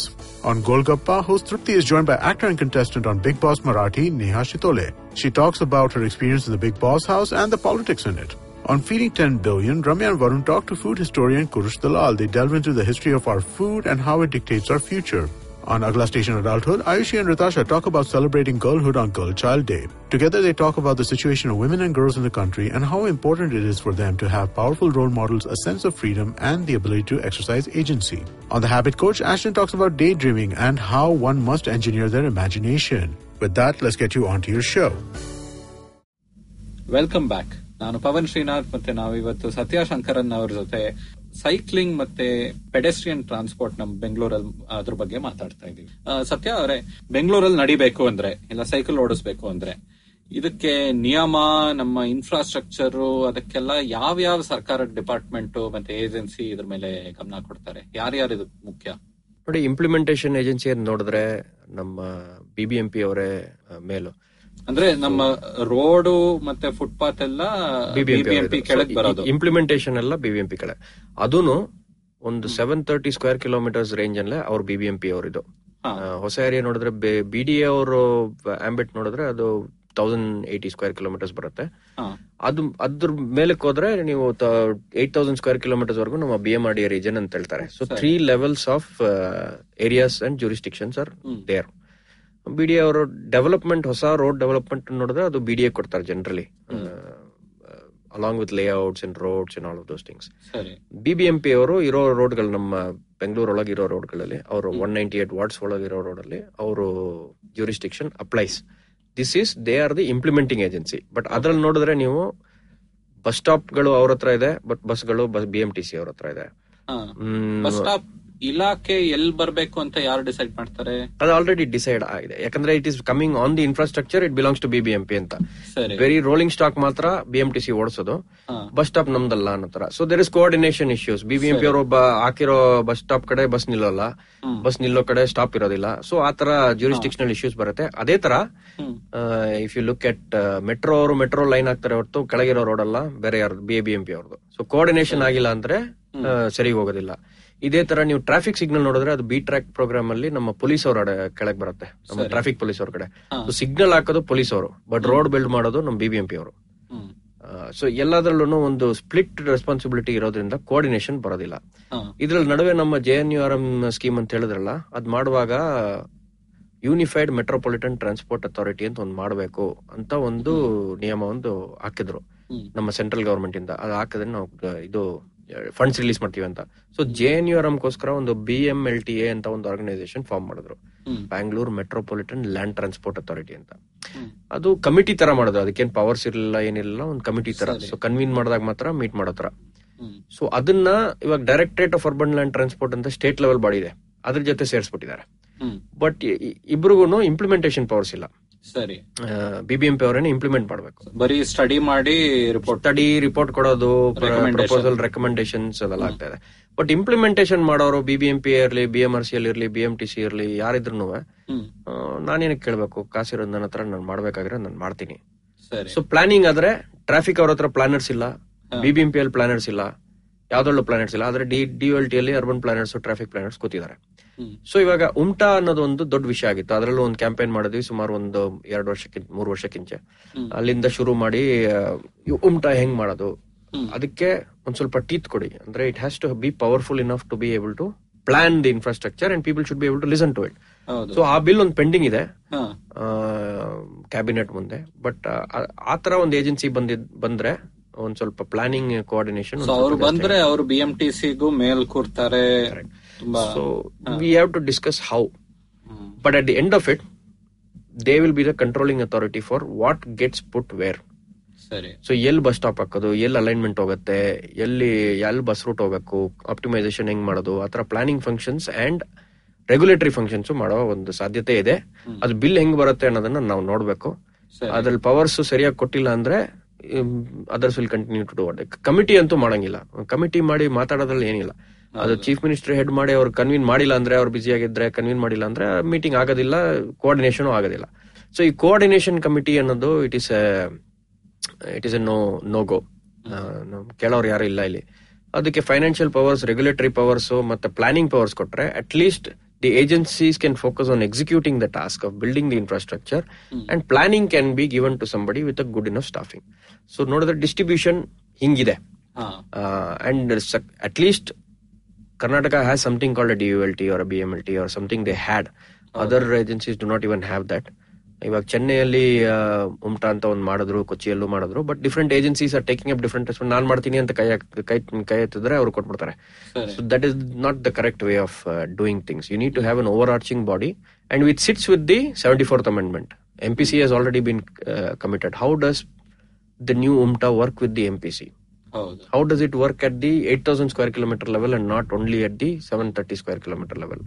On Golgappa, host Trupti is joined by actor and contestant on Big Boss Marathi, Neha Shitole. She talks about her experience in the Big Boss house and the politics in it. On Feeding ten billion, Ramya and Varun talk to food historian Kurush Dalal. They delve into the history of our food and how it dictates our future. On Agla Station Adulthood, Ayushi and Ritasha talk about celebrating girlhood on Girl Child Day. Together they talk about the situation of women and girls in the country and how important it is for them to have powerful role models, a sense of freedom, and the ability to exercise agency. On The Habit Coach, Ashton talks about daydreaming and how one must engineer their imagination. With that, let's get you onto your show. Welcome back. ನಾನು ಪವನ್ ಶ್ರೀನಾಥ್ ಮತ್ತೆ ನಾವು ಇವತ್ತು ಸತ್ಯ ಶಂಕರನ್ ಅವ್ರ ಜೊತೆ cycling ಮತ್ತೆ pedestrian transport ನಮ್ ಬೆಂಗಳೂರಲ್ಲಿ ಅದ್ರ ಬಗ್ಗೆ ಮಾತಾಡ್ತಾ ಇದೀವಿ. ಸತ್ಯ ಅವರೇ, ಬೆಂಗಳೂರಲ್ಲಿ ನಡಿಬೇಕು ಅಂದ್ರೆ ಇಲ್ಲ ಸೈಕಲ್ ಓಡಿಸ್ಬೇಕು ಅಂದ್ರೆ ಇದಕ್ಕೆ ನಿಯಮ, ನಮ್ಮ ಇನ್ಫ್ರಾಸ್ಟ್ರಕ್ಚರ್, ಅದಕ್ಕೆಲ್ಲ ಯಾವ ಯಾವ ಸರ್ಕಾರ ಡಿಪಾರ್ಟ್ಮೆಂಟ್ ಮತ್ತೆ ಏಜೆನ್ಸಿ ಇದ್ರ ಮೇಲೆ ಗಮನ ಕೊಡ್ತಾರೆ, ಯಾರ್ಯಾರು ಇದಕ್ಕೆ ಮುಖ್ಯ? ನೋಡಿ, ಇಂಪ್ಲಿಮೆಂಟೇಷನ್ ಏಜೆನ್ಸಿ ಅಂತ ನೋಡಿದ್ರೆ ನಮ್ಮ ಬಿಬಿಎಂಪಿ ಅವರೇ ಮೇಲು. ಅಂದ್ರೆ ನಮ್ಮ ರೋಡು ಮತ್ತೆ ಫುಟ್ಪಾತ್ ಎಲ್ಲ ಬಿಬಿಎಂಪಿ ಕೆಳಗೆ ಬರೋದು, ಇಂಪ್ಲಿಮೆಂಟೇಷನ್ ಎಲ್ಲ ಬಿಬಿಎಂಪಿ ಕಡೆ. ಅದೂನು ಒಂದು seven thirty square kilometres range ಅಲ್ಲೇ ಅವ್ರು ಬಿಬಿಎಂಪಿ ಅವರಿದು. ಹೊಸ ಏರಿಯಾ ನೋಡಿದ್ರೆ ಬಿಡಿಎ ಅವರು ಆಂಬಿಟ್ ನೋಡಿದ್ರೆ ಅದು ತೌಸಂಡ್ ಏಯ್ಟಿ ಸ್ಕ್ವೇರ್ ಕಿಲೋಮೀಟರ್ಸ್ ಬರುತ್ತೆ. ಅದು ಅದ್ರ ಮೇಲಕ್ಕೆ ಹೋದ್ರೆ ನೀವು ಏಟ್ ತೌಸಂಡ್ ಸ್ಕ್ವೇರ್ ಕಿಲೋಮೀಟರ್ಸ್ ವರೆಗೂ ನಮ್ಮ ಬಿಎಂಆರ್ಡಿಎ ರೀಜನ್ ಅಂತ ಹೇಳ್ತಾರೆ. So three levels of areas and jurisdictions are there. BDA ಅವರು ಡೆವಲಪ್ಮೆಂಟ್, ಹೊಸ ರೋಡ್ ಡೆವಲಪ್ಮೆಂಟ್ ನೋಡಿದ್ರೆ ಅದು ಬಿಡಿಎ ಕೊಡ್ತಾರೆ generally, along with layouts and roads and all of those things. BBMP ಅವರು ಇರೋ ರೋಡ್ಗಳು, ನಮ್ಮ ಬೆಂಗಳೂರು ಒಳಗಿರೋ ರೋಡ್ಗಳಲ್ಲಿ ಅವರು ಒನ್ ನೈಂಟಿ ಏಟ್ ವಾರ್ಡ್ಸ್ ಒಳಗಿರೋ ರೋಡಲ್ಲಿ ಅವರು jurisdiction applies. This is they are the implementing agency. But ಅದ್ರಲ್ಲಿ ನೋಡಿದ್ರೆ ನೀವು ಬಸ್ ಸ್ಟಾಪ್ಗಳು ಅವ್ರ ಹತ್ರ ಇದೆ, ಬಟ್ ಬಸ್ಗಳು ಬಿ ಎಂ ಟಿ ಸಿ ಅವ್ರ ಹತ್ರ ಇದೆ. ಬಸ್ ಸ್ಟಾಪ್ ಇಲಾಖೆ ಎಲ್ಲಿ ಬರಬೇಕು ಅಂತ ಯಾರು ಡಿಸೈಡ್ ಮಾಡ್ತಾರೆ? ಅದು ಆಲ್ರೆಡಿ ಡಿಸೈಡ್ ಆಗಿದೆ, ಯಾಕಂದ್ರೆ it is coming on the infrastructure, it belongs to BBMP ಅಂತ. ವೆರಿ ರೋಲಿಂಗ್ ಸ್ಟಾಕ್ ಮಾತ್ರ ಬಿಎಂಟಿಸಿ ಓಡಿಸೋದು, ಬಸ್ ಸ್ಟಾಪ್ ನಮ್ದಲ್ಲ ಅನ್ನೋ ತರ. So there is coordination issues. BBMP ಅವರು ಹಾಕಿರೋ ಬಸ್ ಸ್ಟಾಪ್ ಕಡೆ ಬಸ್ ನಿಲ್ಲಲ್ಲ, ಬಸ್ ನಿಲ್ಲೋ ಕಡೆ ಸ್ಟಾಪ್ ಇರೋದಿಲ್ಲ. ಸೊ ಆ ತರ ಜ್ಯೂರಿಸ್ಟಿಕ್ಷನಲ್ ಇಶ್ಯೂಸ್ ಬರುತ್ತೆ. ಅದೇ ತರ if you look at metro, ಅವರು ಮೆಟ್ರೋ ಲೈನ್ ಹಾಕ್ತಾರೆ ಹೊರತು ಕೆಳಗಿರೋ ರೋಡ್ ಅಲ್ಲ ಬೇರೆ ಯಾರು ಬಿಬಿಎಂಪಿ ಅವ್ರದ್ದು. ಸೊ ಕೋಆರ್ಡಿನೇಷನ್ ಆಗಿಲ್ಲ ಅಂದ್ರೆ ಸರಿ ಹೋಗೋದಿಲ್ಲ. ಇದೇ ತರ ನೀವು ಟ್ರಾಫಿಕ್ ಸಿಗ್ನಲ್ ನೋಡಿದ್ರೆ ಅದು ಬಿ ಟ್ರ್ಯಾಕ್ ಪ್ರೋಗ್ರಾಮ್ ಅಲ್ಲಿ ನಮ್ಮ ಪೊಲೀಸ್ ಅವರ ಕೆಳಗೆ ಬರುತ್ತೆ, ನಮ್ಮ ಟ್ರಾಫಿಕ್ ಪೊಲೀಸ್ ಅವ್ರ ಕಡೆ. ಸೊ ಸಿಗ್ನಲ್ ಹಾಕೋದು ಪೊಲೀಸ್ ಅವರು, ಬಟ್ ರೋಡ್ ಬಿಲ್ಡ್ ಮಾಡೋದು ನಮ್ಮ ಬಿಬಿಎಂಪಿ ಅವರು. ಸೊ ಎಲ್ಲದರಲ್ಲೂ ಒಂದು ಸ್ಪ್ಲಿಟ್ ರೆಸ್ಪಾನ್ಸಿಬಿಲಿಟಿ ಇರೋದ್ರಿಂದ ಕೋಆರ್ಡಿನೇಷನ್ ಬರೋದಿಲ್ಲ. ಇದ್ರಲ್ಲಿ ನಡುವೆ ನಮ್ಮ ಜೆಎನ್ಯುಆರ್ಎಂ ಸ್ಕೀಮ್ ಅಂತ ಹೇಳಿದ್ರಲ್ಲ, ಅದ್ ಮಾಡುವಾಗ ಯೂನಿಫೈಡ್ ಮೆಟ್ರೋಪಾಲಿಟನ್ ಟ್ರಾನ್ಸ್ಪೋರ್ಟ್ ಅಥಾರಿಟಿ ಅಂತ ಒಂದು ಮಾಡಬೇಕು ಅಂತ ಒಂದು ನಿಯಮ ಒಂದು ಹಾಕಿದ್ರು ನಮ್ಮ ಸೆಂಟ್ರಲ್ ಗವರ್ಮೆಂಟ್ ಇಂದ. ಅದು ಹಾಕಿದ್ರೆ ನಾವು ಇದು ಫಂಡ್ಸ್ ರಿಲೀಸ್ ಮಾಡ್ತೀವಿ ಅಂತ. ಸೊ ಜೆಎನ್ಯುಆರ್ಎಂ ಗೋಸ್ಕರ ಒಂದು B M L T A ಅಂತ ಒಂದು ಆರ್ಗನೈಸೇಷನ್ ಫಾರ್ಮ್ ಮಾಡಿದ್ರು, Bangalore metropolitan land transport authority ಅಂತ. ಅದು ಕಮಿಟಿ ತರ ಮಾಡಿದ್ರು, ಅದಕ್ಕೇನು ಪವರ್ಸ್ ಇರಲಿಲ್ಲ ಏನಿರಲಿಲ್ಲ, ಒಂದು ಕಮಿಟಿ ತರ. ಸೊ ಕನ್ವೀನ್ ಮಾಡಿದಾಗ ಮಾತ್ರ ಮೀಟ್ ಮಾಡೋ ತರ. ಸೊ ಅದನ್ನ ಇವಾಗ directorate of urban land transport ಅಂತ ಸ್ಟೇಟ್ ಲೆವೆಲ್ ಬಾಡಿ ಇದೆ, ಅದ್ರ ಜೊತೆ ಸೇರಿಸ್ಬಿಟ್ಟಿದ್ದಾರೆ. ಬಟ್ ಇಬ್ರಿಗೂ ಇಂಪ್ಲಿಮೆಂಟೇಶನ್ ಪವರ್ಸ್ ಇಲ್ಲ. ಸರಿ, ಬಿಬಿಎಂಪಿ ಅವರೇನೆ ಇಂಪ್ಲಿಮೆಂಟ್ ಮಾಡಬೇಕು. ಬರೀ ಸ್ಟಡಿ ಮಾಡಿ ರಿಪೋರ್ಟ್ ಸ್ಟಡಿ ರಿಪೋರ್ಟ್ ಕೊಡೋದು, ಪ್ರಪೋಸಲ್, ರೆಕಮೆಂಡೇಶನ್ಸ್ ಅದೆಲ್ಲ ಆಗ್ತಾ ಇದೆ. ಬಟ್ ಇಂಪ್ಲಿಮೆಂಟೇಶನ್ ಮಾಡೋರು ಬಿಬಿಎಂಪಿ ಇರ್ಲಿ, ಬಿಎಂಆರ್ಸಿ ಎಲ್ ಇರ್ಲಿ, ಬಿಎಂಟಿಸಿ ಇರ್ಲಿ, ಯಾರಿದ್ರು ನಾನೇನಕ್ಕೆ ಕೇಳಬೇಕು? ಕಾಸಿರೋದ್ ನನ್ನ ಹತ್ರ, ನಾನು ಮಾಡ್ಬೇಕಾಗಿರೋ ನಾನು ಮಾಡ್ತೀನಿ. ಸೊ ಪ್ಲಾನಿಂಗ್ ಆದ್ರೆ ಟ್ರಾಫಿಕ್ ಅವ್ರ ಹತ್ರ ಪ್ಲಾನರ್ಸ್ ಇಲ್ಲ, ಬಿಬಿಎಂಪಿ ಅಲ್ಲಿ ಪ್ಲಾನರ್ಸ್ ಇಲ್ಲ, ಯಾವ್ದೊಳ್ಳು ಪ್ಲಾನರ್ಸ್ ಇಲ್ಲ. ಆದ್ರೆ ಡಿ ಡಿಒಲ್ಟಿ ಅಲ್ಲಿ ಅರ್ಬನ್ ಪ್ಲಾನರ್ಸ್, ಟ್ರಾಫಿಕ್ ಪ್ಲಾನರ್ಸ್ ಕೂತಿದ್ದಾರೆ. ಸೊ ಇವಾಗ ಉಮ್ಟಾ ಅನ್ನೋದು ಒಂದು ದೊಡ್ಡ ವಿಷಯ ಆಗಿತ್ತು. ಅದರಲ್ಲೂ ಒಂದು ಕ್ಯಾಂಪೇನ್ ಮಾಡಿದ್ವಿ ಸುಮಾರು ಒಂದು ಎರಡು ವರ್ಷಕ್ಕಿಂತ ಮೂರು ವರ್ಷಕ್ಕಿಂಚೆ. ಅಲ್ಲಿಂದ ಶುರು ಮಾಡಿ ಉಮ್ಟಾ ಹೆಂಗ್ ಮಾಡೋದು, ಅದಕ್ಕೆ ಒಂದ್ ಸ್ವಲ್ಪ ಟೀತ್ ಕೊಡಿ ಅಂದ್ರೆ it has to be powerful enough to be able to plan the infrastructure and people should be able to listen to it. So ಆ ಬಿಲ್ ಒಂದು ಪೆಂಡಿಂಗ್ ಇದೆ ಕ್ಯಾಬಿನೆಟ್ ಮುಂದೆ. ಬಟ್ ಆ ತರ ಒಂದು ಏಜೆನ್ಸಿ ಬಂದಿದ್ ಬಂದ್ರೆ ಒಂದ್ ಸ್ವಲ್ಪ ಪ್ಲಾನಿಂಗ್ ಕೋಆರ್ಡಿನೇಷನ್ ಅವ್ರು ಬಂದ್ರೆ ಅವ್ರು ಬಿಎಂಟಿಸಿಗೂ ಮೇಲ್ ಕೂರ್ತಾರೆ. So uh, we have to discuss how, mm. but at the end of it, they will be the controlling authority for what gets put where. Sorry. So yell bus stop ಹಾಕೋದು, ಎಲ್ಲಿ alignment ಹೋಗುತ್ತೆ, ಎಲ್ಲಿ ಎಲ್ಲಿ bus route ಹೋಗಬೇಕು, optimisation ಹೆಂಗ್ ಮಾಡೋದು, ಆ ತರ planning functions and regulatory functions ಮಾಡೋ ಒಂದು ಸಾಧ್ಯತೆ ಇದೆ. ಅದು ಬಿಲ್ ಹೆಂಗ್ ಬರುತ್ತೆ ಅನ್ನೋದನ್ನ ನಾವು ನೋಡ್ಬೇಕು. ಅದ್ರಲ್ಲಿ ಪವರ್ಸ್ ಸರಿಯಾಗಿ ಕೊಟ್ಟಿಲ್ಲ ಅಂದ್ರೆ others will continue to do. Committee ಅಂತೂ ಮಾಡಂಗಿಲ್ಲ, ಕಮಿಟಿ ಮಾಡಿ ಮಾತಾಡೋದ್ರಲ್ಲಿ ಏನಿಲ್ಲ. ಅದು ಚೀಫ್ ಮಿನಿಸ್ಟರ್ ಹೆಡ್ ಮಾಡಿ ಅವ್ರು ಕನ್ವೀನ್ ಮಾಡಿಲ್ಲ ಅಂದ್ರೆ, ಅವ್ರು ಬಿಸಿ ಆಗಿದ್ರೆ ಕನ್ವೀನ್ ಮಾಡಿಲ್ಲ ಅಂದ್ರೆ ಮೀಟಿಂಗ್ ಆಗೋದಿಲ್ಲ, ಕೋಆರ್ಡಿನೇಷನ್ ಆಗೋದಿಲ್ಲ. ಸೊ ಈ ಕೋಆರ್ಡಿನೇಷನ್ ಕಮಿಟಿ ಅನ್ನೋದು it is it is a no no go. ಕೇಳೋರು ಯಾರು ಇಲ್ಲ ಇಲ್ಲಿ. ಅದಕ್ಕೆ ಫೈನಾನ್ಷಿಯಲ್ ಪವರ್ಸ್, ರೆಗ್ಯುಲೇಟರಿ ಪವರ್ಸ್ ಮತ್ತೆ ಪ್ಲಾನಿಂಗ್ ಪವರ್ಸ್ ಕೊಟ್ರೆ at least the agencies can focus on executing the task of building the infrastructure and planning can be given to somebody with a good enough staffing. So ನೋಡಿದ್ರೆ distribution ಹಿಂಗಿದೆ. And at least Karnataka has something called a D U L T or a B M L T or something they had. Other agencies do not even have that. Ivaga Chennaialli umta anta on madidru, Kochiyallu madidru, but different agencies are taking up different responsibilities. Naan martini anta kai kai kai ettidre avaru kotbittare. So that is not the correct way of uh, doing things. You need to have an overarching body, and which sits with the seventy-fourth amendment. M P C has already been uh, committed. How does the new umta work with the M P C? How does it work at the eight thousand square kilometer level and not only at the seven hundred thirty square kilometer level?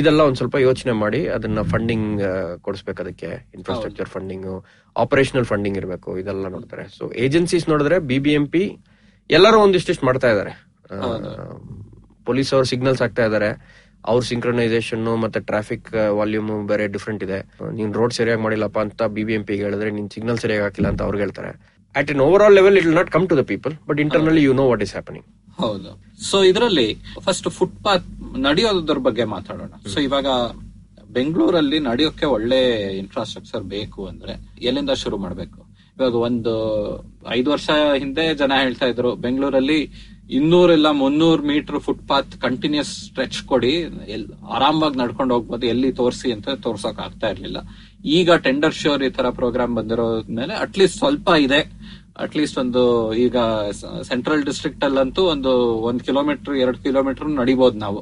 ಇದೆಲ್ಲ ಒಂದ್ ಸ್ವಲ್ಪ ಯೋಚನೆ ಮಾಡಿ ಅದನ್ನ funding ಕೊಡಿಸ್ಬೇಕು. ಅದಕ್ಕೆ infrastructure funding, operational funding ಇರಬೇಕು, ಇದೆಲ್ಲ ನೋಡ್ತಾರೆ. ಸೊ ಏಜೆನ್ಸೀಸ್ ನೋಡಿದ್ರೆ ಬಿಬಿಎಂಪಿ ಎಲ್ಲರೂ ಒಂದಿಷ್ಟಿಷ್ಟು ಮಾಡ್ತಾ ಇದಾರೆ. ಪೊಲೀಸ್ ಅವರು ಸಿಗ್ನಲ್ಸ್ ಹಾಕ್ತಾ ಇದಾರೆ, ಅವ್ರ ಸಿಂಕ್ರನೈಸೇಷನ್ ಮತ್ತೆ ಟ್ರಾಫಿಕ್ ವಾಲ್ಯೂಮ್ ಬೇರೆ ಡಿಫ್ರೆಂಟ್ ಇದೆ. ನೀನ್ ರೋಡ್ ಸರಿಯಾಗಿ ಮಾಡಿಲ್ಲಪ್ಪ ಅಂತ ಬಿಬಿಎಂಪಿ ಹೇಳಿದ್ರೆ, ನೀನ್ ಸಿಗ್ನಲ್ ಸರಿಯಾಗಿ ಹಾಕಿಲ್ಲ ಅಂತ ಅವ್ರಿಗೆ ಹೇಳ್ತಾರೆ. At an overall level, it will not come to the people, but internally you know what is happening. ಹೌದು. ಸೊ ಇದರಲ್ಲಿ ಫಸ್ಟ್ ಫುಟ್ಪಾತ್ ನಡೆಯೋದ್ರ ಬಗ್ಗೆ ಮಾತಾಡೋಣ. ಸೊ ಇವಾಗ ಬೆಂಗಳೂರಲ್ಲಿ ನಡೆಯೋಕೆ ಒಳ್ಳೆ ಇನ್ಫ್ರಾಸ್ಟ್ರಕ್ಚರ್ ಬೇಕು ಅಂದ್ರೆ ಎಲ್ಲಿಂದ ಶುರು ಮಾಡ್ಬೇಕು? ಇವಾಗ ಒಂದು ಐದು ವರ್ಷ ಹಿಂದೆ ಜನ ಹೇಳ್ತಾ ಇದ್ರು ಬೆಂಗಳೂರಲ್ಲಿ ಇನ್ನೂರೆಲ್ಲ ಮುನ್ನೂರು ಮೀಟರ್ ಫುಟ್ಪಾತ್ ಕಂಟಿನ್ಯೂಸ್ ಸ್ಟ್ರೆಚ್ ಕೊಡಿ, ಆರಾಮಾಗಿ ನಡ್ಕೊಂಡು ಹೋಗ್ಬೋದು, ಎಲ್ಲಿ ತೋರಿಸಿ ಅಂತ ತೋರ್ಸಕ್ ಆಗ್ತಾ ಇರ್ಲಿಲ್ಲ. ಈಗ ಟೆಂಡರ್ ಶ್ಯೂರ್ ಈ ತರ ಪ್ರೋಗ್ರಾಮ್ ಬಂದಿರೋದ್ಮೇಲೆ ಅಟ್ಲೀಸ್ಟ್ ಸ್ವಲ್ಪ ಇದೆ. ಅಟ್ಲೀಸ್ಟ್ ಒಂದು ಈಗ ಸೆಂಟ್ರಲ್ ಡಿಸ್ಟ್ರಿಕ್ಟ್ ಅಲ್ಲಂತೂ ಒಂದು ಒಂದ್ ಕಿಲೋಮೀಟರ್ ಎರಡು ಕಿಲೋಮೀಟರ್ ನಡಿಬಹುದು ನಾವು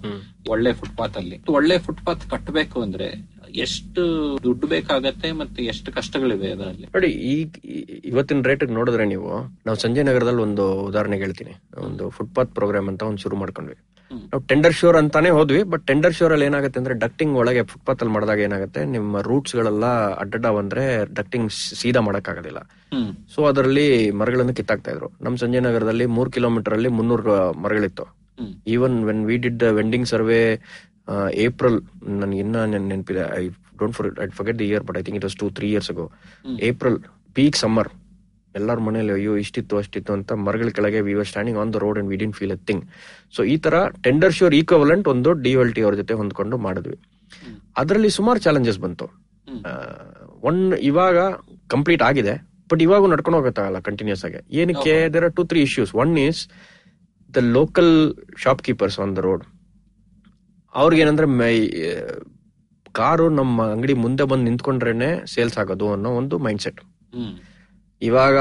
ಒಳ್ಳೆ ಫುಟ್ಪಾತ್ ಅಲ್ಲಿ. ಒಳ್ಳೆ ಫುಟ್ಪಾತ್ ಕಟ್ಟಬೇಕು ಅಂದ್ರೆ ಎಷ್ಟು ದುಡ್ಡು ಬೇಕಾಗತ್ತೆ ಮತ್ತೆ ಎಷ್ಟು ಕಷ್ಟಗಳಿವೆ ಅದರಲ್ಲಿ ನೋಡಿ. ಈ ಇವತ್ತಿನ ರೇಟ್ ನೋಡಿದ್ರೆ ನೀವು, ನಾವು ಸಂಜಯ್ ನಗರದಲ್ಲಿ ಒಂದು ಉದಾಹರಣೆ ಹೇಳ್ತೀನಿ, ಒಂದು ಫುಟ್ಪಾತ್ ಪ್ರೋಗ್ರಾಮ್ ಅಂತ ಒಂದು ಶುರು ಮಾಡ್ಕೊಂಡ್ವಿ. ನಾವು ಟೆಂಡರ್ ಶ್ಯೂರ್ ಅಂತಾನೆ ಹೋದ್ವಿ, ಬಟ್ ಟೆಂಡರ್ ಶ್ಯೂರ್ ಅಲ್ಲಿ ಏನಾಗುತ್ತೆ ಅಂದ್ರೆ ಡಕ್ಟಿಂಗ್ ಒಳಗೆ ಫುಟ್ಪಾತ್ ಅಲ್ಲಿ ಮಾಡಿದಾಗ ಏನಾಗುತ್ತೆ, ನಿಮ್ಮ ರೂಟ್ಸ್ ಗಳೆಲ್ಲ ಅಡ್ಡಾವಂದ್ರೆ ಡಕ್ಟಿಂಗ್ ಸೀದಾ ಮಾಡಕ್ ಆಗೋದಿಲ್ಲ. ಸೊ ಅದರಲ್ಲಿ ಮರಗಳನ್ನು ಕಿತ್ತಾಕ್ತಾ ಇದ್ರು. ನಮ್ ಸಂಜಯ್ ನಗರದಲ್ಲಿ ಮೂರ್ ಕಿಲೋಮೀಟರ್ ಅಲ್ಲಿ ಮುನ್ನೂರು ಮರಗಳಿತ್ತು. Even when we did the vending survey April, ನನ್ಗೆ ಇನ್ನ ನೆನಪಿದೆ, I don't forget I forget the year but I think it was two three years ago. April peak summer, ಎಲ್ಲರ ಮನೇಲಿ ಅಯ್ಯೋ ಇಷ್ಟಿತ್ತು ಅಷ್ಟಿತ್ತು ಅಂತ ಮರಗಳ ಕೆಳಗೆ we were standing on the road and we didn't feel a thing. So ಈ ತರ ಟೆಂಡರ್ ಶ್ಯೂರ್ ಈಕ್ವಲೆಂಟ್ ಒಂದು ಡಿಎಲ್ಟಿ ಅವ್ರ ಜೊತೆ ಹೊಂದ್ಕೊಂಡು ಮಾಡಿದ್ವಿ. ಅದರಲ್ಲಿ ಸುಮಾರು ಚಾಲೆಂಜಸ್ ಬಂತು. ಒನ್ ಇವಾಗ ಕಂಪ್ಲೀಟ್ ಆಗಿದೆ, ಬಟ್ ಇವಾಗೂ ನಡ್ಕೊಂಡು ಹೋಗತ್ತಾಗಲ್ಲ ಕಂಟಿನ್ಯೂಸ್ ಆಗಿ. ಏನಕ್ಕೆ? There are two three issues. One is the local shopkeepers on the road. ಅವ್ರಿಗೇನಂದ್ರೆ ಕಾರು ನಮ್ಮ ಅಂಗಡಿ ಮುಂದೆ ಬಂದು ನಿಂತ್ಕೊಂಡ್ರೇನೆ ಸೇಲ್ಸ್ ಆಗೋದು ಅನ್ನೋ ಒಂದು ಮೈಂಡ್ ಸೆಟ್. ಇವಾಗ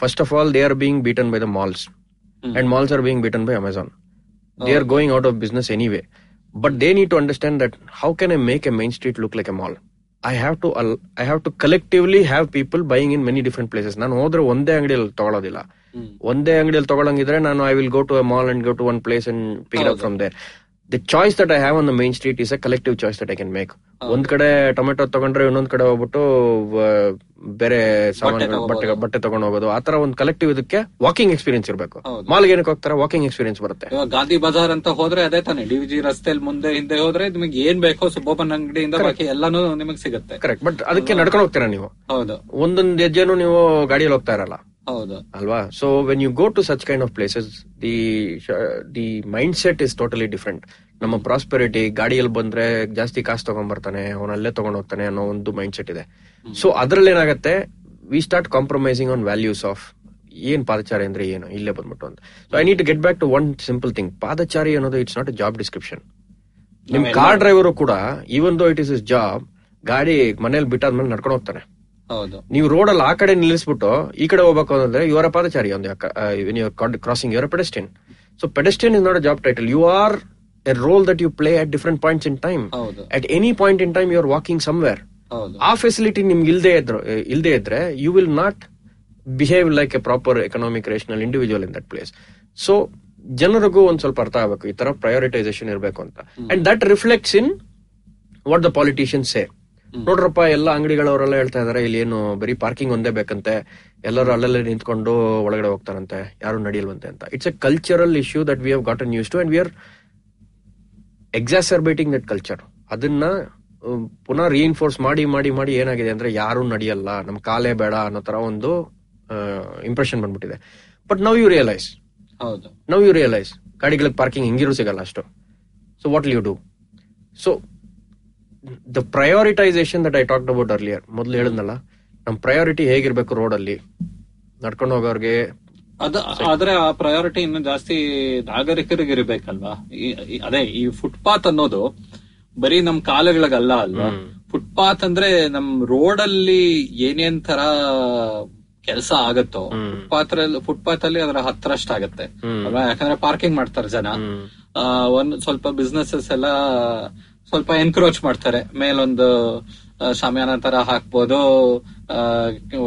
first of all they are being beaten by the malls and malls are being beaten by Amazon. They are going out of business anyway, but they need to understand that how can I make a main street look like a mall. I have to I have to collectively have people buying in many different places. ನಾನು ಹೋದ್ರೆ ಒಂದೇ ಅಂಗಡಿಯಲ್ಲಿ ತಗೊಳ್ಳೋದಿಲ್ಲ. ಒಂದೇ ಅಂಗಡಿಯಲ್ಲಿ ತಗೊಳಂಗಿದ್ರೆ ನಾನು I will go to a mall and go to one place and pick up from there. The choice that I have on the main street is a collective choice that I can make. ಒಂದ್ ಕಡೆ tomato ತಗೊಂಡ್ರೆ ಇನ್ನೊಂದ್ ಕಡೆ ಹೋಗ್ಬಿಟ್ಟು ಬೇರೆ ಸಾಮಾನುಗಳು ಬಟ್ಟೆ ಬಟ್ಟೆ ತಗೊಂಡು ಹೋಗೋದು, ಆತರ ಒಂದು ಕಲೆಕ್ಟಿವ್. ಇದಕ್ಕೆ ವಾಕಿಂಗ್ ಎಕ್ಸ್ಪೀರಿಯನ್ಸ್ ಇರಬೇಕು. ಮಾಲ್ಗೆ ಏನಕ್ಕೆ ಹೋಗ್ತಾರೆ? ವಾಕಿಂಗ್ ಎಕ್ಸ್ಪೀರಿಯನ್ಸ್ ಬರುತ್ತೆ. ಗಾಂಧಿ ಬಜಾರ್ ಅಂತ ಹೋದ್ರೆ ಅದೇ ತಾನೆ, ಡಿವಿಜಿ ರಸ್ತೆಯಲ್ಲಿ ಮುಂದೆ ಹಿಂದೆ ಹೋದ್ರೆ ನಿಮಗೆ ಏನ್ ಬೇಕೋ ಸುಬೋಪನ್ ಅಂಗಡಿಯಿಂದ ಬಾಕಿ ಎಲ್ಲಾನು ನಿಮಗೆ ಸಿಗುತ್ತೆ. ಕರೆಕ್ಟ್. ಬಟ್ ಅದಕ್ಕೆ ನಡ್ಕೊಂಡು ಹೋಗ್ತೀರಾ ನೀವು. ಹೌದು, ಒಂದೊಂದು ಹೆಜ್ಜೆನು ನೀವು ಗಾಡಿಯಲ್ಲಿ ಹೋಗ್ತಾ ಇರಲ್ಲ ಅಲ್ವಾ. So when you go to such kind of places the the mind set is totally different. ನಮ್ಮ ಪ್ರಾಸ್ಪೆರಿಟಿ, ಗಾಡಿಯಲ್ಲಿ ಬಂದ್ರೆ ಜಾಸ್ತಿ ಕಾಸು ತಗೊಂಡ್ಬರ್ತಾನೆ ಅವನ, ಅಲ್ಲೇ ತಗೊಂಡ್ ಹೋಗ್ತಾನೆ ಅನ್ನೋ ಒಂದು ಮೈಂಡ್ ಸೆಟ್ ಇದೆ. ಸೊ ಅದ್ರಲ್ಲಿ ಏನಾಗತ್ತೆ, we start compromising on values of ಏನ್ ಪಾದಚಾರಿ ಅಂದ್ರೆ ಏನು ಇಲ್ಲೇ ಬಂದ್ಬಿಟ್ಟು ಅಂತ. So I need to get back to one simple thing. ಪಾದಚಾರಿ ಅನ್ನೋದು it's not a job description. ನಿಮ್ ಕಾರ್ ಡ್ರೈವರು ಕೂಡ even though it is is job, ಗಾಡಿ ಮನೇಲಿ ಬಿಟ್ಟಾದ್ಮೇಲೆ ನಡ್ಕೊಂಡು ಹೋಗ್ತಾನೆ. ನೀವು ರೋಡ್ ಅಲ್ಲಿ ಆ ಕಡೆ ನಿಲ್ಲಿಸ್ಬಿಟ್ಟು ಈ ಕಡೆ ಹೋಗ್ಬೇಕು ಅಂದ್ರೆ ಯುವರ್ ಅ ಪಾದಚಾರಿ, crossing your pedestrian. So pedestrian is not a job title. You are a role that you play at different points in time. At any point in time you are walking somewhere. ಆ facility ನಿಮ್ಗೆ ಇಲ್ದೇ ಇದ್ರು ಇಲ್ದೇ ಇದ್ರೆ you will not behave like a proper economic rational individual in that place. So ಜನರಿಗೂ ಒಂದ್ ಸ್ವಲ್ಪ ಅರ್ಥ ಆಗಬೇಕು ಈ ತರ ಪ್ರಯಾರಿಟೈಸೇಷನ್ ಇರಬೇಕು ಅಂತ. And that reflects in what the politicians say. ನೋಡ್ರಪ್ಪ, ಎಲ್ಲ ಅಂಗಡಿಗಳವರೆಲ್ಲ ಹೇಳ್ತಾ ಇದಾರೆ ಇಲ್ಲಿ ಏನು ಬರೀ ಪಾರ್ಕಿಂಗ್ ಒಂದೇ ಬೇಕಂತೆ, ಎಲ್ಲರೂ ಅಲ್ಲಲ್ಲೇ ನಿಂತ್ಕೊಂಡು ಒಳಗಡೆ ಹೋಗ್ತಾರಂತೆ, ಯಾರು ನಡೆಯಲ್ವಂತೆ ಅಂತ. It's a cultural issue that we have gotten used to and we are exacerbating that culture. ಅದನ್ನ ಪುನಃ ರಿಇನ್ಫೋರ್ಸ್ ಮಾಡಿ ಮಾಡಿ ಮಾಡಿ ಏನಾಗಿದೆ ಅಂದ್ರೆ ಯಾರು ನಡೆಯಲ್ಲ, ನಮ್ ಕಾಲೇ ಬೇಡ ಅನ್ನೋ ತರ ಒಂದು ಇಂಪ್ರೆಷನ್ ಬಂದ್ಬಿಟ್ಟಿದೆ. But now you realise now you realise ಗಾಡಿಗಳಿಗೆ ಪಾರ್ಕಿಂಗ್ ಹೆಂಗಿರು ಸಿಗಲ್ಲ ಅಷ್ಟು. So what will you do? So the prioritization that I talked about earlier, ಮೊದಲು ಹೇಳಿದ್ನಲ್ಲ, ನಮ್ಮ ಪ್ರಯಾರಿಟಿ ಹೇಗಿರ್ಬೇಕು ರೋಡ್ ಅಲ್ಲಿ ನಡ್ಕೊಂಡು ಹೋಗೋರ್ಗೆ. ಆದ್ರೆ ಆ ಪ್ರಯಾರಿಟಿ ಇನ್ನು ಜಾಸ್ತಿ ನಾಗರಿಕರಿಗೆ ಇರಬೇಕಲ್ವಾ. ಅದೇ ಈ ಫುಟ್ಪಾತ್ ಅನ್ನೋದು ಬರೀ ನಮ್ ಕಾಲಗಳಿಗಲ್ಲ ಅಲ್ವಾ. ಫುಟ್ಪಾತ್ ಅಂದ್ರೆ ನಮ್ ರೋಡ್ ಅಲ್ಲಿ ಏನೇನ್ ತರ ಕೆಲಸ ಆಗತ್ತೋ ಫುಟ್ಪಾತ್ ಫುಟ್ಪಾತ್ ಅಲ್ಲಿ ಅದರ ಹತ್ತರಷ್ಟು ಆಗತ್ತೆ ಅಲ್ವಾ. ಯಾಕಂದ್ರೆ ಪಾರ್ಕಿಂಗ್ ಮಾಡ್ತಾರೆ ಜನ, ಒಂದ್ ಸ್ವಲ್ಪ ಬಿಸ್ನೆಸಸ್ ಎಲ್ಲ ಸ್ವಲ್ಪ ಎನ್ಕ್ರೋಚ್ ಮಾಡ್ತಾರೆ. ಮೇಲೊಂದು ಶಾಮಿಯಾನ ತರ ಹಾಕ್ಬೋದು,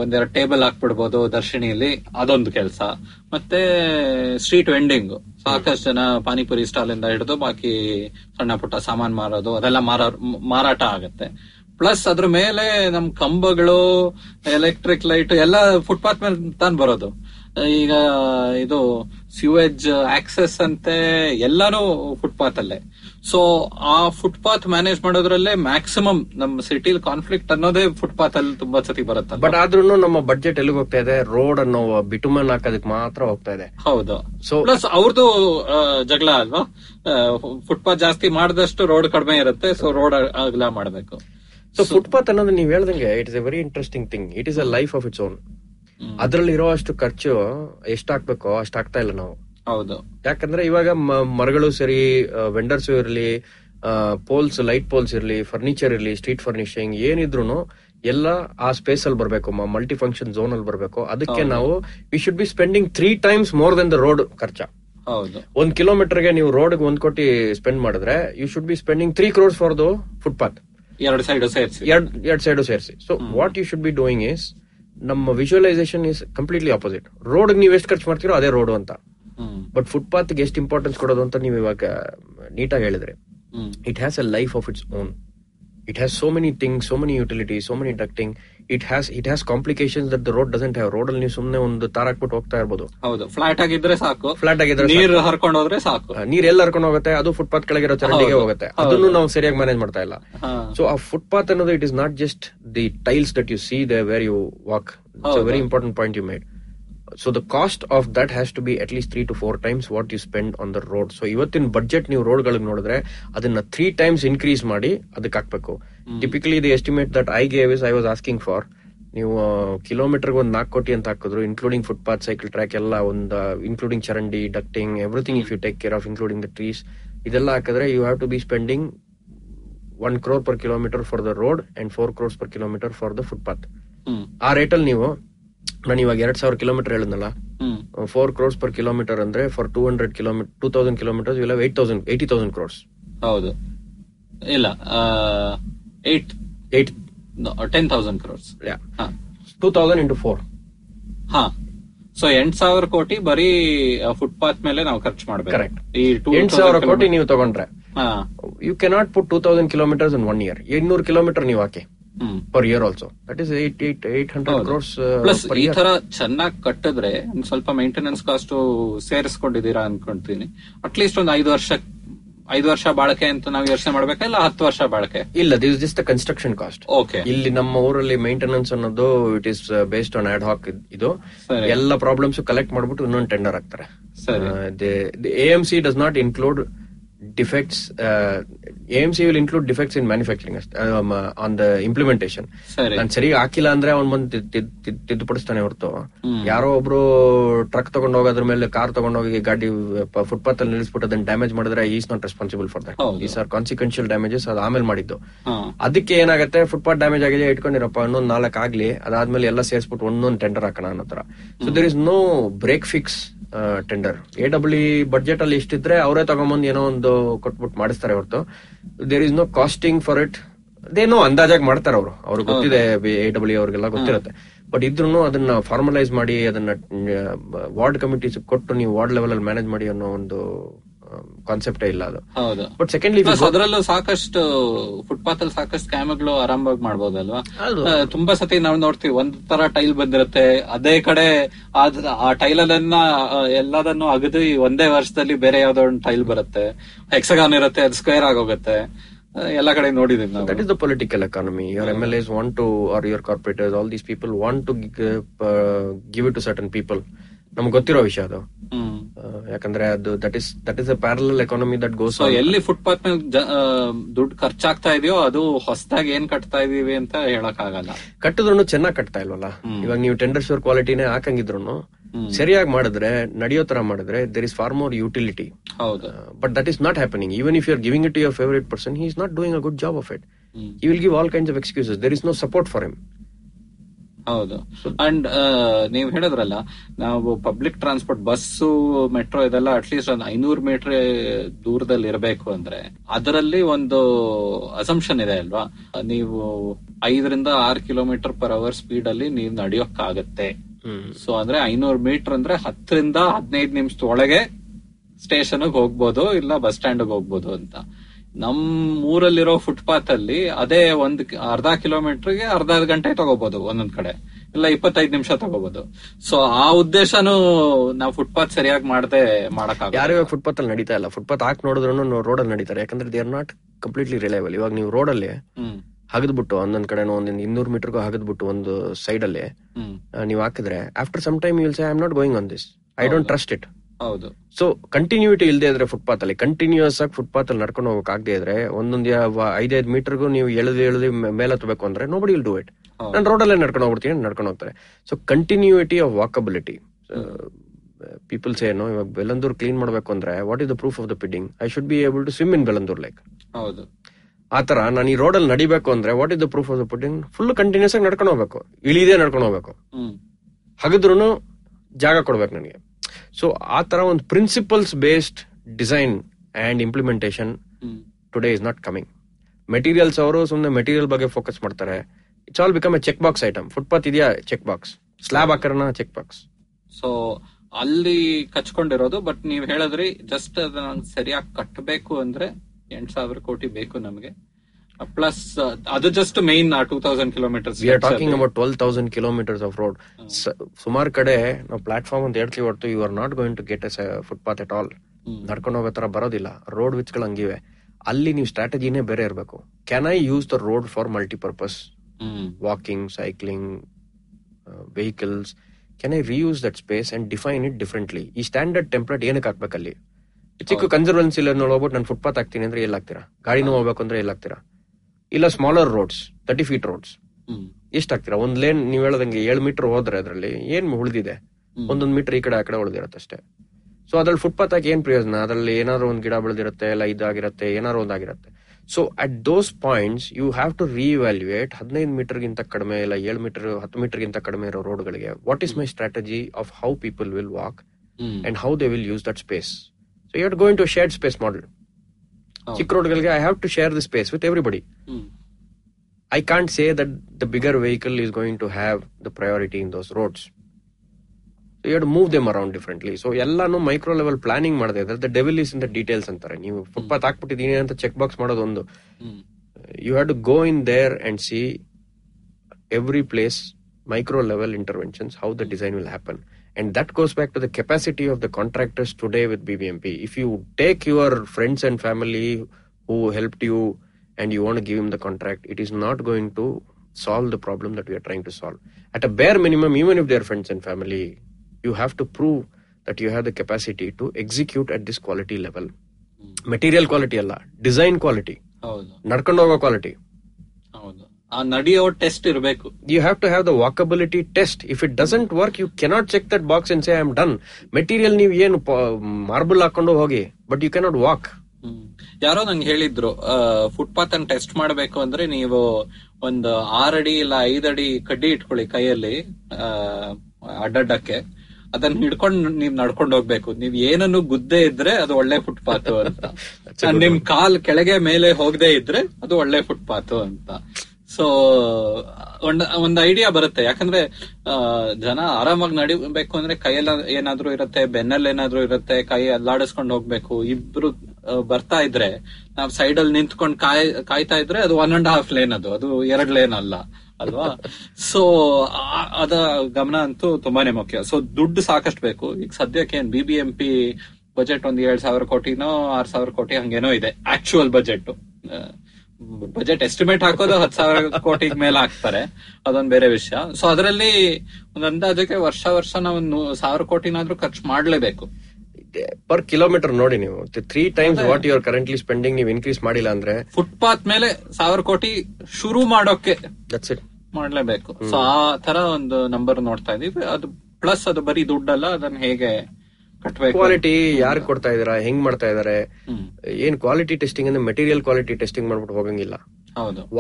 ಒಂದೆರಡು ಟೇಬಲ್ ಹಾಕ್ಬಿಡ್ಬೋದು ದರ್ಶಿನಿಯಲ್ಲಿ, ಅದೊಂದು ಕೆಲಸ. ಮತ್ತೆ ಸ್ಟ್ರೀಟ್ ವೆಂಡಿಂಗ್, ಸಾಕಷ್ಟು ಜನ ಪಾನಿಪುರಿ ಸ್ಟಾಲ್ ಇಂದ ಹಿಡಿದು ಬಾಕಿ ಸಣ್ಣ ಪುಟ್ಟ ಸಾಮಾನ್ ಮಾರೋದು ಅದೆಲ್ಲ ಮಾರ ಮಾರಾಟ ಆಗತ್ತೆ. ಪ್ಲಸ್ ಅದ್ರ ಮೇಲೆ ನಮ್ ಕಂಬಗಳು, ಎಲೆಕ್ಟ್ರಿಕ್ ಲೈಟ್ ಎಲ್ಲ ಫುಟ್ಪಾತ್ ಮೇಲೆ ತಾನು ಬರೋದು. ಈಗ ಇದು ಸ್ಯೂವೇಜ್ ಆಕ್ಸೆಸ್ ಅಂತೆ ಎಲ್ಲಾನು ಫುಟ್ಪಾತ್ ಅಲ್ಲೇ. ಸೊ ಆ ಫುಟ್ಪಾತ್ ಮ್ಯಾನೇಜ್ ಮಾಡೋದ್ರಲ್ಲೇ ಮ್ಯಾಕ್ಸಿಮಮ್ ನಮ್ ಸಿಟಿಲ್ ಕಾನ್ಫ್ಲಿಕ್ಟ್ ಅನ್ನೋದೇ ಫುಟ್ಪಾತ್ ಅಲ್ಲಿ ತುಂಬಾ ಸತಿ ಬರುತ್ತೆ. ಬಟ್ ಆದ್ರೂ ನಮ್ಮ ಬಜೆಟ್ ಎಲ್ಲಿಗೆ ಹೋಗ್ತಾ ಇದೆ? ರೋಡ್ ಅನ್ನೋ ಬಿಟುಮನ್ ಹಾಕೋದಕ್ಕೆ ಮಾತ್ರ ಹೋಗ್ತಾ ಇದೆ. ಹೌದು. ಸೊ ಪ್ಲಸ್ ಅವ್ರದ್ದು ಜಗಳ ಅಲ್ವಾ, ಫುಟ್ಪಾತ್ ಜಾಸ್ತಿ ಮಾಡಿದಷ್ಟು ರೋಡ್ ಕಡಿಮೆ ಇರುತ್ತೆ. ಸೊ ರೋಡ್ ಅಗಲ ಮಾಡಬೇಕು. ಸೊ ಫುಟ್ಪಾತ್ ಅನ್ನೋದು ನೀವ್ ಹೇಳ್ದಂಗೆ it's a very interesting thing. It is a life of its own. ಅದ್ರಲ್ಲಿ ಇರೋ ಅಷ್ಟು ಖರ್ಚು ಎಷ್ಟಾಗ್ಬೇಕೋ ಅಷ್ಟ ಆಗ್ತಾ ಇಲ್ಲ ನಾವು. ಹೌದು. ಯಾಕಂದ್ರೆ ಇವಾಗ ಮರಗಳು ಸರಿ, ವೆಂಡರ್ಸ್ ಇರ್ಲಿ, ಪೋಲ್ಸ್, ಲೈಟ್ ಪೋಲ್ಸ್ ಇರ್ಲಿ, ಫರ್ನಿಚರ್ ಇರ್ಲಿ, ಸ್ಟ್ರೀಟ್ ಫರ್ನಿಶಿಂಗ್ ಏನಿದ್ರು ಎಲ್ಲ ಆ ಸ್ಪೇಸ್ ಅಲ್ಲಿ ಬರ್ಬೇಕು, ಮಲ್ಟಿ ಫಂಕ್ಷನ್ ಝೋನ್ ಅಲ್ಲಿ ಬರ್ಬೇಕು. ಅದಕ್ಕೆ ನಾವು we should be spending three times more than the road ಖರ್ಚ. ಒಂದ್ ಕಿಲೋಮೀಟರ್ಗೆ ನೀವು ರೋಡ್ ಒಂದ್ ಕೋಟಿ ಸ್ಪೆಂಡ್ ಮಾಡಿದ್ರೆ you should be spending three crores for the footpath. ಎರಡು ಸೈಡ್ ಸೇರಿಸಿ ಎರಡು ಸೈಡು ಸೇರಿಸಿ so what you should be doing is, ನಮ್ಮ visualisation is completely opposite. Road ನೀವು ಎಷ್ಟು ಖರ್ಚು ಮಾಡ್ತೀರೋ ಅದೇ ರೋಡ್ ಅಂತ, ಬಟ್ ಫುಟ್ಪಾತ್ಗೆ ಎಷ್ಟು ಇಂಪಾರ್ಟೆನ್ಸ್ ಕೊಡೋದು ಅಂತ ನೀವು ಇವಾಗ ನೀಟಾಗಿ ಹೇಳಿದ್ರೆ, it has a life of its own. It has so many things, so many utilities, so many ducting. It has it has complications that the road doesn't have. Road alli sumne ond tarak put hogta irbodu. Haudu. Flat agidre saaku. Flat agidre saaku. Neer harkondu hodre saaku. Neer ella harkondu hogutte, adu footpath kelige iro charandige hogutte. Adannu ನಾವು ಸರಿಯಾಗಿ manage ಮಾಡ್ತಾ ಇಲ್ಲ. So ಆ footpath ಅನ್ನೋದು it is not just the tiles that you see there where you walk. It's a very important point you made. So the cost of that has to be at least three to four times what you spend on the road. So ಇವತ್ತಿನ budget ನೀವು road ಗಳಿಗೆ ನೋಡಿದ್ರೆ ಅದನ್ನ three times increase ಮಾಡಿ ಅದಕ್ಕೆ ಹಾಕ್ಬೇಕು. Typically the estimate that I gave is I was asking for, ನೀವು ಕಿಲೋಮೀಟರ್ಗೆ ಒಂದು ನಾಲ್ಕು ಕೋಟಿ ಅಂತ ಹಾಕಿದ್ರು, ಇನ್ಕ್ಲೂಡಿಂಗ್ ಫುಟ್ಪಾತ್, ಸೈಕಲ್ ಟ್ರ್ಯಾಕ್ ಎಲ್ಲ, ಒಂದು ಇನ್ಕ್ಲೂಡಿಂಗ್ ಚರಂಡಿ, ducting, everything if you take care of including the trees, ಇದೆಲ್ಲ ಹಾಕಿದ್ರೆ you have to be spending one crore per kilometre for the road and four crores per kilometre for the footpath. ಆ ರೇಟಲ್ಲಿ ನೀವು, ನಾನು ಇವಾಗ ಎರಡ್ ಸಾವಿರ ಕಿಲೋಮೀಟರ್ ಹೇಳಿದ್ನಲ್ಲ, ಫೋರ್ ಕ್ರೋರ್ಸ್ ಪರ್ ಕಿಲೋಮೀಟರ್ ಅಂದ್ರೆ for two hundred kilometre two thousand kilometre you have eight thousand eighty thousand crores. ಹೌದು, ಇಲ್ಲ eight eight ten thousand crores. Two thousand into four, ಹಾ, ಸೊ ಎಂಟ್ ಸಾವಿರ ಕೋಟಿ ಬರೀ ಫುಟ್ಪಾತ್ ಮೇಲೆ ನಾವು ಖರ್ಚು ಮಾಡ್ಬೇಕು. ಕರೆಕ್ಟ್. ಈ ಎಂಟ್ ಸಾವಿರ ಕೋಟಿ ನೀವು ತಗೊಂಡ್ರೆ you cannot put two thousand kilometres in one year. ಎಂಟ್ನೂರು ಕಿಲೋಮೀಟರ್ ನೀವು ಹಾಕಿ per year also, that is ಎಂಟ್ ಹಂಡ್ರೆಡ್ ಕ್ರೋರ್ಸ್. ಪ್ಲಸ್ ಈ ತರ ಚೆನ್ನಾಗಿ ಕಟ್ಟಿದ್ರೆ ಸ್ವಲ್ಪ ಮೇಂಟೆನೆನ್ಸ್ ಕಾಸ್ಟ್ ಸೇರಿಸ್ಕೊಂಡಿದ್ದೀರಾ ಅನ್ಕೊಂತೀನಿ. ಅಟ್ಲೀಸ್ಟ್ ಒಂದು ಐದು ವರ್ಷ ಐದು ವರ್ಷ ಬಾಳಕೆ ಅಂತ ನಾವು ಯೋಚನೆ ಮಾಡ್ಬೇಕಾ, ಇಲ್ಲ ಹತ್ತು ವರ್ಷ ಬಾಳಕೆ? ಇಲ್ಲ, this just the construction cost. Okay. ಇಲ್ಲಿ ನಮ್ಮ ಊರಲ್ಲಿ ಮೇಂಟೆನೆನ್ಸ್ ಅನ್ನೋದು it is based on ad hoc. ಇದು ಎಲ್ಲ ಪ್ರಾಬ್ಲಮ್ಸ್ ಕಲೆಕ್ಟ್ ಮಾಡ್ಬಿಟ್ಟು ಇನ್ನೊಂದು ಟೆಂಡರ್ ಆಗ್ತಾರೆ. AMC does not include defects. uh, A M C will include defects in manufacturing um, uh, on the implementation. ನಾನು ಸರಿ ಹಾಕಿಲ್ಲ ಅಂದ್ರೆ ಅವನ್ ಬಂದು ತಿದ್ದುಪಡಿಸ್ತಾನೆ ಹೊರತು ಯಾರೋ ಒಬ್ರು ಟ್ರಕ್ ತಗೊಂಡ್ ಹೋಗೋದ್ರ ಮೇಲೆ, ಕಾರ್ ತಗೊಂಡೋಗಿ ಗಾಡಿ ಫುಟ್ಪಾತ್ ಅಲ್ಲಿ ನಿಲ್ಲಿಸ್ಬಿಟ್ಟು ಅದನ್ನ ಡ್ಯಾಮೇಜ್ ಮಾಡಿದ್ರೆ is not responsible for that. Is R consequential damages, ಅದು ಆಮೇಲೆ ಮಾಡಿದ್ದು. ಅದಕ್ಕೆ ಏನಾಗುತ್ತೆ, ಫುಟ್ಪಾತ್ ಡ್ಯಾಮೇಜ್ ಆಗಿದೆ ಇಟ್ಕೊಂಡಿರಪ್ಪ, ಇನ್ನೊಂದ್ ನಾಲ್ಕು ಆಗ್ಲಿ, ಅದಾದ್ಮೇಲೆ ಎಲ್ಲ ಸೇರಿಸ್ಬಿಟ್ಟು ಒಂದೊಂದು ಟೆಂಡರ್ ಹಾಕೋಣ ಅನ್ನೋ ತರ. So there is no break fix tender. A W budget ಅಲ್ಲಿ ಇಷ್ಟಿದ್ರೆ ಅವರೇ ತಗೊಂಬಂದು ಏನೋ ಒಂದು ಕೊಟ್ಬಿಟ್ಟು ಮಾಡಿಸ್ತಾರೆ ಹೊರತು there is no costing for it. ಅದೇನೋ ಅಂದಾಜಾಗಿ ಮಾಡ್ತಾರೆ ಅವರು, ಅವ್ರಿಗೆ ಗೊತ್ತಿದೆ, ಎ ಡಬ್ಲ್ಯೂ ಅವ್ರಿಗೆಲ್ಲ ಗೊತ್ತಿರುತ್ತೆ. ಬಟ್ ಇದ್ರೂ ಅದನ್ನ ಫಾರ್ಮಲೈಸ್ ಮಾಡಿ ಅದನ್ನ ವಾರ್ಡ್ ಕಮಿಟೀಸ್ ಕೊಟ್ಟು ನೀವು ವಾರ್ಡ್ ಲೆವೆಲ್ ಅಲ್ಲಿ ಮ್ಯಾನೇಜ್ ಮಾಡಿ ಅನ್ನೋ ಒಂದು ಕಾನ್ಸೆಪ್ಟೇ ಇಲ್ಲ ಅದು. ಬಟ್ ಸೆಕೆಂಡ್ಲಿ, ಅದರಲ್ಲೂ ಸಾಕಷ್ಟು ಫುಟ್ಪಾತ್ ಅಲ್ಲಿ ಸಾಕಷ್ಟು ಸ್ಕ್ಯಾಮ್ಗಳು ಆರಂಭವಾಗಿ ಮಾಡಬಹುದಲ್ವಾ? ತುಂಬಾ ಸತಿ ನಾವು ನೋಡ್ತೀವಿ, ಒಂದ್ ತರ ಟೈಲ್ ಬಂದಿರುತ್ತೆ, ಅದೇ ಕಡೆ ಆ ಟೈಲನ್ನ ಎಲ್ಲದನ್ನು ಅಗದಿ ಒಂದೇ ವರ್ಷದಲ್ಲಿ ಬೇರೆ ಯಾವ್ದೋ ಒಂದು ಟೈಲ್ ಬರುತ್ತೆ, ಹೆಕ್ಸಗಾನ್ ಇರುತ್ತೆ, ಅದು ಸ್ಕ್ವೇರ್ ಆಗೋಗುತ್ತೆ. ಎಲ್ಲ ಕಡೆ ನೋಡಿದೀವಿ ನಾವು. That is the political economy. Your M L S want to, or your corporators, all these people want to give it to certain people. ನಮ್ಗೆ ಗೊತ್ತಿರೋ ವಿಷಯ ಅದು. ಯಾಕಂದ್ರೆ ಅದು that is that is a parallel economy that goes. ಎಲ್ಲಿ footpath ಮೇಲೆ ದುಡ್ಡು ಖರ್ಚಾಗ್ತಾ ಇದೆಯೋ ಅದು ಹೊಸದಾಗಿ ಏನ್ ಕಟ್ತಾ ಇದೀವಿ ಅಂತ ಹೇಳಕ್ ಆಗಲ್ಲ. ಕಟ್ಟಿದ್ರು ಚೆನ್ನಾಗಿ ಕಟ್ತಾ ಇಲ್ವಲ್ಲ. ಇವಾಗ ನೀವು ಟೆಂಡರ್ ಶ್ಯೂರ್ ಕ್ವಾಲಿಟಿನೇ ಹಾಕಂಗಿದ್ರು ಸರಿಯಾಗಿ ಮಾಡಿದ್ರೆ, ನಡೆಯೋ ತರ ಮಾಡಿದ್ರೆ, there is far more utility. But that is not happening. Even if you are giving it to your favourite person, he is not doing a good job of it. He will give all kinds of excuses. There is no support for him. ಹೌದು. And ನೀವ್ ಹೇಳಿದ್ರಲ್ಲ, ನಾವು public transport, bus, metro ಇದೆಲ್ಲ at least ಒಂದು ಐನೂರು metre ದೂರದಲ್ಲಿ ಇರಬೇಕು ಅಂದ್ರೆ, ಅದರಲ್ಲಿ ಒಂದು ಅಸಂಪ್ಷನ್ ಇದೆ ಅಲ್ವಾ, ನೀವು ಐದರಿಂದ ಆರು ಕಿಲೋಮೀಟರ್ ಪರ್ ಅವರ್ ಸ್ಪೀಡ್ ಅಲ್ಲಿ ನೀವು ನಡೆಯೋಕ್ಕಾಗತ್ತೆ. ಸೊ ಅಂದ್ರೆ ಐನೂರು ಮೀಟರ್ ಅಂದ್ರೆ ಹತ್ತರಿಂದ ಹದಿನೈದು ನಿಮಿಷದ ಒಳಗೆ ಸ್ಟೇಷನ್ ಹೋಗ್ಬೋದು, ಇಲ್ಲ ಬಸ್ ಸ್ಟ್ಯಾಂಡ್ ಹೋಗ್ಬೋದು ಅಂತ. ನಮ್ಮೂರಲ್ಲಿರೋ ಫುಟ್ಪಾತ್ ಅಲ್ಲಿ ಅದೇ ಒಂದ್ ಅರ್ಧ ಕಿಲೋಮೀಟರ್ಗೆ ಅರ್ಧ ಗಂಟೆ ತಗೋಬಹುದು ಒಂದೊಂದ್ ಕಡೆ, ಇಲ್ಲ ಇಪ್ಪತ್ತೈದು ನಿಮಿಷ ತಗೋಬಹುದು. ಸೊ ಆ ಉದ್ದೇಶನೂ ನಾವು ಫುಟ್ಪಾತ್ ಸರಿಯಾಗಿ ಮಾಡದೆ ಮಾಡಕ್ಕಾಗ. ಯಾರು ಇವಾಗ ಫುಟ್ಪಾತ್ ಅಲ್ಲಿ ನಡೀತಾ ಇಲ್ಲ, ಫುಟ್ಪಾತ್ ಹಾಕಿ ನೋಡಿದ್ರು ರೋಡ್ ಅಲ್ಲಿ ನಡೀತಾರೆ, ಯಾಕಂದ್ರೆ they are not completely reliable. ಇವಾಗ ನೀವು ರೋಡ್ ಅಲ್ಲಿ ಹಗದ್ಬಿಟ್ಟು ಒಂದೊಂದ್ ಕಡೆ ಒಂದ್ ಇನ್ನೂರು ಮೀಟರ್ಗೂ ಹಗದ್ಬಿಟ್ಟು ಒಂದು ಸೈಡ್ ಅಲ್ಲಿ ನೀವು ಹಾಕಿದ್ರೆ, after some time you will say I am not going on this, I don't trust it. ಹೌದು. ಸೊ ಕಂಟಿನ್ಯೂಟಿ ಇಲ್ಲದೆ ಇದ್ರೆ ಫುಟ್ಪಾತ್ ಅಲ್ಲಿ ಕಂಟಿನ್ಯೂಸ್ ಆಗಿ ಫುಟ್ಪಾತ್ ಅಲ್ಲಿ ನಡ್ಕೊಂಡು ಹೋಗಕ್ಕಾಗದೇ ಇದ್ರೆ, ಒಂದೊಂದ್ ಐದೈದು ಮೀಟರ್ಗೂ ನೀವು ಎಳೆದು ಎಳೆದು ಮೇಲೆ ಹತ್ತಬೇಕು ಅಂದ್ರೆ ನೋಬಡಿ ವಿಲ್ ಡೂ ಇಟ್. ನಾನು ರೋಡಲ್ಲೇ ನಡ್ಕೊಂಡು ಹೋಗ್ಬಿಡ್ತೀನಿ, ನಡ್ಕೊಂಡು ಹೋಗ್ತಾರೆ. So continuity of walkability. Peoples ಏನು, ಇವಾಗ ಬೆಲಂದೂರ್ ಕ್ಲೀನ್ ಮಾಡ್ಬೇಕು ಅಂದ್ರೆ what is the proof of the pudding? I should be able to swim in Bellandur like. ಹೌದು. ಆ ತರ ನಾನು ಈ ರೋಡಲ್ಲಿ ನಡಿಬೇಕು ಅಂದ್ರೆ what is the proof of the pudding? Full continuous ಆಗಿ ನಡ್ಕೊಂಡು ಹೋಗ್ಬೇಕು, ಇಳಿದೇ ನಡ್ಕೊಂಡು ಹೋಗ್ಬೇಕು, ಹಾಗಿದ್ರು ಜಾಗ ಕೊಡ್ಬೇಕು ನನಗೆ. ಸೊ ಆ ತರ ಒಂದು principles based design and implementation today is not coming. Materials ಅವರು ಸುಮ್ಮನೆ ಮೆಟೀರಿಯಲ್ ಬಗ್ಗೆ ಫೋಕಸ್ ಮಾಡ್ತಾರೆ. It's all become a check box item. Footpath ಇದೆಯಾ, ಚೆಕ್ ಬಾಕ್ಸ್. ಸ್ಲಾಬ್ ಹಾಕೋಣ, ಚೆಕ್ ಬಾಕ್ಸ್. ಸೊ ಅಲ್ಲಿ ಕಚ್ಕೊಂಡಿರೋದು. ಬಟ್ ನೀವ್ ಹೇಳಿದ್ರಿ ಜಸ್ಟ್ ಅದನ್ನ ಸರಿಯಾಗಿ ಕಟ್ಟಬೇಕು ಅಂದ್ರೆ ಎಂಟ್ ಸಾವಿರ ಕೋಟಿ ಬೇಕು ನಮಗೆ. ಪ್ಲಸ್ ಅದು just main two thousand kilometres. We are talking about twelve thousand kilometres of road. ಸುಮಾರು ಕಡೆ ನಾವು ಪ್ಲಾಟ್ಫಾರ್ಮ್ ಅಂತ ಹೇಳ್ತೀವಿ ಹೊರತು you are not going to get S footpath at all. ನಡ್ಕೊಂಡು ಹೋಗೋ ತರ ಬರೋದಿಲ್ಲ. ರೋಡ್ ವಿಚ್ ಗಳು ಹಂಗಿವೆ. ಅಲ್ಲಿ ನೀವು ಸ್ಟ್ರಾಟಜಿನೇ ಬೇರೆ ಇರಬೇಕು. Can I use the road for multipurpose walking, cycling, vehicles? Can I reuse that space and define it differently? ಈ ಸ್ಟ್ಯಾಂಡರ್ಡ್ ಟೆಂಪ್ಲೇಟ್ ಏನಕ್ಕೆ ಹಾಕ್ಬೇಕಲ್ಲಿ? ಚಿಕ್ಕ ಕನ್ಸರ್ವೆನ್ಸಿ ಲೋನ್ ಹೋಗ್ಬಿಟ್ಟು ನಾನು ಫುಟ್ಪಾತ್ ಹಾಕ್ತೀನಿ ಅಂದ್ರೆ ಎಲ್ಲಿ ಹಾಕ್ತೀರಾ? ಗಾಡಿನೂ ಹೋಗ್ಬೇಕು ಅಂದ್ರೆ ಎಲ್ಲಿ ಹಾಕ್ತೀರಾ? ಇಲ್ಲ smaller roads, thirty feet roads ಎಷ್ಟು ಹಾಕ್ತೀರಾ? ಒಂದ್ ಲೇನ್ ನೀವು ಹೇಳದಂಗೆ ಏಳು ಮೀಟರ್ ಹೋದ್ರೆ ಅದರಲ್ಲಿ ಏನ್ ಉಳಿದಿದೆ? ಒಂದೊಂದು ಮೀಟರ್ ಈ ಕಡೆ ಆ ಕಡೆ ಉಳಿದಿರತ್ತೆ ಅಷ್ಟೇ. ಸೊ ಅದ್ರಲ್ಲಿ ಫುಟ್ಪಾತ್ ಹಾಕಿ ಏನ್ ಪ್ರಯೋಜನ? ಅದ್ರಲ್ಲಿ ಏನಾದ್ರು ಒಂದು ಗಿಡ ಬೆಳೆದಿರುತ್ತೆ, ಇಲ್ಲ ಇದಾಗಿರುತ್ತೆ, ಏನಾದ್ರು ಒಂದಾಗಿರುತ್ತೆ. So at those points you have to reevaluate. ಹದಿನೈದು ಮೀಟರ್ಗಿಂತ ಕಡಿಮೆ ಇಲ್ಲ ಏಳು ಮೀಟರ್ ಹತ್ತು ಮೀಟರ್ಗಿಂತ ಕಡಿಮೆ ಇರೋ ರೋಡ್ಗಳಿಗೆ what is my strategy of how people will walk and how they will use that space? So you are going to shared space model. ಚಿಕ್ಕ ರೋಡ್ಗಳಿಗೆ I have to share the space with everybody. I can't say that the bigger vehicle is going to have the priority in those roads. You had to move them around differently. So, ಎಲ್ಲಾನು micro level planning ಮಾಡದೆ ಇದ್ರೆ the devil is in the details ಅಂತಾರೆ. ನೀವು footpath ಹಾಕ್ಬಿಟ್ಟಿದೀನಿ ಅಂತ check box ಮಾಡೋದೊಂದು. You have to go in there and see every place micro level interventions, how the design will happen. And that goes back to the capacity of the contractors today with B B M P. If you take your friends and family who helped you and you want to give him the contract, it is not going to solve the problem that we are trying to solve. At a bare minimum, even if they are friends and family, you have to prove that you have the capacity to execute at this quality level. Hmm. Material quality alla, design quality, haudu nadkondu hogo quality, haudu aa nadiyo test irbeku. You have to have the walkability test. If it doesn't work, you cannot check that box and say I am done. Material ನೀವು ಏನು marble ಹಾಕೊಂಡು ಹೋಗಿ, but you cannot walk. ಯಾರೋ ನಂಗೆ ಹೇಳಿದ್ರು footpath ಅನ್ನು test ಮಾಡಬೇಕು ಅಂದ್ರೆ ನೀವು ಒಂದು ಆರು ಅಡಿ ಇಲ್ಲ ಐದು ಅಡಿ ಕಡ್ಡಿ ಇಟ್ಕೊಳ್ಳಿ ಕೈಯಲ್ಲಿ ಅಡ್ಡಕ್ಕೆ, ಅದನ್ನ ಹಿಡ್ಕೊಂಡು ನೀವ್ ನಡ್ಕೊಂಡು ಹೋಗ್ಬೇಕು. ನೀವ್ ಏನನ್ನು ಗುದ್ದೇ ಇದ್ರೆ ಅದು ಒಳ್ಳೆ ಫುಟ್ಪಾತ್ ಅಂತ, ನಿಮ್ ಕಾಲ್ ಕೆಳಗೆ ಮೇಲೆ ಹೋಗದೆ ಇದ್ರೆ ಅದು ಒಳ್ಳೆ ಫುಟ್ಪಾತ್ ಅಂತ. ಸೊ ಒಂದ್ ಒಂದ್ ಐಡಿಯಾ ಬರುತ್ತೆ. ಯಾಕಂದ್ರೆ ಜನ ಆರಾಮಾಗಿ ನಡಿಬೇಕು ಅಂದ್ರೆ ಕೈಯೆಲ್ಲ ಏನಾದ್ರು ಇರತ್ತೆ, ಬೆನ್ನಲ್ಲಿ ಏನಾದ್ರು ಇರತ್ತೆ, ಕೈ ಅಲ್ಲಾಡಿಸ್ಕೊಂಡು ಹೋಗ್ಬೇಕು. ಇಬ್ರು ಬರ್ತಾ ಇದ್ರೆ ನಾವ್ ಸೈಡ್ ಅಲ್ಲಿ ನಿಂತ್ಕೊಂಡು ಕಾಯ್ ಕಾಯ್ತಾ ಇದ್ರೆ ಅದು ಒನ್ ಅಂಡ್ ಹಾಫ್ ಲೇನ್, ಅದು ಅದು ಎರಡ್ ಲೇನ್ ಅಲ್ಲ ಅಲ್ವಾ? ಸೊ ಅದ ಗಮನ ಅಂತೂ ತುಂಬಾನೇ ಮುಖ್ಯ. ಸೊ ದುಡ್ಡು ಸಾಕಷ್ಟು ಬೇಕು. ಈಗ ಸದ್ಯಕ್ಕೆ ಏನ್ B B M P budget ಒಂದ್ ಏಳ್ ಸಾವಿರ ಕೋಟಿನೋ ಆರ್ ಸಾವಿರ ಕೋಟಿ ಹಂಗೇನೋ ಇದೆ ಆಕ್ಚುಯಲ್ ಬಜೆಟ್. ಬಜೆಟ್ ಎಸ್ಟಿಮೇಟ್ ಹಾಕೋದು ಹತ್ತು ಸಾವಿರ ಕೋಟಿ ಮೇಲೆ ಹಾಕ್ತಾರೆ, ಅದೊಂದ್ ಬೇರೆ ವಿಷಯ. ಸೊ ಅದರಲ್ಲಿ ಒಂದ್ ಅಂದಾಜಕ್ಕೆ ವರ್ಷ ವರ್ಷ ನಾವು ಒಂದು ಸಾವಿರ ಕೋಟಿನಾದ್ರೂ ಖರ್ಚು ಮಾಡ್ಲೇಬೇಕು ಪರ್ ಕಿಲೋಮೀಟರ್. ನೋಡಿ ನೀವು three times what your currently spending ನೀವು ಇನ್ಕ್ರೀಸ್ ಮಾಡಿಲ್ಲ ಅಂದ್ರೆ ಫುಟ್ಪಾತ್ ಮೇಲೆ ಸಾವಿರ ಕೋಟಿ ಶುರು ಮಾಡೋಕೆ ಮಾಡ್ಲೇಬೇಕು. ಸೊ ಆ ತರ ಒಂದು ನಂಬರ್ ನೋಡ್ತಾ ಇದೀವಿ. ಅದು ಪ್ಲಸ್ ಅದು ಬರೀ ದುಡ್ಡಲ್ಲ, ಅದನ್ನ ಹೇಗೆ ಕಟ್ಟಬೇಕು, ಕ್ವಾಲಿಟಿ ಯಾರು ಕೊಡ್ತಾ ಇದೀರಾ, ಹೆಂಗ್ ಮಾಡ್ತಾ ಇದಾರೆ, ಏನ್ ಕ್ವಾಲಿಟಿ ಟೆಸ್ಟಿಂಗ್ ಅಂದ್ರೆ ಮೆಟೀರಿಯಲ್ ಕ್ವಾಲಿಟಿ ಟೆಸ್ಟಿಂಗ್ ಮಾಡ್ಬಿಟ್ಟು ಹೋಗಂಗಿಲ್ಲ.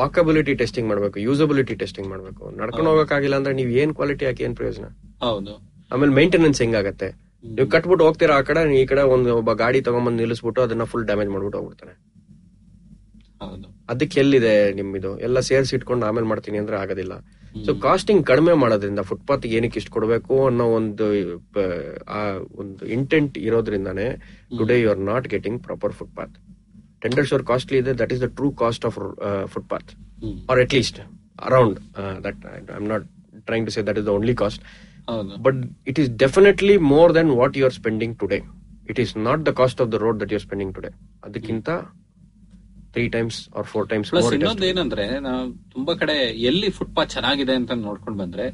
ವಾಕಬಿಲಿಟಿ ಟೆಸ್ಟಿಂಗ್ ಮಾಡ್ಬೇಕು, ಯೂಸಬಿಲಿಟಿ ಟೆಸ್ಟಿಂಗ್ ಮಾಡ್ಬೇಕು. ನಡ್ಕೊಂಡು ಹೋಗಕ್ಕಾಗಿಲ್ಲ ಅಂದ್ರೆ ನೀವ್ ಏನ್ ಕ್ವಾಲಿಟಿ ಹಾಕಿ ಏನ್ ಪ್ರಯೋಜನ? ಹೌದು. ಆಮೇಲೆ ಮೇಂಟೆನೆನ್ಸ್ ಹೆಂಗಾಗತ್ತೆ? ನೀವು ಕಟ್ಬಿಟ್ಟು ಹೋಗ್ತೀರಾ ಆ ಕಡೆ, ಈ ಕಡೆ ಒಂದು ಒಬ್ಬ ಗಾಡಿ ತಗೊಂಡ್ಬಂದು ನಿಲ್ಲಿಸ್ಬಿಟ್ಟು ಅದನ್ನ ಫುಲ್ ಡ್ಯಾಮೇಜ್ ಮಾಡ್ಬಿಟ್ಟು ಹೋಗ್ಬಿಡ್ತಾನೆ. ಅದಕ್ಕೆ ಎಲ್ಲಿದೆ ನಿಮ್ಮಿದು? ಎಲ್ಲ ಸೇರ್ಸಿ ಇಟ್ಕೊಂಡು ಆಮೇಲೆ ಮಾಡ್ತೀನಿ ಅಂದ್ರೆ ಆಗೋದಿಲ್ಲ. ಸೊ ಕಾಸ್ಟಿಂಗ್ ಕಡಿಮೆ ಮಾಡೋದ್ರಿಂದ ಫುಟ್ಪಾತ್ ಏನಕ್ಕೆ ಇಷ್ಟು ಕೊಡಬೇಕು ಅನ್ನೋ ಒಂದು ಒಂದು ಇಂಟೆಂಟ್ ಇರೋದ್ರಿಂದಾನೇ today you are not getting proper footpath. Tender sure costly ಇದೆ, that is the true cost of footpath, or at least around that. I am not trying to say that is the only cost. Oh, no. But it is definitely more than what you are spending today. It is not the cost of the road that you are spending today. ಅದಕ್ಕಿಂತ three times or four times more. Plus ಇನ್ನೊಂದು ಏನಂದ್ರೆ, ನಾವು ತುಂಬಾ ಕಡೆ ಎಲ್ಲಿ footpath ಚೆನ್ನಾಗಿದೆ ಅಂತ ನೋಡ್ಕೊಂಡು ಬಂದ್ರೆ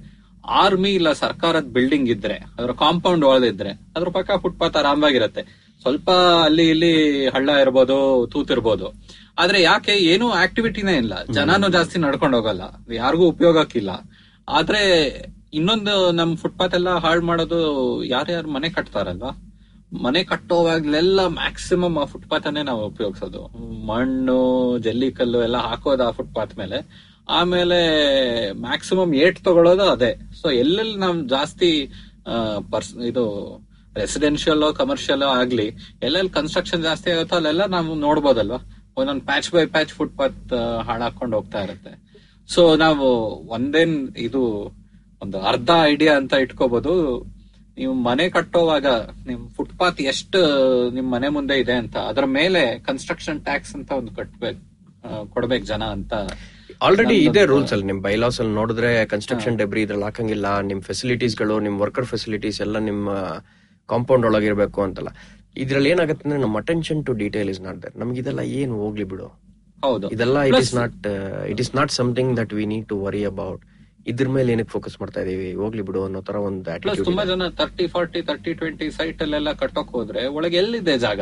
ಆರ್ಮಿ ಇಲ್ಲ ಸರ್ಕಾರದ ಬಿಲ್ಡಿಂಗ್ ಇದ್ರೆ ಅದ್ರ ಕಾಂಪೌಂಡ್ ಒಳದಿದ್ರೆ ಅದ್ರ ಪಕ್ಕ ಫುಟ್ಪಾತ್ ಆರಾಮಾಗಿರತ್ತೆ. ಸ್ವಲ್ಪ ಅಲ್ಲಿ ಇಲ್ಲಿ ಹಳ್ಳ ಇರ್ಬೋದು, ತೂತಿರ್ಬೋದು, ಆದ್ರೆ ಯಾಕೆ ಏನು ಆಕ್ಟಿವಿಟಿನೇ ಇಲ್ಲ, ಜನಾನು ಜಾಸ್ತಿ ನಡ್ಕೊಂಡು ಹೋಗಲ್ಲ, ಯಾರಿಗೂ ಉಪಯೋಗಕ್ಕಿಲ್ಲ. ಆದ್ರೆ ಇನ್ನೊಂದು ನಮ್ ಫುಟ್ಪಾತ್ ಎಲ್ಲ ಹಾಳು ಮಾಡೋದು, ಯಾರ್ಯಾರು ಮನೆ ಕಟ್ತಾರಲ್ವಾ, ಮನೆ ಕಟ್ಟೋವಾಗ್ಲೆಲ್ಲ ಮ್ಯಾಕ್ಸಿಮಮ್ ಆ ಫುಟ್ಪಾತ್ ಅನ್ನೇ ನಾವು ಉಪಯೋಗಿಸೋದು. ಮಣ್ಣು ಜಲ್ಲಿಕಲ್ಲು ಎಲ್ಲ ಹಾಕೋದು ಆ ಫುಟ್ಪಾತ್ ಮೇಲೆ, ಆಮೇಲೆ ಮ್ಯಾಕ್ಸಿಮಮ್ ಏಟ್ ತಗೊಳ್ಳೋದು ಅದೇ. ಸೊ ಎಲ್ಲೆಲ್ಲಿ ನಾವು ಜಾಸ್ತಿ ಪರ್ಸ್ ಇದು ರೆಸಿಡೆನ್ಷಿಯಲ್ ಕಮರ್ಷಿಯಲ್ ಆಗ್ಲಿ, ಎಲ್ಲೆಲ್ಲಿ ಕನ್ಸ್ಟ್ರಕ್ಷನ್ ಜಾಸ್ತಿ ಆಗುತ್ತೋ ಅಲ್ಲೆಲ್ಲ ನಾವು ನೋಡ್ಬೋದಲ್ವಾ, ಒಂದೊಂದು ಪ್ಯಾಚ್ ಬೈ ಪ್ಯಾಚ್ ಫುಟ್ಪಾತ್ ಹಾಳಾಕೊಂಡು ಹೋಗ್ತಾ ಇರುತ್ತೆ. ಸೊ ನಾವು ಒಂದೇನ್ ಇದು ಒಂದು ಅರ್ಧ ಐಡಿಯಾ ಅಂತ ಇಟ್ಕೋಬಹುದು. ನೀವು ಮನೆ ಕಟ್ಟೋವಾಗ ನಿಮ್ ಫುಟ್ಪಾತ್ ಎಷ್ಟು ನಿಮ್ ಮನೆ ಮುಂದೆ ಇದೆ ಅಂತ ಅದ್ರ ಮೇಲೆ ಕನ್ಸ್ಟ್ರಕ್ಷನ್ ಟ್ಯಾಕ್ಸ್ ಅಂತ ಒಂದು ಕಟ್ಬೇಕು, ಕೊಡ್ಬೇಕು ಜನ ಅಂತ. ಆಲ್ರೆಡಿ ಇದೆ ರೂಲ್ಸ್ ಅಲ್ಲಿ, ನಿಮ್ ಬೈಲಾಸ್ ಅಲ್ಲಿ ನೋಡಿದ್ರೆ ಕನ್ಸ್ಟ್ರಕ್ಷನ್ ಡೆಬ್ರಿ ಇದ್ರಲ್ಲಿ ಹಾಕಂಗಿಲ್ಲ, ನಿಮ್ ಫೆಸಿಲಿಟೀಸ್ ಗಳು, ನಿಮ್ ವರ್ಕರ್ ಫೆಸಿಲಿಟೀಸ್ ಎಲ್ಲ ನಿಮ್ಮ ಕಾಂಪೌಂಡ್ ಒಳಗಿರ್ಬೇಕು ಅಂತಲ್ಲ. ಇದ್ರಲ್ಲಿ ಏನಾಗುತ್ತೆ ಅಂದ್ರೆ ನಮ್ಮ attention to detail is not there. ನಮ್ಗೆ ಇದೆಲ್ಲ ಏನು ಹೋಗ್ಲಿ ಬಿಡು, ಹೌದು ಇದೆಲ್ಲ it is not it is not something that we need to worry about. ಇದ್ರ ಮೇಲೆ ಏನಕ್ಕೆ ಫೋಕಸ್ ಮಾಡ್ತಾ ಇದೀವಿ, ಹೋಗ್ಲಿ ಬಿಡು ಅನ್ನೋ ತರ ಒಂದು ಅಟಿಟ್ಯೂಡ್. ತುಂಬಾ ಜನ thirty forty thirty twenty site ಅಲ್ಲೆಲ್ಲ ಕಟ್ಟೋಕ್ ಹೋದ್ರೆ ಒಳಗೆ ಎಲ್ಲಿದೆ ಜಾಗ,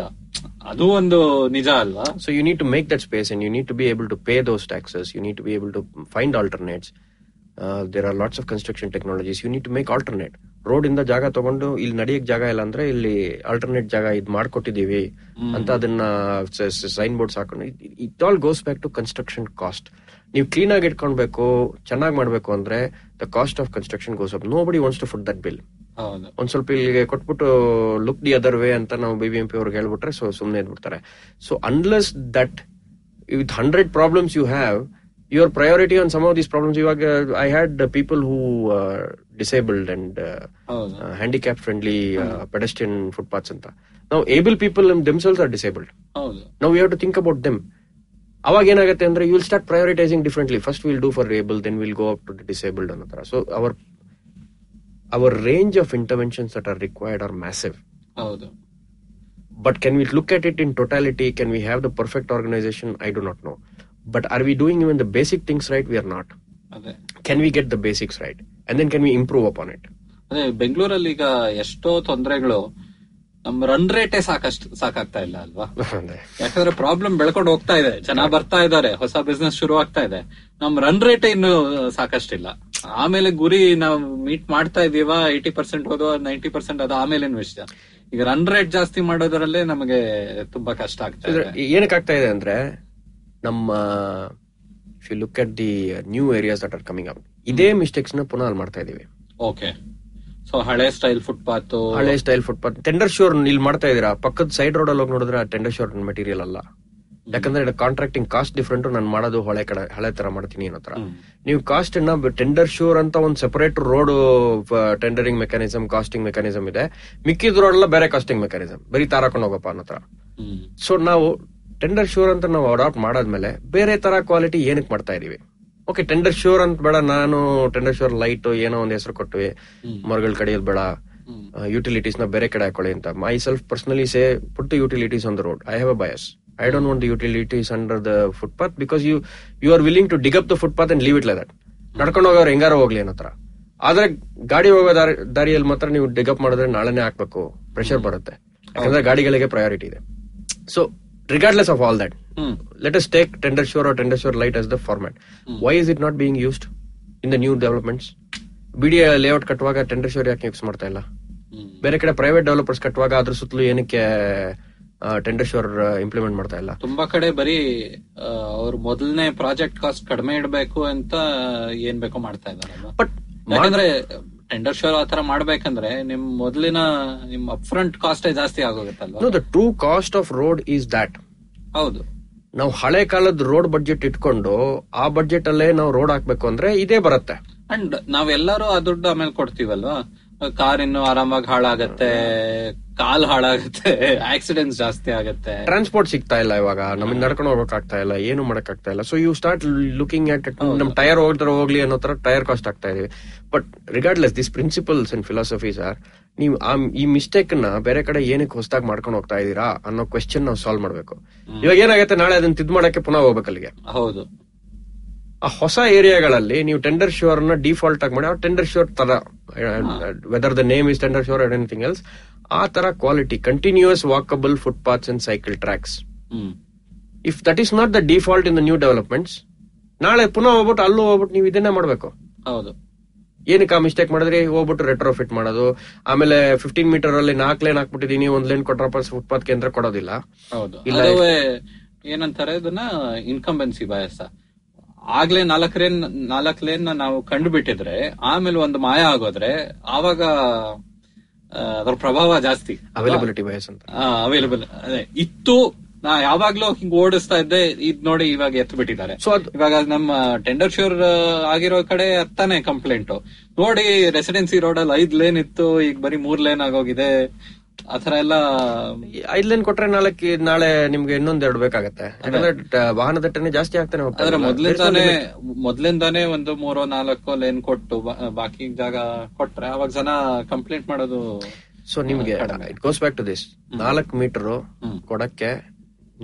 ಅದು ಒಂದು ನಿಜ ಅಲ್ವಾ. So you need to make that space and you need to be able to pay those taxes, you need to be able to find alternates. There are lots of construction technologies, you need to make alternate. Road ಇಂದ ಜಾಗ ತಗೊಂಡು ಇಲ್ಲಿ ನಡೆಯಕ್ ಜಾಗ ಇಲ್ಲ ಅಂದ್ರೆ ಇಲ್ಲಿ alternate ಜಾಗ ಇದ್ ಮಾಡ್ಕೊಟ್ಟಿದೀವಿ ಅಂತ ಅದನ್ನ ಸೈನ್ ಬೋರ್ಡ್ಸ್ ಹಾಕೊಂಡು it all goes back to construction cost. ನೀವು ಕ್ಲೀನ್ ಆಗಿ ಇಟ್ಕೊಳ್ಬೇಕು, ಚೆನ್ನಾಗಿ ಮಾಡ್ಬೇಕು ಅಂದ್ರೆ the cost of construction goes up. Nobody wants to foot that bill. ಒಂದ್ ಸ್ವಲ್ಪ ಇಲ್ಲಿಗೆ ಕೊಟ್ಬಿಟ್ಟು ಲುಕ್ ದಿ ಅದರ್ ವೇ ಅಂತ ನಾವು ಬಿ ಬಿ ಎಂ ಪಿ ಅವ್ರಿಗೆ ಹೇಳ್ಬಿಟ್ರೆ ಸೊ ಸುಮ್ನೆ ಇದ್ಬಿಡ್ತಾರೆ. So unless that with hundred problems you have your priority on some of these problems. You are, I had uh, people who uh, disabled and uh, oh, no. uh, handicap friendly uh, oh, no. pedestrian footpaths anta. Now able people themselves are disabled. Oh, no. Now we have to think about them. Avag enagutte andre you will start prioritizing differently. First we will do for able, then we will go up to the disabled another. So our our range of interventions that are required are massive. Oh, no. But can we look at it in totality? Can we have the perfect organization? I do not know. But are we doing even the basic things right? We are not. Okay. Can we get the basics right? And then can we improve upon it? ಅದೇ ಬೆಂಗಳೂರಲ್ಲಿ ಈಗ ಎಷ್ಟೋ ತೊಂದರೆಗಳು ನಮ್ಮ run ರೇಟೇ ಸಾಕಷ್ಟು ಸಾಕಾಗ್ತಾ ಇಲ್ಲ ಅಲ್ವಾ. ಯಾಕಂದ್ರೆ ಪ್ರಾಬ್ಲಮ್ ಬೆಳ್ಕೊಂಡು ಹೋಗ್ತಾ ಇದೆ, ಜನ ಬರ್ತಾ ಇದಾರೆ, ಹೊಸ ಬಿಸ್ನೆಸ್ ಶುರು ಆಗ್ತಾ ಇದೆ, ನಮ್ ರನ್ ರೇಟ್ ಇನ್ನು ಸಾಕಷ್ಟಿಲ್ಲ. ಆಮೇಲೆ ಗುರಿ ನಾವು ಮೀಟ್ ಮಾಡ್ತಾ ಇದೀವ ಏಟಿ ಪರ್ಸೆಂಟ್ ಹೋದೋ ನೈಂಟಿ ಪರ್ಸೆಂಟ್ ಅದು ಆಮೇಲೇನು ವಿಷಯ. ಈಗ ರನ್ ರೇಟ್ ಜಾಸ್ತಿ ಮಾಡೋದ್ರಲ್ಲೇ ನಮಗೆ ತುಂಬಾ ಕಷ್ಟ ಆಗ್ತಾ ಇದೆ. ಏನಕ್ಕಾಗ್ತಾ ಇದೆ ಅಂದ್ರೆ ನಮ್ಮ if you look at the new areas that are coming up, ಇದೇ ಮಿಸ್ಟೇಕ್ಸ್ ನ ಪುನಃ ಮಾಡ್ತಾ ಇದೀವಿ. ಓಕೆ, ಸೊ ಹಳೆ ಸ್ಟೈಲ್ ಫುಟ್ಪಾತ್ ಹಳೆ ಸ್ಟೈಲ್ ಫುಟ್ಪಾತ್ ಟೆಂಡರ್ ಶ್ಯೂರ್ ಇಲ್ಲಿ ಮಾಡ್ತಾ ಇದೀರಾ, ಪಕ್ಕದ ಸೈಡ್ ರೋಡ್ ಅಲ್ಲಿ ಹೋಗಿ ನೋಡಿದ್ರೆ ಟೆಂಡರ್ ಶ್ಯೂರ್ ಮೆಟೀರಿಯಲ್ ಅಲ್ಲ. ಯಾಕಂದ್ರೆ ಕಾಂಟ್ರಾಕ್ಟಿಂಗ್ ಕಾಸ್ಟ್ ಡಿಫ್ರೆಂಟ್, ನಾನು ಮಾಡೋದು ಹಳೆ ಕಡೆ ಹಳೆ ತರ ಮಾಡ್ತೀನಿ ಅನ್ನೋ ತರ. ನೀವು ಕಾಸ್ಟ್ ಅನ್ನ ಟೆಂಡರ್ ಶ್ಯೂರ್ ಅಂತ ಒಂದು separate road tendering mechanism costing mechanism ಇದೆ, ಮಿಕ್ಕಿದ ರೋಡ್ ಎಲ್ಲ ಬೇರೆ ಕಾಸ್ಟಿಂಗ್ ಮೆಕ್ಯಾನಿಸಮ್, ಬರೀ ತಾರಕೊಂಡು ಹೋಗಪ್ಪ ಅನ್ನೋ ತರ. ಸೊ ನಾವು ಟೆಂಡರ್ ಶ್ಯೂರ್ ಅಂತ ನಾವು ಅಡಾಪ್ಟ್ ಮಾಡಾದ್ಮೇಲೆ ಬೇರೆ ತರ ಕ್ವಾಲಿಟಿ ಏನಕ್ಕೆ ಮಾಡ್ತಾ ಇದೀವಿ? ಓಕೆ, ಟೆಂಡರ್ ಶ್ಯೂರ್ ಅಂತ ಬೇಡ, ನಾನು ಟೆಂಡರ್ ಶ್ಯೂರ್ ಲೈಟ್ ಏನೋ ಒಂದ್ ಹೆಸರು ಕೊಟ್ಟಿವಿ, ಮರಗಳ ಕಡೆಯಲ್ಲಿ ಬೇಡ, ಯುಟಿಲಿಟೀಸ್ ನ ಬೇರೆ ಕಡೆ ಹಾಕೊಳ್ಳಿ ಅಂತ. Myself personally say put the utilities on the road. I have a bias. I don't want the utilities under the footpath because you you are willing to dig up the footpath and leave it like that. ನಡ್ಕೊಂಡು ಹೋಗೋರು ಹೆಂಗಾರ ಹೋಗ್ಲಿ ಅನ್ನೋ ತರ. ಆದ್ರೆ ಗಾಡಿ ಹೋಗೋ ದಾರಿ ದಾರಿಯಲ್ಲಿ ಮಾತ್ರ ನೀವು ಡಿಗ್ ಅಪ್ ಮಾಡಿದ್ರೆ ನಾಳೆನೆ ಹಾಕ್ಬೇಕು, ಪ್ರೆಷರ್ ಬರುತ್ತೆ, ಯಾಕಂದ್ರೆ ಗಾಡಿಗಳಿಗೆ ಪ್ರಯಾರಿಟಿ ಇದೆ. So regardless of all that, hmm. let us take Tender Sure or Tender Sure Lite as the format. hmm. Why is it not being used in the new developments? B D A layout kattuvaga Tender Sure yaake use martta illa, bere kade private developers kattuvaga adra sutlu enakke Tender Sure implement martta illa. Tumba kade bari avaru modalne project cost kadme idbeku anta yen beko martta idare. But ಯಾಕಂದ್ರೆ tender sure ಆತರ ಮಾಡ್ಬೇಕಂದ್ರೆ ನಿಮ್ ಮೊದಲಿನ ನಿಮ್ up front cost ಜಾಸ್ತಿ ಆಗೋಗುತ್ತಲ್ವಾ. The true cost of road is that. ಹೌದು, ನಾವು ಹಳೆ ಕಾಲದ ರೋಡ್ ಬಡ್ಜೆಟ್ ಇಟ್ಕೊಂಡು ಆ ಬಡ್ಜೆಟ್ ಅಲ್ಲೇ ನಾವು ರೋಡ್ ಹಾಕ್ಬೇಕು ಅಂದ್ರೆ ಇದೇ ಬರುತ್ತೆ. ಅಂಡ್ ನಾವೆಲ್ಲರೂ ಆ ದುಡ್ಡು ಆಮೇಲೆ ಕೊಡ್ತೀವಲ್ವಾ, ಕಾರ್ ಇನ್ನು ಆರಾಮಾಗಿ ಹಾಳಾಗತ್ತೆ, ಕಾಲ್ ಹಾಳಾಗತ್ತೆ, ಆಕ್ಸಿಡೆಂಟ್ ಜಾಸ್ತಿ ಆಗತ್ತೆ, ಟ್ರಾನ್ಸ್ಪೋರ್ಟ್ ಸಿಗ್ತಾ ಇಲ್ಲ, ಇವಾಗ ನಮಗೆ ನಡ್ಕೊಂಡು ಹೋಗಕ್ಕಾಗ್ತಾ ಇಲ್ಲ, ಏನು ಮಾಡಕ್ ಆಗ್ತಾ ಇಲ್ಲ. So you start looking at ನಮ್ ಟೈರ್ ಹೋಗ್ತಾರೆ ಹೋಗ್ಲಿ ಅನ್ನೋ ತರ ಟೈರ್ ಕಾಸ್ಟ್ ಆಗ್ತಾ ಇದೀವಿ. But regardless this principles and philosophies are, ನೀವು ಈ ಮಿಸ್ಟೇಕ್ ನ ಬೇರೆ ಕಡೆ ಏನಕ್ಕೆ ಹೊಸದಾಗಿ ಮಾಡ್ಕೊಂಡು ಹೋಗ್ತಾ ಇದೀರಾ ಅನ್ನೋ ಕ್ವೆಶ್ಚನ್ ನಾವು ಸಾಲ್ವ್ ಮಾಡ್ಬೇಕು. ಇವಾಗ ಏನಾಗುತ್ತೆ, ನಾಳೆ ಅದನ್ನ ತಿದ್ ಮಾಡಕ್ಕೆ ಪುನಃ ಹೋಗ್ಬೇಕಲ್ಲಿಗೆ. ಹೌದು, ಆ ಹೊಸ ಏರಿಯಾಗಳಲ್ಲಿ ನೀವು ಟೆಂಡರ್ ಶ್ಯೂರ್ ನ ಡಿಫಾಲ್ಟ್ ಆಗಿ ಮಾಡಿ ಟೆಂಡರ್ ಶ್ಯೂರ್ ತರ, whether the name is tender sure or anything else, ಆ ತರ quality continuous walkable footpaths and cycle tracks. If that is not the default in the new developments, ನಾಳೆ ಪುನಃ ಹೋಗ್ಬಿಟ್ಟು ಅಲ್ಲೂ ಹೋಗ್ಬಿಟ್ಟು ನೀವು ಇದನ್ನೇ ಮಾಡ್ಬೇಕು. ಹೌದು, ಏನಕ್ಕೆ ಆ ಮಿಸ್ಟೇಕ್ ಮಾಡಿದ್ರೆ ಹೋಗ್ಬಿಟ್ಟು ರೆಟ್ರೋ ಫಿಟ್ ಮಾಡೋದು, ಆಮೇಲೆ ಫಿಫ್ಟೀನ್ ಮೀಟರ್ ಅಲ್ಲಿ ನಾಲ್ಕು ಲೇನ್ ಹಾಕ್ಬಿಟ್ಟಿದೀನಿ, ಒಂದ್ ಲೇನ್ ಕೊಟ್ರಪ್ಪ ಫುಟ್ಪಾತ್ ಕೇಂದ್ರ ಕೊಡೋದಿಲ್ಲ. ಇಲ್ಲ, ಏನಂತಾರೆ ಇದನ್ನ ಇನ್ಕಂಬೆನ್ಸಿ ಬಯಸ. ಆಗ್ಲೇ ನಾಲ್ಕು ಲೇನ್ ನಾಲ್ಕು ಲೇನ್ ನಾವು ಕಂಡು ಬಿಟ್ಟಿದ್ರೆ ಆಮೇಲೆ ಒಂದು ಮಾಯ ಆಗೋದ್ರೆ ಆವಾಗ ಅದ್ರ ಪ್ರಭಾವ ಜಾಸ್ತಿ. ಅವೈಲಬಿಲಿಟಿ ಬಯಸ್ ಅಂತ ಅವೈಲಬಲ್ ಇತ್ತು ನಾ ಯಾವಾಗ್ಲೂ ಹಿಂಗ್ ಓಡಿಸ್ತಾ ಇದ್ದೆ, ಇದ್ ನೋಡಿ ಇವಾಗ ಎತ್ ಬಿಟ್ಟಿದ್ದಾರೆ. ಸೊ ಇವಾಗ ನಮ್ಮ ಟೆಂಡರ್ ಶ್ಯೂರ್ ಆಗಿರೋ ಕಡೆ ಹತ್ತಾನೆ ಕಂಪ್ಲೇಂಟ್ ನೋಡಿ, ರೆಸಿಡೆನ್ಸಿ ರೋಡ್ ಅಲ್ಲಿ ಐದ್ ಲೇನ್ ಇತ್ತು, ಈಗ ಬರೀ ಮೂರ್ ಲೇನ್ ಆಗೋಗಿದೆ. ಆತರ ಎಲ್ಲ ಐದ್ ಲೈನ್ ಕೊಟ್ರೆ ನಾಳೆ ನಾಳೆ ನಿಮ್ಗೆ ಇನ್ನೊಂದ್ ಎರಡು ಬೇಕಾಗತ್ತೆ, ವಾಹನ ದಟ್ಟಣೆ ಜಾಸ್ತಿ ಆಗ್ತಾನೆ ಹೋಗ್ತಾರೆ. ಮೊದ್ಲಿಂದಾನೆ ಮೊದ್ಲಿಂದಾನೆ ಒಂದು ಮೂರೋ ನಾಲ್ಕೋ ಲೈನ್ ಕೊಟ್ಟು ಬಾಕಿ ಜಾಗ ಕೊಟ್ರೆ ಅವಾಗ ಜನ ಕಂಪ್ಲೇಂಟ್ ಮಾಡೋದು. ಸೊ ನಿಮ್ಗೆ it goes back to this, ನಾಲ್ಕು ಮೀಟರ್ ಕೊಡಕ್ಕೆ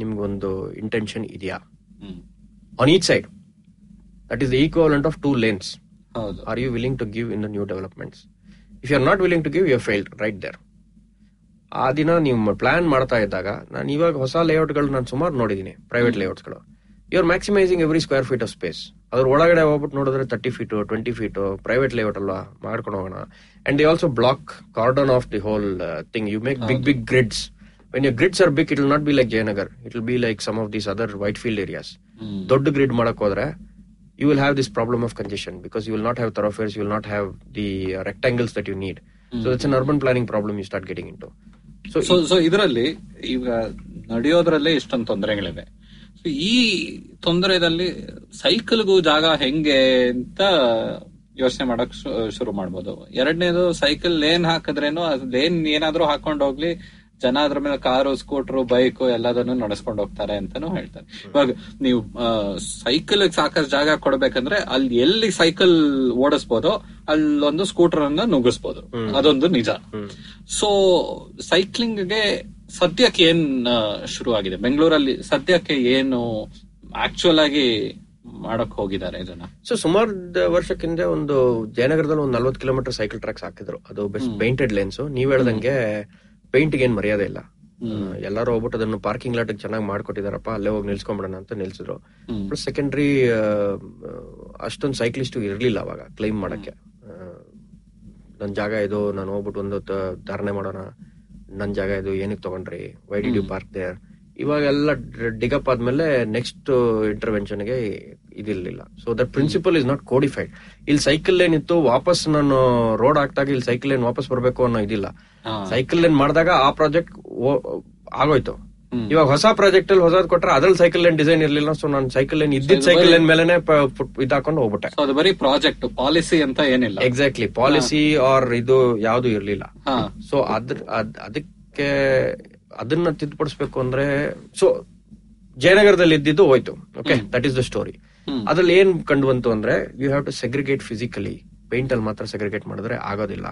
ನಿಮ್ಗೊಂದು ಇಂಟೆನ್ಷನ್ ಇದೆಯಾ on each side, that is equivalent of two lanes. R you willing to give in the new developments? If you are not willing to give, you failed right there. ಆ ದಿನ ನೀವು plan ಮಾಡ್ತಾ ಇದ್ದಾಗ, ನಾನು ಇವಾಗ ಹೊಸ ಲೇಔಟ್ಗಳು ನಾನು ಸುಮಾರು ನೋಡಿದೀನಿ, ಪ್ರೈವೇಟ್ ಲೇಔಟ್ಸ್ಗಳು. You are maximising every square feet of space. ಅದ್ರ ಒಳಗಡೆ ಹೋಗ್ಬಿಟ್ಟು ನೋಡಿದ್ರೆ thirty feet twenty feet private layout ಅಲ್ವಾ, ಮಾಡ್ಕೊಂಡು ಹೋಗೋಣ. And they also block cordon of the whole thing. You make big big grids. When your grids are big, it will not be like Jayanagar, it will be like some of these other white field areas. ದೊಡ್ಡ grid ಮಾಡಕ್ ಹೋದ್ರೆ you will have this problem of congestion, because you will not have thoroughfares, you will not have the rectangles that you need. So it's an urban planning problem you start getting in to. So so ಇದರಲ್ಲಿ ಈಗ ನಡೆಯೋದ್ರಲ್ಲೇ ಇಷ್ಟೊಂದು ತೊಂದರೆಗಳಿವೆ. ಈ ತೊಂದರೆದಲ್ಲಿ ಸೈಕಲ್ಗೂ ಜಾಗ ಹೆಂಗೆ ಅಂತ ಯೋಚನೆ ಮಾಡಕ್ ಶುರು ಮಾಡ್ಬೋದು. ಎರಡನೇದು, ಸೈಕಲ್ ಲೇನ್ ಹಾಕಿದ್ರೇನು ಲೇನ್ ಏನಾದ್ರೂ ಹಾಕೊಂಡ್ ಹೋಗ್ಲಿ, ಜನ ಅದ್ರ ಮೇಲೆ ಕಾರು ಸ್ಕೂಟರ್ ಬೈಕು ಎಲ್ಲದನ್ನು ನಡೆಸ್ಕೊಂಡು ಹೋಗ್ತಾರೆ ಅಂತಾನು ಹೇಳ್ತಾರೆ. ಇವಾಗ ನೀವು ಸೈಕಲ್ ಸಾಕಷ್ಟು ಜಾಗ ಕೊಡ್ಬೇಕಂದ್ರೆ ಅಲ್ಲಿ ಎಲ್ಲಿ ಸೈಕಲ್ ಓಡಿಸ್ಬೋದು ಅಲ್ಲೊಂದು ಸ್ಕೂಟರ್ ಅನ್ನ ನುಗ್ಗಿಸ್ಬೋದು, ಅದೊಂದು ನಿಜ. ಸೊ ಸೈಕ್ಲಿಂಗ್ಗೆ ಸದ್ಯಕ್ಕೆ ಏನ್ ಶುರು ಆಗಿದೆ ಬೆಂಗಳೂರಲ್ಲಿ, ಸದ್ಯಕ್ಕೆ ಏನು ಆಕ್ಚುಯಲ್ ಆಗಿ ಮಾಡಕ್ ಹೋಗಿದ್ದಾರೆ ಇದನ್ನ? ಸೊ ಸುಮಾರು ವರ್ಷಕ್ಕಿಂತ ಒಂದು ಜಯನಗರದಲ್ಲಿ ಒಂದು ನಲ್ವತ್ತು ಕಿಲೋಮೀಟರ್ ಸೈಕಲ್ ಟ್ರ್ಯಾಕ್ಸ್ ಹಾಕಿದ್ರು, ಅದು ಪೇಂಟೆಡ್ ಲೇನ್ಸ್. ನೀವ್ ಹೇಳ್ದಂಗೆ ಪೇಂಟ್ ಏನ್ ಮರ್ಯಾದೆ ಇಲ್ಲ, ಎಲ್ಲರೂ ಹೋಗ್ಬಿಟ್ಟು ಅದನ್ನು ಪಾರ್ಕಿಂಗ್ ಲಾಟ್ ಚೆನ್ನಾಗಿ ಮಾಡ್ಕೊಟ್ಟಿದಾರಪ್ಪ, ಅಲ್ಲೇ ಹೋಗಿ ನಿಲ್ಸ್ಕೊಂಡ್ಬಿಡೋಣ ಅಂತ ನಿಲ್ಸಿದ್ರು. ಸೆಕೆಂಡ್ರಿ, ಅಷ್ಟೊಂದು ಸೈಕ್ಲಿಸ್ಟ್ ಇರ್ಲಿಲ್ಲ ಅವಾಗ ಕ್ಲೈಮ್ ಮಾಡಕ್ಕೆ. ನನ್ನ ಜಾಗ ಇದು, ನಾನು ಹೋಗ್ಬಿಟ್ಟು ಒಂದು ಧಾರಣೆ ಮಾಡೋಣ, ನನ್ ಜಾಗ ಇದು, ಏನಕ್ಕೆ ತಗೊಂಡ್ರಿ, why did you park there. ಇವಾಗೆಲ್ಲ ಡಿಗಪ್ ಆದ್ಮೇಲೆ ನೆಕ್ಸ್ಟ್ ಇಂಟರ್ವೆನ್ಷನ್ಗೆ ಇದಿರ್ಲಿಲ್ಲ. So that principle is not codified. ಇಲ್ಲಿ ಸೈಕಲ್ ಲೇನ್ ಇತ್ತು, ವಾಪಸ್ ನಾನು ರೋಡ್ ಹಾಕ್ದಾಗ ಇಲ್ಲಿ ಸೈಕಲ್ ಲೇನ್ ವಾಪಸ್ ಬರ್ಬೇಕು ಅನ್ನೋ ಇದಿಲ್ಲ. ಸೈಕಲ್ ಲೇನ್ ಮಾಡಿದಾಗ ಆ ಪ್ರಾಜೆಕ್ಟ್ ಆಗೋಯ್ತು. ಇವಾಗ ಹೊಸ ಪ್ರಾಜೆಕ್ಟ್ ಅಲ್ಲಿ ಹೊಸದ್ ಕೊಟ್ರೆ ಅದ್ರಲ್ಲಿ ಸೈಕಲ್ ಲೈನ್ ಡಿಸೈನ್ ಇರ್ಲಿಲ್ಲ. ಸೊ ನಾನು ಸೈಕಲ್ ಲೈನ್ ಇದ್ದಿದ್ ಸೈಕಲ್ ಲೈನ್ ಮೇಲೆ ಇದಾಕೊಂಡು ಹೋಗ್ಬಿಟ್ಟೆ. ಬರೀ ಪ್ರಾಜೆಕ್ಟ್ ಪಾಲಿಸಿ ಅಂತ ಏನಿಲ್ಲ, ಎಕ್ಸಾಕ್ಟ್ಲಿ ಪಾಲಿಸಿ ಆರ್ ಇದು ಯಾವ್ದು ಇರ್ಲಿಲ್ಲ. ಸೊ ಅದ್ರ ಅದಕ್ಕೆ ಅದನ್ನ ತಿದ್ದುಪಡಿಸಬೇಕು ಅಂದ್ರೆ, ಸೊ ಜಯನಗರದಲ್ಲಿ ಇದ್ದಿದ್ದು ಹೋಯ್ತು, okay, that is the story. ಅದ್ರಲ್ಲಿ ಏನ್ ಕಂಡು ಬಂತು ಅಂದ್ರೆ, you have to segregate physically, paint ಅಲ್ಲಿ ಮಾತ್ರ ಸೆಗ್ರಿಗೇಟ್ ಮಾಡಿದ್ರೆ ಆಗೋದಿಲ್ಲ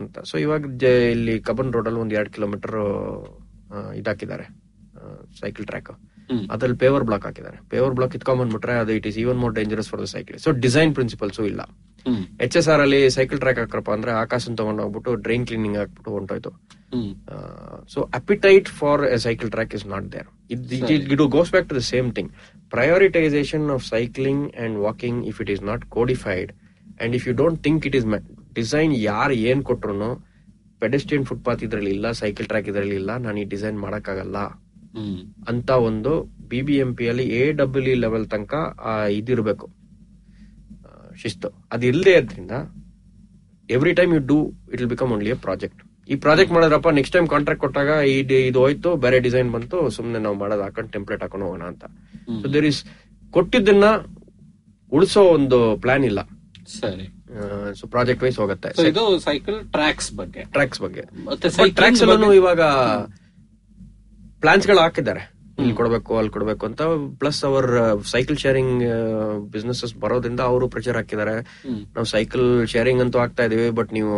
ಅಂತ. ಸೊ ಇವಾಗ ಇಲ್ಲಿ ಕಬ್ಬನ್ ರೋಡ್ ಅಲ್ಲಿ ಒಂದ್ ಎರಡು ಕಿಲೋಮೀಟರ್ ಇದಾಕಿದ್ದಾರೆ ಸೈಕಲ್ ಟ್ರ್ಯಾಕ್, ಅದ್ರಲ್ಲಿ ಪೇವರ್ ಬ್ಲಾಕ್ ಹಾಕಿದ್ದಾರೆ. ಪೇವರ್ ಬ್ಲಾಕ್ ಇಟ್ಕೊಂಡ್ ಬಂದ್ಬಿಟ್ರೆ ಅದು it is even more dangerous for the cycle. So design principles ಇಲ್ಲ. ಎಚ್ ಎಸ್ ಆರ್ ಅಲ್ಲಿ ಸೈಕಲ್ ಟ್ರ್ಯಾಕ್ ಹಾಕ್ರಪ್ಪ ಅಂದ್ರೆ ಆಕಾಶನ್ ತಗೊಂಡ್ ಹೋಗ್ಬಿಟ್ಟು ಡ್ರೈನ್ ಕ್ಲೀನಿಂಗ್ ಹಾಕ್ಬಿಟ್ಟು ಹೊಂಟೋಯ್ತು. So appetite for a cycle track is not there. It goes back to the same thing, prioritisation of cycling and walking. If it is not codified and if you don't think it is design, ಯಾರು ಏನ್ ಕೊಟ್ರು pedestrian footpath ಇದ್ರಲ್ಲಿ ಇಲ್ಲ, cycle track ಇದ್ರಲ್ಲಿ ಇಲ್ಲ, ನಾನು ಈ design ಮಾಡಕ್ಕಾಗಲ್ಲ ಅಂತ ಒಂದು ಬಿ ಬಿ ಎಂ ಪಿ ಅಲ್ಲಿ ಎ ಡಬ್ಲ್ಯೂ ಲೆವೆಲ್ ತನಕ ಇದಿರಬೇಕು ಶಿಸ್ತು. ಅದು ಇಲ್ಲದೆ ಇದ್ರಿಂದ every time you do it will become only a project. ಈ ಪ್ರಾಜೆಕ್ಟ್ ಮಾಡಿದ್ರಪ್ಪ, ನೆಕ್ಸ್ಟ್ ಟೈಮ್ ಕಾಂಟ್ರಾಕ್ಟ್ ಕೊಟ್ಟಾಗ ಇದು ಹೋಯ್ತು, ಬೇರೆ ಡಿಸೈನ್ ಬಂತು, ಸುಮ್ನೆ ನಾವು ಮಾಡೋದು ಹಾಕೊಂಡು ಟೆಂಪ್ಲೇಟ್ ಹಾಕೊಂಡು ಹೋಗೋಣ ಅಂತ. ಸೊ ದೇರ್ ಇಸ್ ಕೊಟ್ಟಿದ್ದನ್ನ ಉಳಿಸೋ ಒಂದು ಪ್ಲಾನ್ ಇಲ್ಲ. ಸರಿ, ಸೊ ಪ್ರಾಜೆಕ್ಟ್ ವೈಸ್ ಹೋಗುತ್ತೆ. ಇದು ಸೈಕಲ್ ಟ್ರ್ಯಾಕ್ಸ್ ಬಗ್ಗೆ. ಟ್ರ್ಯಾಕ್ಸ್ ಬಗ್ಗೆ ಟ್ರ್ಯಾಕ್ಸ್ ಅಲ್ಲೂ ಇವಾಗ ಪ್ಲಾನ್ಸ್ ಗಳು ಹಾಕಿದ್ದಾರೆ, ಇಲ್ಲಿ ಕೊಡಬೇಕು ಅಲ್ಲಿ ಕೊಡಬೇಕು ಅಂತ. Plus hour cycle sharing businesses ಬರೋದ್ರಿಂದ ಅವರು ಪ್ರೆಷರ್ ಹಾಕಿದ್ದಾರೆ, ನಾವು ಸೈಕಲ್ ಶೇರಿಂಗ್ ಅಂತೂ ಆಗ್ತಾ ಇದೀವಿ, ಬಟ್ ನೀವು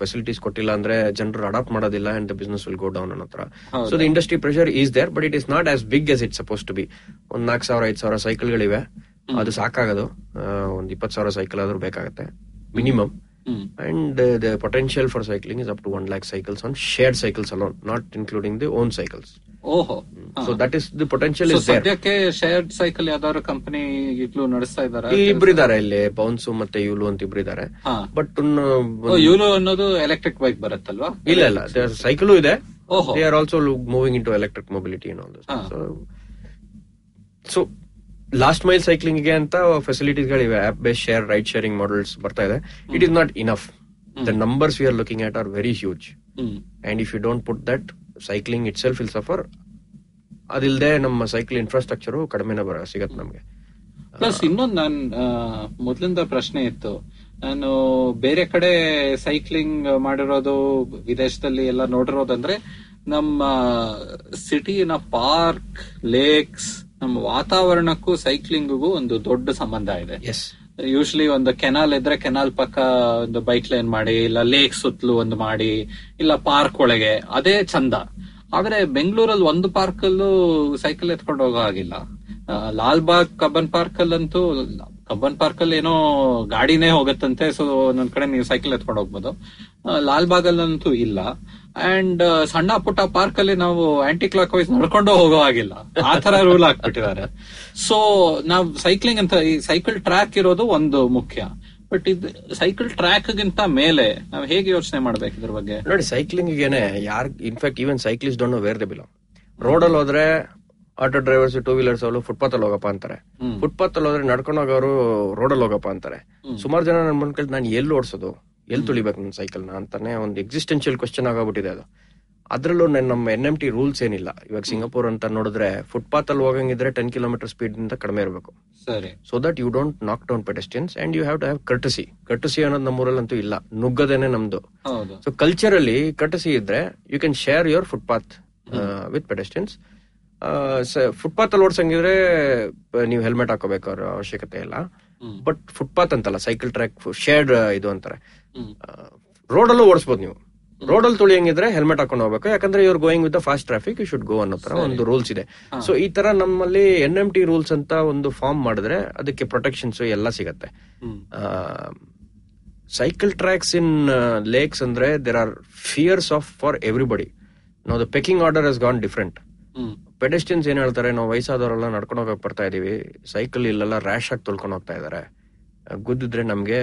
ಫೆಸಿಲಿಟೀಸ್ ಕೊಟ್ಟಿಲ್ಲ ಅಂದ್ರೆ ಜನರು ಅಡಾಪ್ಟ್ ಮಾಡೋದಿಲ್ಲ and the business will go down ಅನ್ನೋ ತರ. So the industry pressure is there, but it is not as big as it's suppose to be. ಒಂದ್ ನಾಲ್ಕು ಸಾವಿರ ಐದು ಸಾವಿರ ಸೈಕಲ್ಗಳಿವೆ, ಅದು ಸಾಕಾಗೋದು. ಒಂದ್ ಇಪ್ಪತ್ತು ಸಾವಿರ ಸೈಕಲ್ ಆದ್ರೂ ಬೇಕಾಗತ್ತೆ minimum. And the, the potential for cycling is up to one lakh cycles on shared cycles alone, not including the own cycles. Oh. Mm. So that is, the potential so is there. So sadhyakke shared cycle yadavara company itlu nadastaa idara? Ibru idare ille, Bounce matte Yulu anta ibru idare. But unna Oh, Yulu annodu electric bike baruttalva? Illa illa, there cycle ide. Oh. They are also moving into electric mobility and all this. Ah. So So last mile cycling ಗೆ ಅಂತ facilities ಗಳಿವೆ, app base share ride sharing models ಬರ್ತಾ ಇದೆ. It is not enough. The numbers we are looking at are very huge, and if you don't put that, cycling itself will suffer ಅದಿಲ್ಲದೆ ನಮ್ಮ cycle infrastructure ಕಡಿಮೆನ ಬರ ಸಿಗತ್ತೆ ನಮ್ಗೆ. Plus ಇನ್ನೊಂದು ನಾನ್ ಮೊದ್ಲಿಂದ ಪ್ರಶ್ನೆ ಇತ್ತು, ನಾನು ಬೇರೆ ಕಡೆ ಸೈಕ್ಲಿಂಗ್ ಮಾಡಿರೋದು ವಿದೇಶದಲ್ಲಿ ಎಲ್ಲ ನೋಡಿರೋದಂದ್ರೆ ನಮ್ಮ ಸಿಟಿನ ಪಾರ್ಕ್, ಲೇಕ್ಸ್, ನಮ್ಮ ವಾತಾವರಣಕ್ಕೂ ಸೈಕ್ಲಿಂಗ್ಗೂ ಒಂದು ದೊಡ್ಡ ಸಂಬಂಧ ಇದೆ. ಯೂಶಲಿ ಒಂದು ಕೆನಾಲ್ ಇದ್ರೆ ಕೆನಾಲ್ ಪಕ್ಕ ಒಂದು ಬೈಕ್ ಲೈನ್ ಮಾಡಿ, ಇಲ್ಲ ಲೇಕ್ ಸುತ್ತಲೂ ಒಂದು ಮಾಡಿ, ಇಲ್ಲ ಪಾರ್ಕ್ ಒಳಗೆ, ಅದೇ ಚಂದ. ಆದ್ರೆ ಬೆಂಗಳೂರಲ್ಲಿ ಒಂದು ಪಾರ್ಕ್ ಅಲ್ಲೂ ಸೈಕಲ್ ಎತ್ಕೊಂಡು ಹೋಗೋ ಹಾಗಿಲ್ಲ. ಲಾಲ್ಬಾಗ್ ಕಬ್ಬನ್ ಪಾರ್ಕ್ ಅಲ್ಲಂತೂ, ಕಬ್ಬನ್ ಪಾರ್ಕ್ ಅಲ್ಲಿ ಏನೋ ಗಾಡಿನೇ ಹೋಗತ್ತಂತೆ, ಸೊ ಒಂದೊಂದ್ ಕಡೆ ನೀವು ಸೈಕಲ್ ಎತ್ಕೊಂಡು ಹೋಗ್ಬೋದು. ಲಾಲ್ಬಾಗ್ ಅಲ್ಲಂತೂ ಇಲ್ಲ. ಅಂಡ್ ಸಣ್ಣ ಪುಟ್ಟ ಪಾರ್ಕ್ ಅಲ್ಲಿ ನಾವು ಆಂಟಿ ಕ್ಲಾಕ್ ವೈಸ್ ನಡ್ಕೊಂಡು ಹೋಗೋ ಹಾಗಿಲ್ಲ, ಆ ತರ ರೂಲ್ ಹಾಕ್ಬಿಟ್ಟಿದ್ದಾರೆ. ಸೊ ನಾವು ಸೈಕ್ಲಿಂಗ್ ಅಂತ ಈ ಸೈಕಲ್ ಟ್ರ್ಯಾಕ್ ಇರೋದು ಒಂದು ಮುಖ್ಯ, ಬಟ್ ಇದು ಸೈಕಲ್ ಟ್ರ್ಯಾಕ್ ಗಿಂತ ಮೇಲೆ ನಾವು ಹೇಗೆ ಯೋಚನೆ ಮಾಡ್ಬೇಕು ಇದ್ರ ಬಗ್ಗೆ? ನೋಡಿ, ಸೈಕ್ಲಿಂಗ್ ಏನೇ ಯಾರ್ in fact even cyclist don't know where they belong. Road ಅಲ್ಲಿ ಹೋದ್ರೆ ಆಟೋ ಡ್ರೈವರ್ಸ್, ಟೂ ವೀಲರ್ಸ್ ಅವರು ಫುಟ್ಪಾತ್ ಅಲ್ಲಿ ಹೋಗಪ್ಪ ಅಂತಾರೆ, ಫುಟ್ಪಾತ್ ಅಲ್ಲಿ ಹೋದ್ರೆ ನಡ್ಕೊಂಡು ಹೋಗೋರು ರೋಡ್ ಅಲ್ಲಿ ಹೋಗಪ್ಪ ಅಂತಾರೆ. ಸುಮಾರು ಜನ ನನ್ನ ಮುಂದ್ಕಲ್ ನಾನು ಎಲ್ಲಿ ಓಡಿಸೋದು, ಎಲ್ಲಿ ತುಳಿಬೇಕು ನನ್ನ ಸೈಕಲ್ನ ಅಂತಾನೆ ಒಂದು ಎಕ್ಸಿಸ್ಟೆನ್ಷಿಯಲ್ ಕ್ವಶನ್ ಆಗೋಗ್ಬಿಟ್ಟಿದೆ ಅದು. ಅದ್ರಲ್ಲೂ ನಮ್ಮ ಎನ್ ಎಂ ಟಿ ರೂಲ್ಸ್ ಏನಿಲ್ಲ. ಇವಾಗ ಸಿಂಗಾಪುರ್ ಅಂತ ನೋಡಿದ್ರೆ ಫುಟ್ಪಾತ್ ಅಲ್ಲಿ ಹೋಗಂಗಿದ್ರೆ ಟೆನ್ ಕಿಲೋಮೀಟರ್ ಸ್ಪೀಡ್ ಇಂದ ಕಡಿಮೆ ಇರಬೇಕು, so that you don't knock down pedestrians and you have to have courtesy. Courtesy ಅನ್ನೋದು ನಮ್ಮೂರಲ್ಲಂತೂ ಇಲ್ಲ, ನುಗ್ಗದೇನೆ ನಮ್ದು. ಸೊ ಕಲ್ಚರಲ್ಲಿ ಕರ್ಟಸಿ ಇದ್ರೆ you can share your footpath with pedestrians. Footpath ಅಲ್ಲಿ ಓಡ್ಸಂಗಿದ್ರೆ ನೀವು ಹೆಲ್ಮೆಟ್ ಹಾಕೋಬೇಕು, ಅವ್ರ ಅವಶ್ಯಕತೆ ಇಲ್ಲ. ಬಟ್ ಫುಟ್ಪಾತ್ ಅಂತಲ್ಲ, ಸೈಕಲ್ ಟ್ರ್ಯಾಕ್ ಶೇರ್ಡ್ ಇದು ಅಂತಾರೆ. ರೋಡ್ ಅಲ್ಲೂ ಓಡಿಸಬಹುದು ನೀವು, ರೋಡ್ ಅಲ್ಲಿ ತುಳಿಯಂಗಿದ್ರೆ ಹೆಲ್ಮೆಟ್ ಹಾಕೊಂಡು ಹೋಗ್ಬೇಕು, ಯಾಕಂದ್ರೆ ಇವ್ರು going with fast traffic you should go ಅನ್ನೋ ತರ ಒಂದು ರೂಲ್ಸ್ ಇದೆ. ಸೊ ಈ ತರ ನಮ್ಮಲ್ಲಿ ಎನ್ ಎಂ ಟಿ ರೂಲ್ಸ್ ಅಂತ ಒಂದು ಫಾರ್ಮ್ ಮಾಡಿದ್ರೆ ಅದಕ್ಕೆ ಪ್ರೊಟೆಕ್ಷನ್ಸ್ ಎಲ್ಲ ಸಿಗತ್ತೆ. ಸೈಕಲ್ ಟ್ರ್ಯಾಕ್ಸ್ ಇನ್ ಲೇಕ್ಸ್ ಅಂದ್ರೆ there are fears of for everybody. ನಾವು the pecking order has gone different. Pedestrians ಏನ್ ಹೇಳ್ತಾರೆ, ನಾವು ವಯಸ್ಸಾದವರೆಲ್ಲ ನಡ್ಕೊಂಡು ಹೋಗಕ್ ಬರ್ತಾ ಇದೀವಿ, ಸೈಕಲ್ ಇಲ್ಲೆಲ್ಲ ರ್ಯಾಶ್ ಆಗಿ ತೊಳ್ಕೊಂಡು ಹೋಗ್ತಾ ಇದಾರೆ, ಗುದ್ದಿದ್ರೆ ನಮ್ಗೆ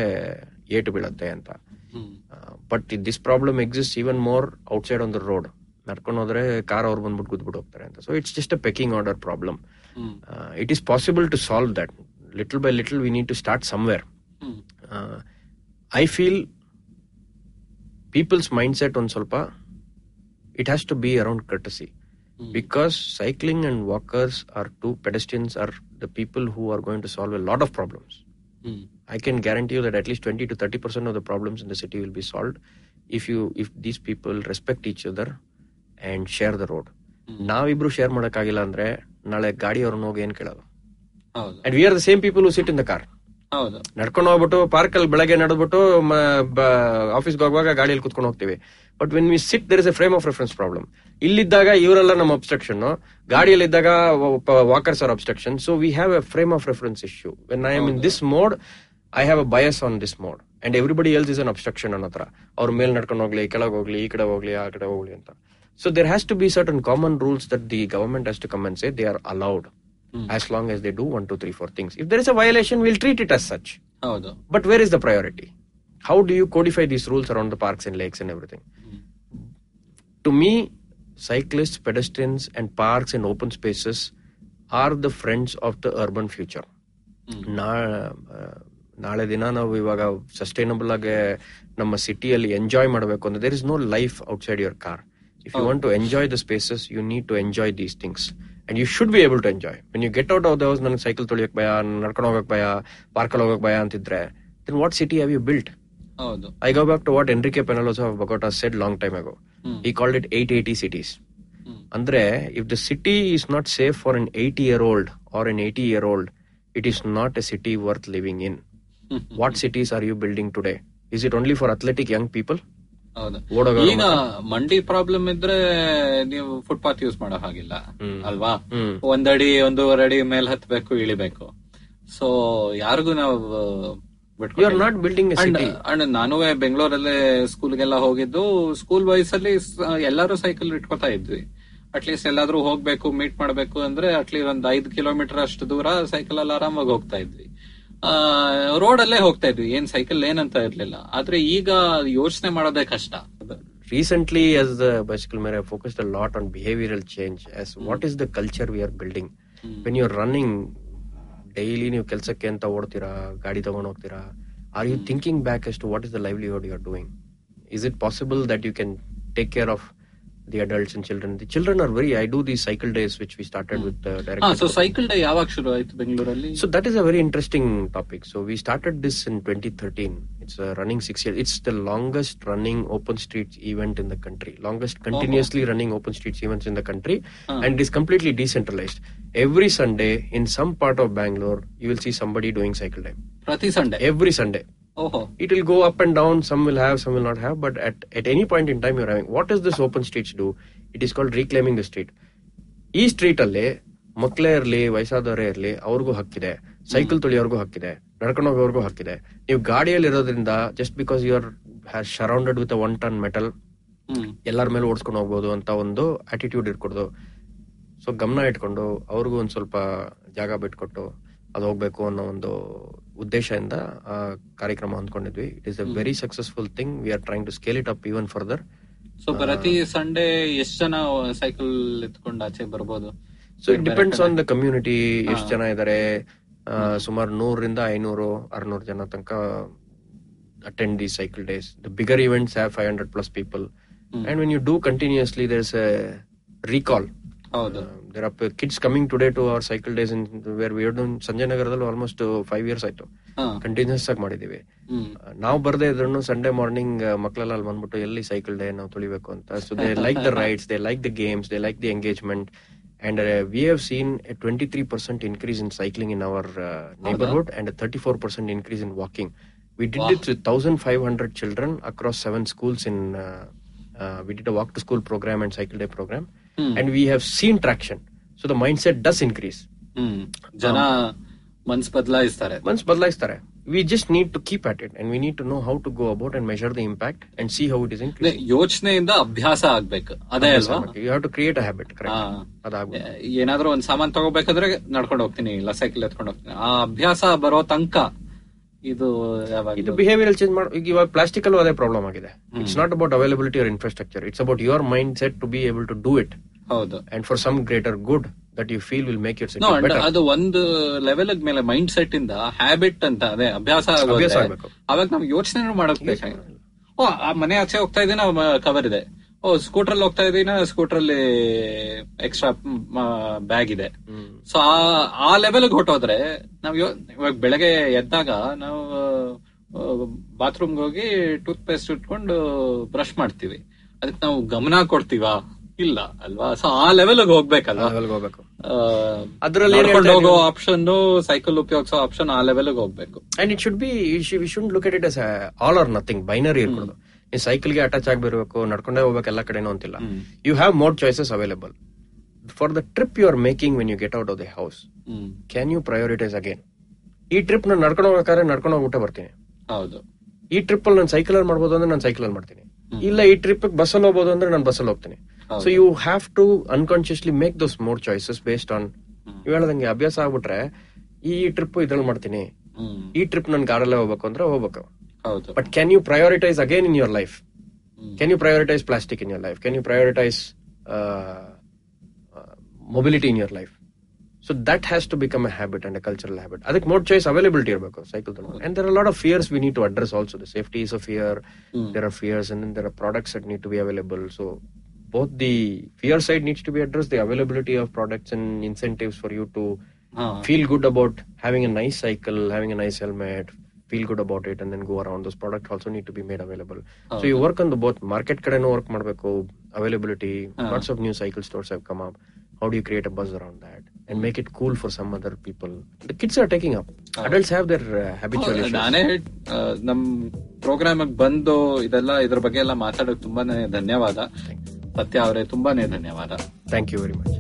ಏಟು ಬೀಳತ್ತೆ ಅಂತ. But this problem exist even more outside on the road. ನಡ್ಕೊಂಡು ಹೋದ್ರೆ ಕಾರ್ ಅವ್ರು ಬಂದ್ಬಿಟ್ಟು ಗುದ್ಬಿಟ್ಟು ಹೋಗ್ತಾರೆ ಅಂತ. So it's just a pecking order problem. It is possible to solve that little by little. We need to start somewhere. I feel people's mind set ಒಂದು ಸ್ವಲ್ಪ it has to be around courtesy. Because cycling and walkers are two, pedestrians are the people who are going to solve a lot of problems. Mm. I can guarantee you that at least twenty to thirty percent of the problems in the city will be solved if you if these people respect each other and share the road. Navibru share madakagilla andre nale gaadi avarnu hoge en keladu. Haudu. And we are the same people who sit in the car. ಹೌದು, ನಡ್ಕೊಂಡು ಹೋಗ್ಬಿಟ್ಟು park ಅಲ್ಲಿ ಬೆಳಗ್ಗೆ ನಡೆದ್ಬಿಟ್ಟು ಆಫೀಸ್ಗೆ ಹೋಗುವಾಗ ಗಾಡಿಯಲ್ಲಿ ಕುತ್ಕೊಂಡು ಹೋಗ್ತೀವಿ. But when we sit there is a frame of reference problem. ಇಲ್ಲಿದ್ದಾಗ ಇವರೆಲ್ಲ ನಮ್ಮ ಅಬ್ಸ್ಟ್ರಕ್ಷನ್, ಗಾಡಿಯಲ್ಲಿ ಇದ್ದಾಗ walkers are obstruction. So we have a frame of reference issue. When I am in this mode, I have a bias on this mode and everybody else is an obstruction ಅನ್ನೋ ತರ. ಅವ್ರ ಮೇಲೆ ನಡ್ಕೊಂಡು ಹೋಗ್ಲಿ, ಕೆಳಗೆ ಹೋಗ್ಲಿ, ಈ ಕಡೆ ಹೋಗ್ಲಿ, ಆ ಕಡೆ ಹೋಗ್ಲಿ ಅಂತ. So there has to be certain common rules that the government has to come and say they are allowed. As long as they do one, two, three, four things. If there is a violation, we'll treat it as such. Howdo. But where is the priority? How do you codify these rules around the parks and lakes and everything? Mm. To me, cyclists, pedestrians and parks and open spaces are the friends of the urban future. Na, naale dina navu ivaga sustainable age namma city alli enjoy madabeku andre there is no life outside your car. If you oh. want to enjoy the spaces, you need to enjoy these things. And you should be able to enjoy. When you get out of the house, ನನಗೆ cycle ತೊಳಿಯಕ್ ಭಯ, ನಡ್ಕೊಂಡು ಹೋಗಕ್ ಭಯ, ಪಾರ್ಕಲ್ಲಿ ಹೋಗಕ್ ಭಯ ಅಂತಿದ್ರೆ, then what city have you built? ಹೌದು. I go back to what Enrique Peñalosa of Bogota said long time ago. Hmm. He called it eight eighty cities. Hmm. ಅಂದ್ರೆ, if the city is not safe for an eighty year old or an eighty year old, it is not a city worth living in. What cities are you building today? Is it only for athletic young people? ಹೌದು. ಈಗ ಮಂಡಿ problem ಇದ್ರೆ ನೀವು footpath use ಮಾಡೋ ಹಾಗಿಲ್ಲ ಅಲ್ವಾ? ಒಂದಡಿ ಒಂದೂವರೆ ಅಡಿ ಮೇಲೆ ಹತ್ಬೇಕು, ಇಳಿಬೇಕು. ಸೊ ಯಾರಿಗೂ ನಾವು ಬಿಟ್ಕೊಂಡು, ನಾನು ಬೆಂಗಳೂರಲ್ಲೇ ಸ್ಕೂಲ್ಗೆಲ್ಲ ಹೋಗಿದ್ದು, ಸ್ಕೂಲ್ ವಯಸ್ಸಲ್ಲಿ ಎಲ್ಲರೂ ಸೈಕಲ್ ಇಟ್ಕೊತಾ ಇದ್ವಿ. ಅಟ್ಲೀಸ್ಟ್ ಎಲ್ಲಾದ್ರೂ ಹೋಗ್ಬೇಕು, ಮೀಟ್ ಮಾಡ್ಬೇಕು ಅಂದ್ರೆ ಅಟ್ಲೀಸ್ಟ್ ಒಂದ್ ಐದು ಕಿಲೋಮೀಟರ್ ಅಷ್ಟು ದೂರ ಸೈಕಲ್ ಅಲ್ಲಿ ಆರಾಮಾಗಿ ಹೋಗ್ತಾ ಇದ್ವಿ. ರೋಡ್ ಅಲ್ಲೇ ಹೋಗ್ತಾ ಇದ್ವಿ, ಏನ್ ಸೈಕಲ್ ಏನಂತ ಇರ್ಲಿಲ್ಲ. ಆದ್ರೆ ಈಗ ಯೋಚನೆ ಮಾಡೋದೇ ಕಷ್ಟ. Recently as the bicycle mayor I focused a lot on behavioural change as what is the culture we are building. When you are running daily, ನೀವು ಕೆಲಸಕ್ಕೆ ಅಂತ ಓಡ್ತೀರಾ, ಗಾಡಿ ತಗೊಂಡು ಹೋಗ್ತೀರಾ, are you thinking back us to what is the livelihood you are doing? Is it possible that you can take care of the adults and children. The children are very, I do these cycle days, which we started mm. with the director. Ah, so cycle day yavag shuru aaytu Bengaluralli? So that is a very interesting topic. So we started this in twenty thirteen. It's uh, running six years. It's the longest running open streets event in the country. Longest continuously oh. running open streets events in the country. Ah. And it is completely decentralized. Every Sunday in some part of Bangalore, you will see somebody doing cycle day. Prati Sunday? Every Sunday. Oh. It will go up and down. Some will have, some will not have. But at, at any point in time, you're having. What does this open streets do? It is called reclaiming the street. ಈ ಸ್ಟ್ರೀಟಲ್ಲಿ ಮಕ್ಕಳೇ ಇರಲಿ, ವಯಸ್ಸಾದವರೇ ಇರಲಿ, ಅವ್ರಿಗೂ ಹಕ್ಕಿದೆ. Cycle ತೊಳೆಯೋರ್ಗೂ ಹಕ್ಕಿದೆ, ನಡ್ಕೊಂಡು ಹೋಗೋರ್ಗೂ ಹಕ್ಕಿದೆ. ನೀವು ಗಾಡಿಯಲ್ಲಿ ಇರೋದ್ರಿಂದ, just because you are surrounded with one ton metal, ಎಲ್ಲರ ಮೇಲೆ ಓಡಿಸ್ಕೊಂಡು ಹೋಗ್ಬೋದು ಅಂತ ಒಂದು ಆಟಿಟ್ಯೂಡ್ ಇಟ್ಕೊಡ್ದು. ಸೊ ಗಮನ ಇಟ್ಕೊಂಡು ಅವ್ರಿಗೂ ಒಂದು ಸ್ವಲ್ಪ ಜಾಗ ಬಿಟ್ಕೊಟ್ಟು ಅದು ಹೋಗ್ಬೇಕು ಅನ್ನೋ ಒಂದು ಉದ್ದೇಶದಿಂದ ಆ ಕಾರ್ಯಕ್ರಮ ಹೊಂದ್ಕೊಂಡಿದ್ವಿ. It is a very successful thing. We are trying to scale it up even further. So ಪ್ರತಿ ಸಂಡೇ ಎಷ್ಟು ಜನ ಸೈಕಲ್ ಎತ್ಕೊಂಡು ಆಚೆ ಬರ್ಬೋದು? So it depends on the community. ಎಷ್ಟು ಜನ ಇದಾರೆ? ಸುಮಾರು ನೂರರಿಂದ ಐನೂರು ಆರ್ನೂರು ಜನ ತನಕ attend the cycle days. The bigger events have five hundred plus people. And when you do continuously, there is a recall. There are kids coming today to our cycle days in where we are doing. Sanjay ನಗರದಲ್ಲಿ almost five years ಆಯ್ತು continuous ಆಗಿ ಮಾಡಿದೀವಿ. ನಾವು ಬರದೇ ಇದ್ರು Sunday morning ಮಕ್ಕಳೆಲ್ಲ ಅಲ್ಲಿ ಬಂದ್ಬಿಟ್ಟು ಎಲ್ಲಿ ಸೈಕಲ್ ಡೇ ನಾವು ತುಳಿಬೇಕು ಅಂತ. So they like the rides, they like the games, they like the engagement. And uh, we have seen a twenty-three percent increase in cycling in our uh, neighborhood and a thirty-four percent increase in walking. We did wow. it with fifteen hundred children across seven schools. In uh, uh, we did a walk to school program and cycle day program. Hmm. And we have seen traction. So the mindset does increase. Hmm. Jana mans badlaistare. Mans badlaistare. We just need to keep at it, and we need to know how to go about and measure the impact and see how it is increasing. ಯೋಚನೆಯಿಂದ ಅಭ್ಯಾಸ ಆಗ್ಬೇಕು. ಅದೇ ಅಲ್ವಾ? You have to create a habit, correct? ಅದಾಗಬೇಕು. ಏನಾದ್ರೂ ಒಂದು ಸಾಮಾನು ತಗೋಬೇಕಾದ್ರೆ ನಡ್ಕೊಂಡು ಹೋಗ್ತೀನಿ, ಇಲ್ಲ ಸೈಕಲ್ ಎತ್ಕೊಂಡು ಹೋಗ್ತೀನಿ, ಆ ಅಭ್ಯಾಸ ಬರೋ ತನಕ ಇದು ಇದು ಬಿಹೇವಿಯರ್ ಚೇಂಜ್ ಮಾಡ. ಇವಾಗ ಪ್ಲಾಸ್ಟಿಕ್ ಅಲ್ಲೂ ಅದೇ ಪ್ರಾಬ್ಲಮ್ ಆಗಿದೆ. It's not about availability or infrastructure, it's about your mindset to be able to do it. ಹೌದು. And for some greater good that you feel will make your city no, better. ಅದು ಒಂದು level ಮೇಲೆ mind set ಇಂದ habit ಅಂತ ಅದೇ ಅಭ್ಯಾಸ ಆಗಬೇಕು. ಅವಾಗ ನಾವು ಯೋಚನೆ ಮಾಡಬೇಕು. ಓ, ಆ ಮನೆ ಆಚೆ ಹೋಗ್ತಾ ಇದೀನಿ, ಕವರ್ ಇದೆ. ಓ, ಸ್ಕೂಟರ್ ಹೋಗ್ತಾ ಇದೀನಿ, ಸ್ಕೂಟರ್ ಅಲ್ಲಿ ಎಕ್ಸ್ಟ್ರಾ ಬ್ಯಾಗ್ ಇದೆ. ಸೊ ಆ ಲೆವೆಲ್ ಹೊಟ್ಟೋದ್ರೆ ನಾವ್ ಇವಾಗ ಬೆಳಗ್ಗೆ ಎದ್ದಾಗ ನಾವು ಬಾತ್ರೂಮ್ಗೆ ಹೋಗಿ ಟೂತ್ ಪೇಸ್ಟ್ ಇಟ್ಕೊಂಡು ಬ್ರಷ್ ಮಾಡ್ತೀವಿ. ಅದಕ್ಕೆ ನಾವು ಗಮನ ಕೊಡ್ತೀವಾ? ಇಲ್ಲ ಅಲ್ವಾ? ಸೊ ಆ ಲೆವೆಲ್ ಹೋಗ್ಬೇಕಲ್ಲ, ಹೋಗ್ಬೇಕು. ಅದ್ರಲ್ಲಿ ಹೋಗೋ ಆಪ್ಷನ್, ಸೈಕಲ್ ಉಪಯೋಗಿಸೋ ಆಪ್ಷನ್ ಆ ಲೆವೆಲ್ ಹೋಗ್ಬೇಕು. And it should be, we should look at it as all or nothing, binary ಇರ್ಬೋದು. ನೀವು ಸೈಕಲ್ಗೆ ಅಟ್ಯಾಚ್ ಆಗಿರ್ಬೇಕು, ನಡ್ಕೊಂಡೇ ಹೋಗ್ಬೇಕು ಎಲ್ಲ ಕಡೆನೂ ಅಂತಿಲ್ಲ. You have more choices available for the trip you are making when you get out of the house. Can you prioritise again? ಈ trip ನಾನು ನಡ್ಕೊಂಡು ಹೋಗ್ಬೇಕಾದ್ರೆ ನಡ್ಕೊಂಡು ಹೋಗ್ಬಿಟ್ಟೆ ಬರ್ತೀನಿ. ಹೌದು. ಈ ಟ್ರಿಪ್ ಅಲ್ಲಿ ನಾನು ಸೈಕಲ್ ಅಲ್ಲಿ ಮಾಡ್ಬೋದು ಅಂದ್ರೆ ನಾನು ಸೈಕಲ್ ಅಲ್ಲಿ ಮಾಡ್ತೀನಿ, ಇಲ್ಲ ಈ ಟ್ರಿಪ್ ಬಸ್ಸಲ್ಲಿ ಹೋಗ್ಬೋದು ಅಂದ್ರೆ ನಾನು ಬಸ್ಸಲ್ಲಿ ಹೋಗ್ತೀನಿ. So you have to unconsciously make those more choices based on. ಇವ್ ಹೇಳದಂಗೆ ಅಭ್ಯಾಸ ಆಗ್ಬಿಟ್ರೆ ಈ ಟ್ರಿಪ್ ಇದ್ರಲ್ಲಿ ಮಾಡ್ತೀನಿ, ಈ ಟ್ರಿಪ್ ನನ್ ಕಾರಲ್ಲೇ ಹೋಗ್ಬೇಕು ಅಂದ್ರೆ ಹೋಗ್ಬೇಕು. But can you prioritise again in your life? Can you prioritise plastic in your life? Can you prioritise mobility in your life? So that has to become a habit and a cultural habit. ಅದಕ್ಕೆ more choice availability ಇರಬೇಕು cycle ತಗೊಂಡು. And there are lot of fears we need to address also. The safety is a fear, there are fears and there are products that need to B available. So both the fear side needs to be addressed, the availability of products and incentives for you to uh-huh. feel good about having a nice cycle, having a nice helmet, feel good about it and then go around. Those products also need to be made available. Uh-huh. So you work on the both market kade no work madbeku, availability. Uh-huh. Lots of new cycle stores have come up. How do you create a buzz around that and make it cool for some other people? The kids are taking up. Uh-huh. Adults have their uh, habitual issues. Nane nam program ag bando idella idra bage ella maatadok tumbane dhanyawada. ಸತ್ಯ ಅವರೇ, ತುಂಬಾನೇ ಧನ್ಯವಾದ. Thank you very much.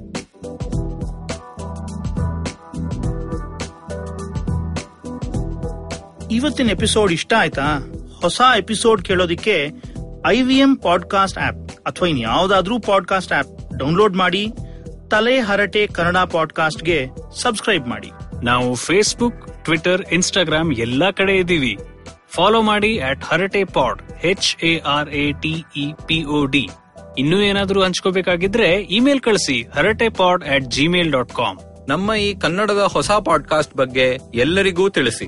ಇವತ್ತಿನ episode ಇಷ್ಟ ಆಯ್ತಾ? ಹೊಸ episode ಕೇಳೋದಿಕ್ಕೆ I V M podcast app ಅಥವಾ ಇನ್ ಯಾವುದಾದ್ರೂ ಪಾಡ್ಕಾಸ್ಟ್ ಆಪ್ ಡೌನ್ಲೋಡ್ ಮಾಡಿ ತಲೆ ಹರಟೆ ಕನ್ನಡ ಪಾಡ್ಕಾಸ್ಟ್ಗೆ ಸಬ್ಸ್ಕ್ರೈಬ್ ಮಾಡಿ. ನಾವು ಫೇಸ್ಬುಕ್, ಟ್ವಿಟರ್, ಇನ್ಸ್ಟಾಗ್ರಾಮ್ ಎಲ್ಲಾ ಕಡೆ ಇದ್ದೀವಿ. ಫಾಲೋ ಮಾಡಿ at Harate pod, H A R A T E P O D. ಇನ್ನೂ ಏನಾದರೂ ಹಂಚ್ಕೋಬೇಕಾಗಿದ್ರೆ ಇಮೇಲ್ ಕಳಿಸಿ Harate pod at Gmail dot com. ನಮ್ಮ ಈ ಕನ್ನಡದ ಹೊಸ ಪಾಡ್ಕಾಸ್ಟ್ ಬಗ್ಗೆ ಎಲ್ಲರಿಗೂ ತಿಳಿಸಿ.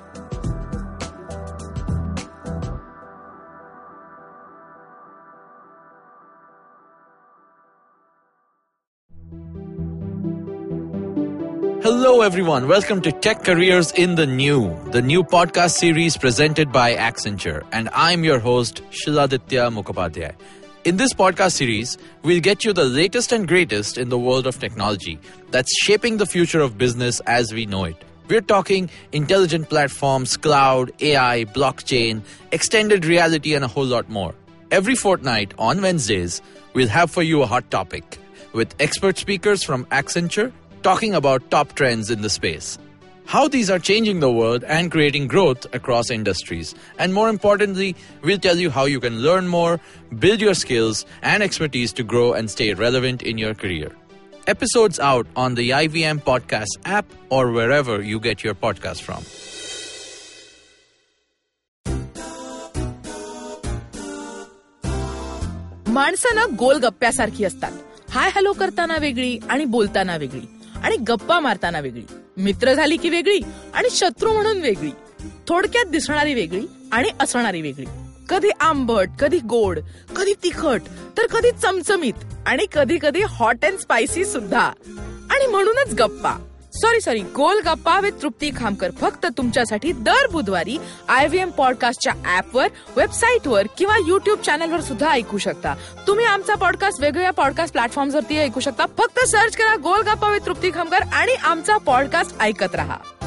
Hello everyone, welcome to Tech Careers in the New, the new podcast series presented by Accenture, and I'm your host Shiladitya Mukhopadhyay. In this podcast series, we'll get you the latest and greatest in the world of technology that's shaping the future of business as we know it. We're talking intelligent platforms, cloud, A I, blockchain, extended reality and a whole lot more. Every fortnight on Wednesdays, we'll have for you a hot topic with expert speakers from Accenture talking about top trends in the space, how these are changing the world and creating growth across industries. And more importantly, we'll tell you how you can learn more, build your skills and expertise to grow and stay relevant in your career. Episodes out on the I V M Podcast app or wherever you get your podcast from. माणसानं गोलगप्प्यासारखी असतात. Hi hello करताना वेगळी आणि बोलताना वेगळी आणि गप्पा मारताना वेगळी, मित्र झाली की वेगळी आणि शत्रू म्हणून वेगळी, थोडक्यात दिसणारी वेगळी आणि असणारी वेगळी, कधी आंबट, कधी गोड, कधी तिखट, तर कधी चमचमीत आणि कधी कधी हॉट अँड स्पायसी सुद्धा. आणि म्हणूनच गप्पा सॉरी सॉरी गोल गप्पा विथ तृप्ती खामकर फक्त तुमच्यासाठी दर बुधवारी आयव्हीएम पॉडकास्टच्या ऍपवर, वेबसाईटवर किंवा युट्यूब चॅनलवर सुद्धा ऐकू शकता. तुम्ही आमचा पॉडकास्ट वेगवेगळ्या पॉडकास्ट प्लॅटफॉर्मवरती ऐकू शकता. फक्त सर्च करा गोल गप्पा विथ तृप्ती खामकर आणि आमचा पॉडकास्ट ऐकत राहा.